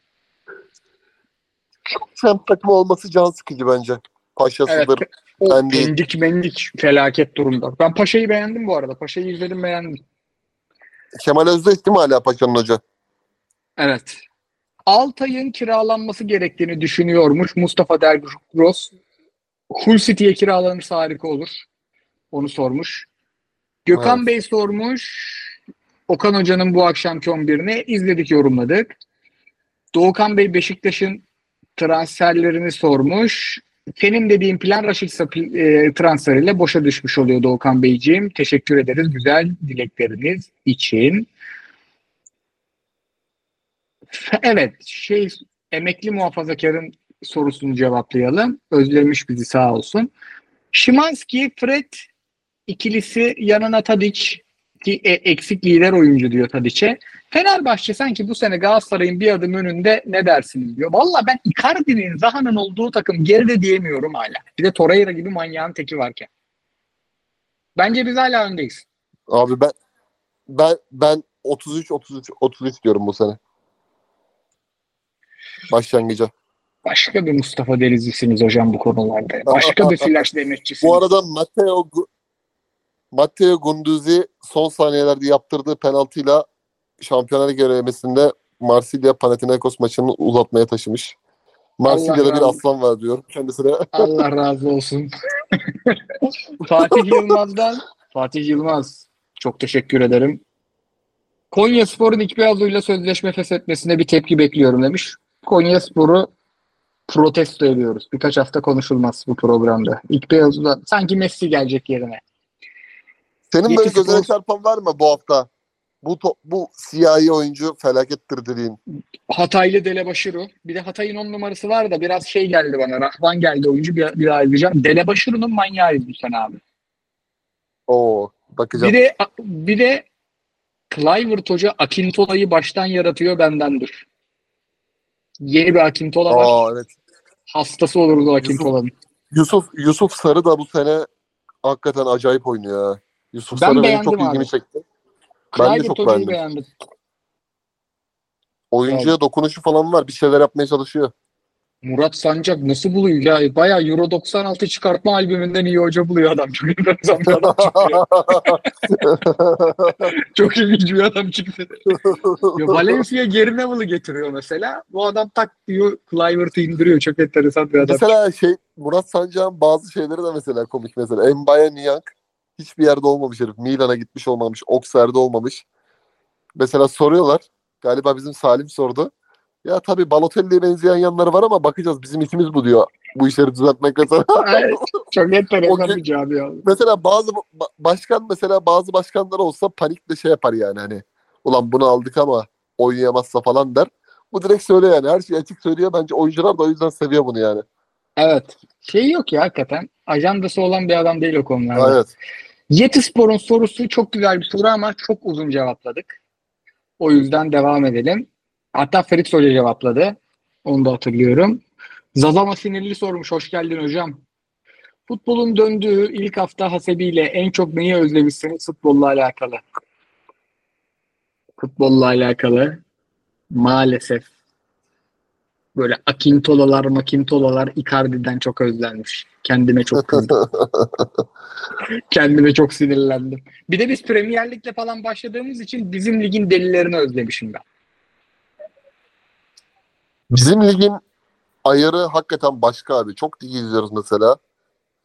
Çok şamp takımı olması can sıkıcı bence. Paşasıdır. Evet. O mendik felaket durumda. Ben Paşa'yı beğendim bu arada. Paşa'yı izledim, beğendim. Kemal Özdeş değil mi hala Paşa'nın hoca? Evet. Altay'ın kiralanması gerektiğini düşünüyormuş Mustafa Dergros. Hull City'ye kiralanırsa harika olur. Onu sormuş. Gökhan Bey sormuş. Okan Hoca'nın bu akşamki 11'ini izledik, yorumladık. Doğukan Bey Beşiktaş'ın transferlerini sormuş. Senin dediğin plan Rashica transferiyle boşa düşmüş oluyor Doğukan Beyciğim. Teşekkür ederiz güzel dilekleriniz için. Evet, emekli muhafazakarın sorusunu cevaplayalım. Özlemiş bizi, sağ olsun. Şimanski, Fred ikilisi yanına Tadic ki eksik lider oyuncu diyor Tadic'e. Fenerbahçe sanki bu sene Galatasaray'ın bir adım önünde, ne dersiniz diyor. Valla ben Icardi'nin, Zaha'nın olduğu takım geride diyemiyorum hala. Bir de Torreira gibi manyağın teki varken. Bence biz hala öndeyiz. Abi ben 33 diyorum bu sene. Başlangıca. Başka bir Mustafa Denizlisiniz hocam bu konularda. Başka bir flash denetçisiniz. Bu arada Matteo Gündüz'ü son saniyelerde yaptırdığı penaltıyla şampiyonlar görevmesinde Marsilya Panathinaikos maçını uzatmaya taşımış. Marsilya'da bir aslan var diyor kendisine. Allah razı olsun. Fatih Yılmaz çok teşekkür ederim. Konyaspor'un İkbeazu'yla sözleşme feshetmesine bir tepki bekliyorum demiş. Konyaspor'u protesto ediyoruz. Birkaç hafta konuşulmaz bu programda. İkbeazu'da sanki Messi gelecek yerine. Senin böyle gözüne çarpan var mı bu hafta? Bu siyahi oyuncu felakettir dediğin. Hataylı Delebaşıru. Bir de Hatay'ın 10 numarası var da biraz geldi bana. Rahvan geldi oyuncu. Bir daha izleyeceğim. Delebaşıru'nun manyağıydı sen abi. Oo, bakacağım. Bir de Clivert Hoca Akintola'yı baştan yaratıyor, bendendir. Yeni bir Akintola var. Evet. Hastası oluruz o Akintola'nın. Yusuf Sarı da bu sene hakikaten acayip oynuyor. Yusuf Sarı benim çok ilgimi çekti. Ben de çok beğendim. Oyuncuya dokunuşu falan var. Bir şeyler yapmaya çalışıyor. Murat Sancak nasıl buluyor ya? Bayağı Euro 96 çıkartma albümünden iyi hoca buluyor adam. Çok ilginç bir adam çıkıyor. Çok ilginç bir adam çıktı. Valencia Gerinaval'ı getiriyor mesela. Bu adam tak diyor, Clivert'ı indiriyor. Çok enteresan bir adam. Mesela Murat Sancak'ın bazı şeyleri de mesela komik mesela. Mbaye Niang hiçbir yerde olmamış herif. Milan'a gitmiş olmamış. Oxford'da olmamış. Mesela soruyorlar. Galiba bizim Salim sordu. Ya tabii Balotelli'ye benzeyen yanları var ama bakacağız. Bizim ikimiz bu diyor. Bu işleri düzeltmek mesela. Evet, çok enteresan bir cami abi. Mesela bazı başkanlar olsa panikle yapar yani hani. Ulan bunu aldık ama oynayamazsa falan der. Bu direkt söylüyor yani. Her şeyi açık söylüyor. Bence oyuncular da o yüzden seviyor bunu yani. Evet. Yok ya hakikaten. Ajandası olan bir adam değil o konularda. Evet. Yetispor'un sorusu çok güzel bir soru ama çok uzun cevapladık. O yüzden devam edelim. Hatta Ferit Hoca cevapladı. Onu da hatırlıyorum. Zazama sinirli sormuş. Hoş geldin hocam. Futbolun döndüğü ilk hafta hasebiyle en çok neyi özlemişsiniz futbolla alakalı? Futbolla alakalı maalesef böyle Akintolalar Icardi'den çok özlenmiş. Kendime çok kızdım. Kendime çok sinirlendim. Bir de biz Premier Lig'le falan başladığımız için bizim ligin delilerini özlemişim ben. Bizim ligin ayarı hakikaten başka abi. Çok ligi izliyoruz mesela.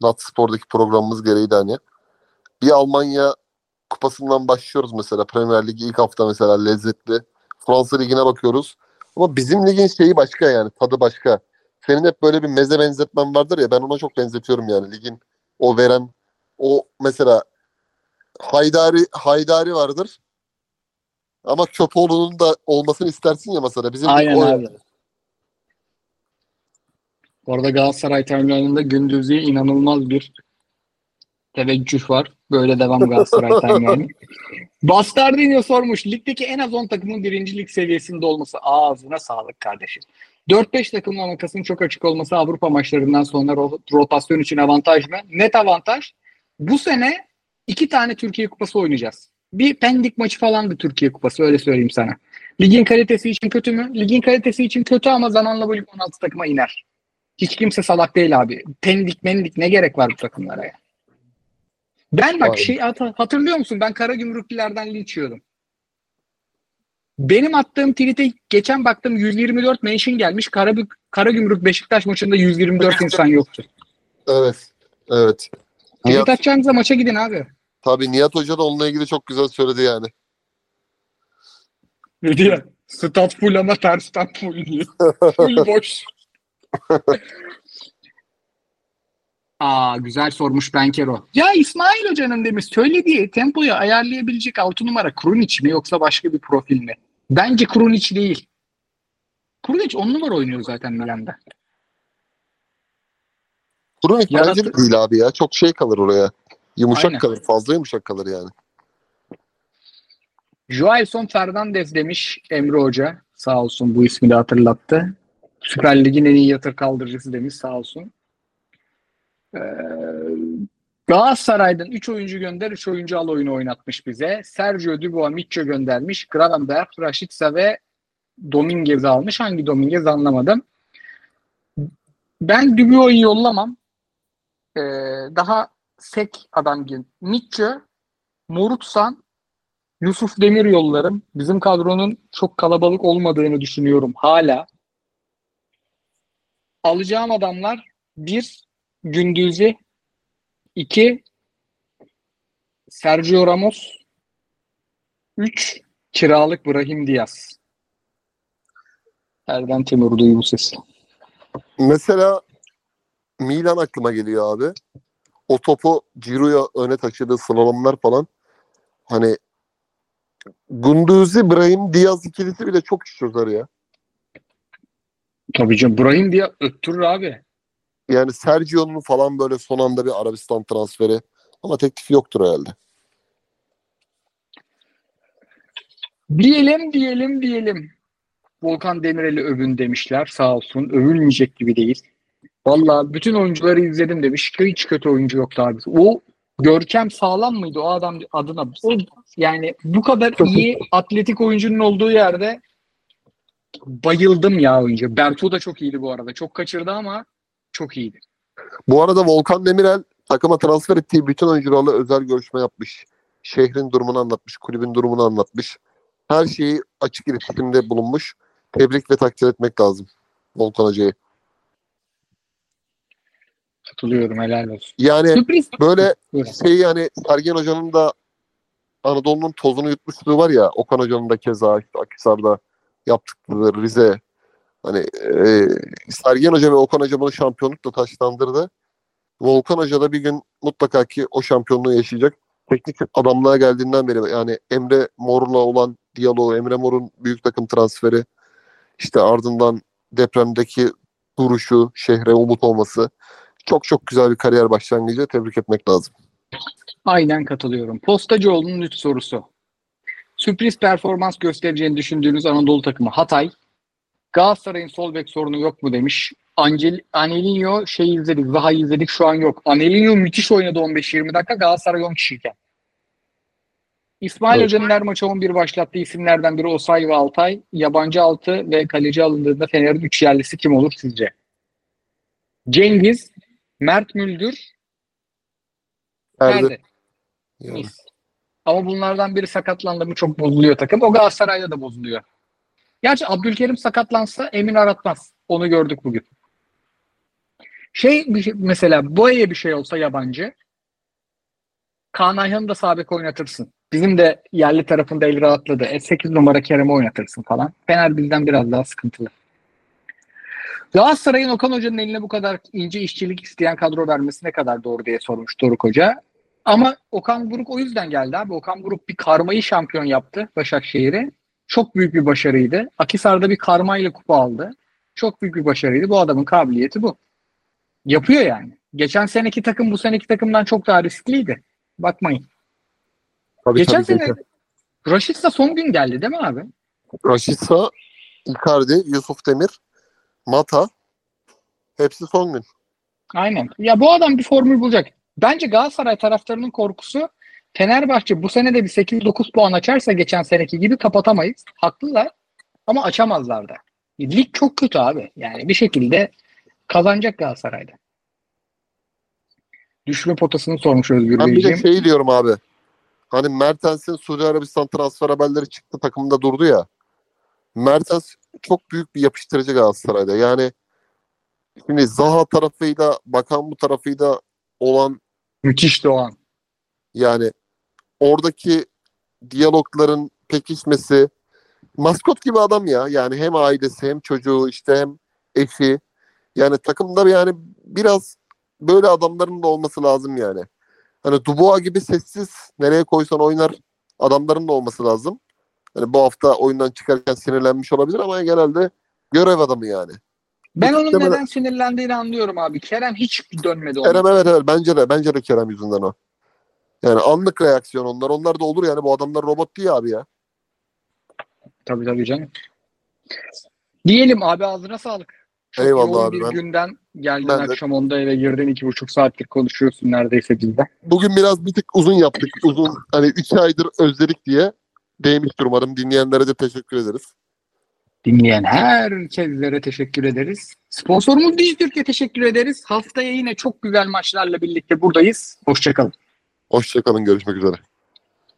Natspor'daki programımız gereği de hani. Bir Almanya kupasından başlıyoruz mesela. Premier Ligi ilk hafta mesela lezzetli. Fransa Ligi'ne bakıyoruz. Ama bizim ligin başka yani. Tadı başka. Senin hep böyle bir meze benzetmen vardır ya. Ben ona çok benzetiyorum yani. Ligin o veren o mesela Haydari vardır. Ama Çöpoğlu'nun da olmasını istersin ya mesela. Bizim aynen abi. Orada Galatasaray terminalinde Gündüz'e inanılmaz bir teveccüh var. Böyle devam Galatasaray terminali. Bastardinho sormuş. Ligdeki en az 10 takımın 1. lig seviyesinde olması. Ağzına sağlık kardeşim. 4-5 takımın alakasının çok açık olması Avrupa maçlarından sonra rotasyon için avantaj mı? Net avantaj. Bu sene 2 tane Türkiye Kupası oynayacağız. Bir Pendik maçı falandı Türkiye Kupası, öyle söyleyeyim sana. Ligin kalitesi için kötü mü? Ligin kalitesi için kötü ama zamanla bu lig 16 takıma iner. Hiç kimse salak değil abi. Pendik mendik ne gerek var bu takımlara ya? Ben bak hatırlıyor musun? Ben Karagümrüklilerden linç yiyordum. Benim attığım tweet'e geçen baktım 124 mention gelmiş. Karagümrük Beşiktaş maçında 124 insan yoktu. Evet. Evet. Tweet atacağınıza maça gidin abi. Tabii Nihat Hoca da onunla ilgili çok güzel söyledi yani. Ne diyor? Stat full ama tersten full diyor. Full boş. Aa, güzel sormuş Benkero. Ya İsmail Hoca'nın demiş söylediği tempoyu ayarlayabilecek 6 numara Krunic mi yoksa başka bir profil mi? Bence Krunic değil. Krunic 10 numara oynuyor zaten Milan'da. Krunic bence de değil abi ya. Çok şey kalır oraya. Yumuşak aynen kalır. Fazla yumuşak kalır yani. Joelson Fernandez demiş Emre Hoca. Sağ olsun bu ismi de hatırlattı. Süper Lig'in en iyi yatır kaldırıcısı demiş sağ olsun. Galatasaray'dan 3 oyuncu gönder 3 oyuncu al oyunu oynatmış bize. Sergio Dubois, Mitcho göndermiş. Gravenberg, Rashica ve Dominguez'i almış. Hangi Dominguez anlamadım. Ben Dubois'u yollamam. Daha sek adam gibi. Mitcho, Morutsan, Yusuf Demir yollarım. Bizim kadronun çok kalabalık olmadığını düşünüyorum hala. Alacağım adamlar 1 Gündüz'i, 2 Sergio Ramos, 3 kiralık Brahim Diaz. Erden Timur duyuyor bu sesi. Mesela Milan aklıma geliyor abi. O topu Ciro'ya öne taşıdığı slalomlar falan. Hani Gündüz'i, Brahim Diaz ikilisi bile çok iş çözer ya. Tabii canım. Brahim Diaz öttürür abi. Yani Sergio'nun falan böyle son anda bir Arabistan transferi. Ama teklifi yoktur herhalde. Diyelim. Volkan Demirel'i övün demişler. Sağ olsun. Övülmeyecek gibi değil. Valla bütün oyuncuları izledim demiş. Hiç kötü oyuncu yoktu abi. O Görkem Sağlam mıydı? O adam adına. O, yani bu kadar iyi atletik oyuncunun olduğu yerde bayıldım ya oyuncu. Bertu da çok iyiydi bu arada. Çok kaçırdı ama çok iyiydi. Bu arada Volkan Demirel takıma transfer ettiği bütün oyuncularla özel görüşme yapmış. Şehrin durumunu anlatmış. Kulübün durumunu anlatmış. Her şeyi açık iletişimde bulunmuş. Tebrik ve takdir etmek lazım Volkan Hoca'yı. Katılıyorum, helal olsun. Yani sürpriz böyle şey, yani Sergen Hoca'nın da Anadolu'nun tozunu yutmuşluğu var ya. Okan Hoca'nın da keza işte Akhisar'da yaptıkları, Rize. Hani Sergen Hoca ve Okan Hoca bunu şampiyonlukla taşlandırdı. Volkan Hoca da bir gün mutlaka ki o şampiyonluğu yaşayacak. Teknik adamlığa geldiğinden beri yani Emre Mor'la olan diyaloğu, Emre Mor'un büyük takım transferi, işte ardından depremdeki duruşu, şehre umut olması, çok güzel bir kariyer başlangıcı, tebrik etmek lazım. Aynen katılıyorum. Postacıoğlu'nun 3 sorusu. Sürpriz performans göstereceğini düşündüğünüz Anadolu takımı Hatay. Galatasaray'ın sol bek sorunu yok mu demiş. Angelinho izledik, Zaha'yı izledik, şu an yok. Angelinho müthiş oynadı 15-20 dakika Galatasaray 10 kişiyken. İsmail Hoca'nın her maça 11 başlattığı isimlerden biri Osay ve Altay. Yabancı 6 ve kaleci alındığında Fener'in 3 yerlisi kim olur sizce? Cengiz, Mert Müldür, Ferdi. Yani. Ama bunlardan biri sakatlandı mı çok bozuluyor takım. O Galatasaray'da da bozuluyor. Gerçi Abdülkerim sakatlansa Emin aratmaz. Onu gördük bugün. Mesela Boya'ya bir şey olsa yabancı. Kaan Ayhan'ı da sağ bek oynatırsın. Bizim de yerli tarafında el rahatladı. 8 numara Kerem'i oynatırsın falan. Fener bizden biraz daha sıkıntılı. Galatasaray'ın Okan Hoca'nın eline bu kadar ince işçilik isteyen kadro vermesi ne kadar doğru diye sormuş Doruk Hoca. Ama Okan Buruk o yüzden geldi abi. Okan Buruk bir karmayı şampiyon yaptı Başakşehir'i. Çok büyük bir başarıydı. Akhisar'da bir karmayla kupa aldı. Çok büyük bir başarıydı. Bu adamın kabiliyeti bu. Yapıyor yani. Geçen seneki takım bu seneki takımdan çok daha riskliydi. Bakmayın. Tabii, geçen sene Rashica son gün geldi değil mi abi? Rashica, Icardi, Yusuf Demir, Mata, hepsi son gün. Aynen. Ya bu adam bir formül bulacak. Bence Galatasaray taraftarının korkusu Fenerbahçe bu sene de bir 8-9 puan açarsa geçen seneki gibi kapatamayız. Haklılar ama açamazlar da. Lig çok kötü abi. Yani bir şekilde kazanacak Galatasaray'da. Düşme potasını sormuş Özgür Beyciğim. Ben bir de şey diyorum abi. Hani Mertens'in Suudi Arabistan transfer haberleri çıktı, takımda durdu ya. Mertens çok büyük bir yapıştırıcı Galatasaray'da. Yani şimdi Zaha tarafıyla, Bakan bu tarafıyla olan müthiş Doğan. Yani oradaki diyalogların pekişmesi, maskot gibi adam ya. Yani hem ailesi hem çocuğu işte hem eşi. Yani takımda yani biraz böyle adamların da olması lazım yani. Hani Dubois gibi sessiz, nereye koysan oynar adamların da olması lazım. Hani bu hafta oyundan çıkarken sinirlenmiş olabilir ama genelde görev adamı yani. Ben hiç onun demeden... neden sinirlendiğini anlıyorum abi. Kerem hiç dönmedi. Kerem evet bence de Kerem yüzünden o. Yani anlık reaksiyon onlar da olur yani, bu adamlar robot değil abi ya. Tabii canım. Diyelim abi, ağzına sağlık. Çok eyvallah abi. Bir günden geldin, akşam 10'da eve girdin, 2,5 saatlik konuşuyorsun neredeyse bizden. Bugün biraz bir tık uzun yaptık. Uzun hani 3 aydır özledik diye değmiştir umarım. Dinleyenlere de teşekkür ederiz. Dinleyen herkeslere teşekkür ederiz. Sponsorumuz Dijitürk'e teşekkür ederiz. Haftaya yine çok güzel maçlarla birlikte buradayız. Hoşçakalın. Hoşçakalın. Görüşmek üzere.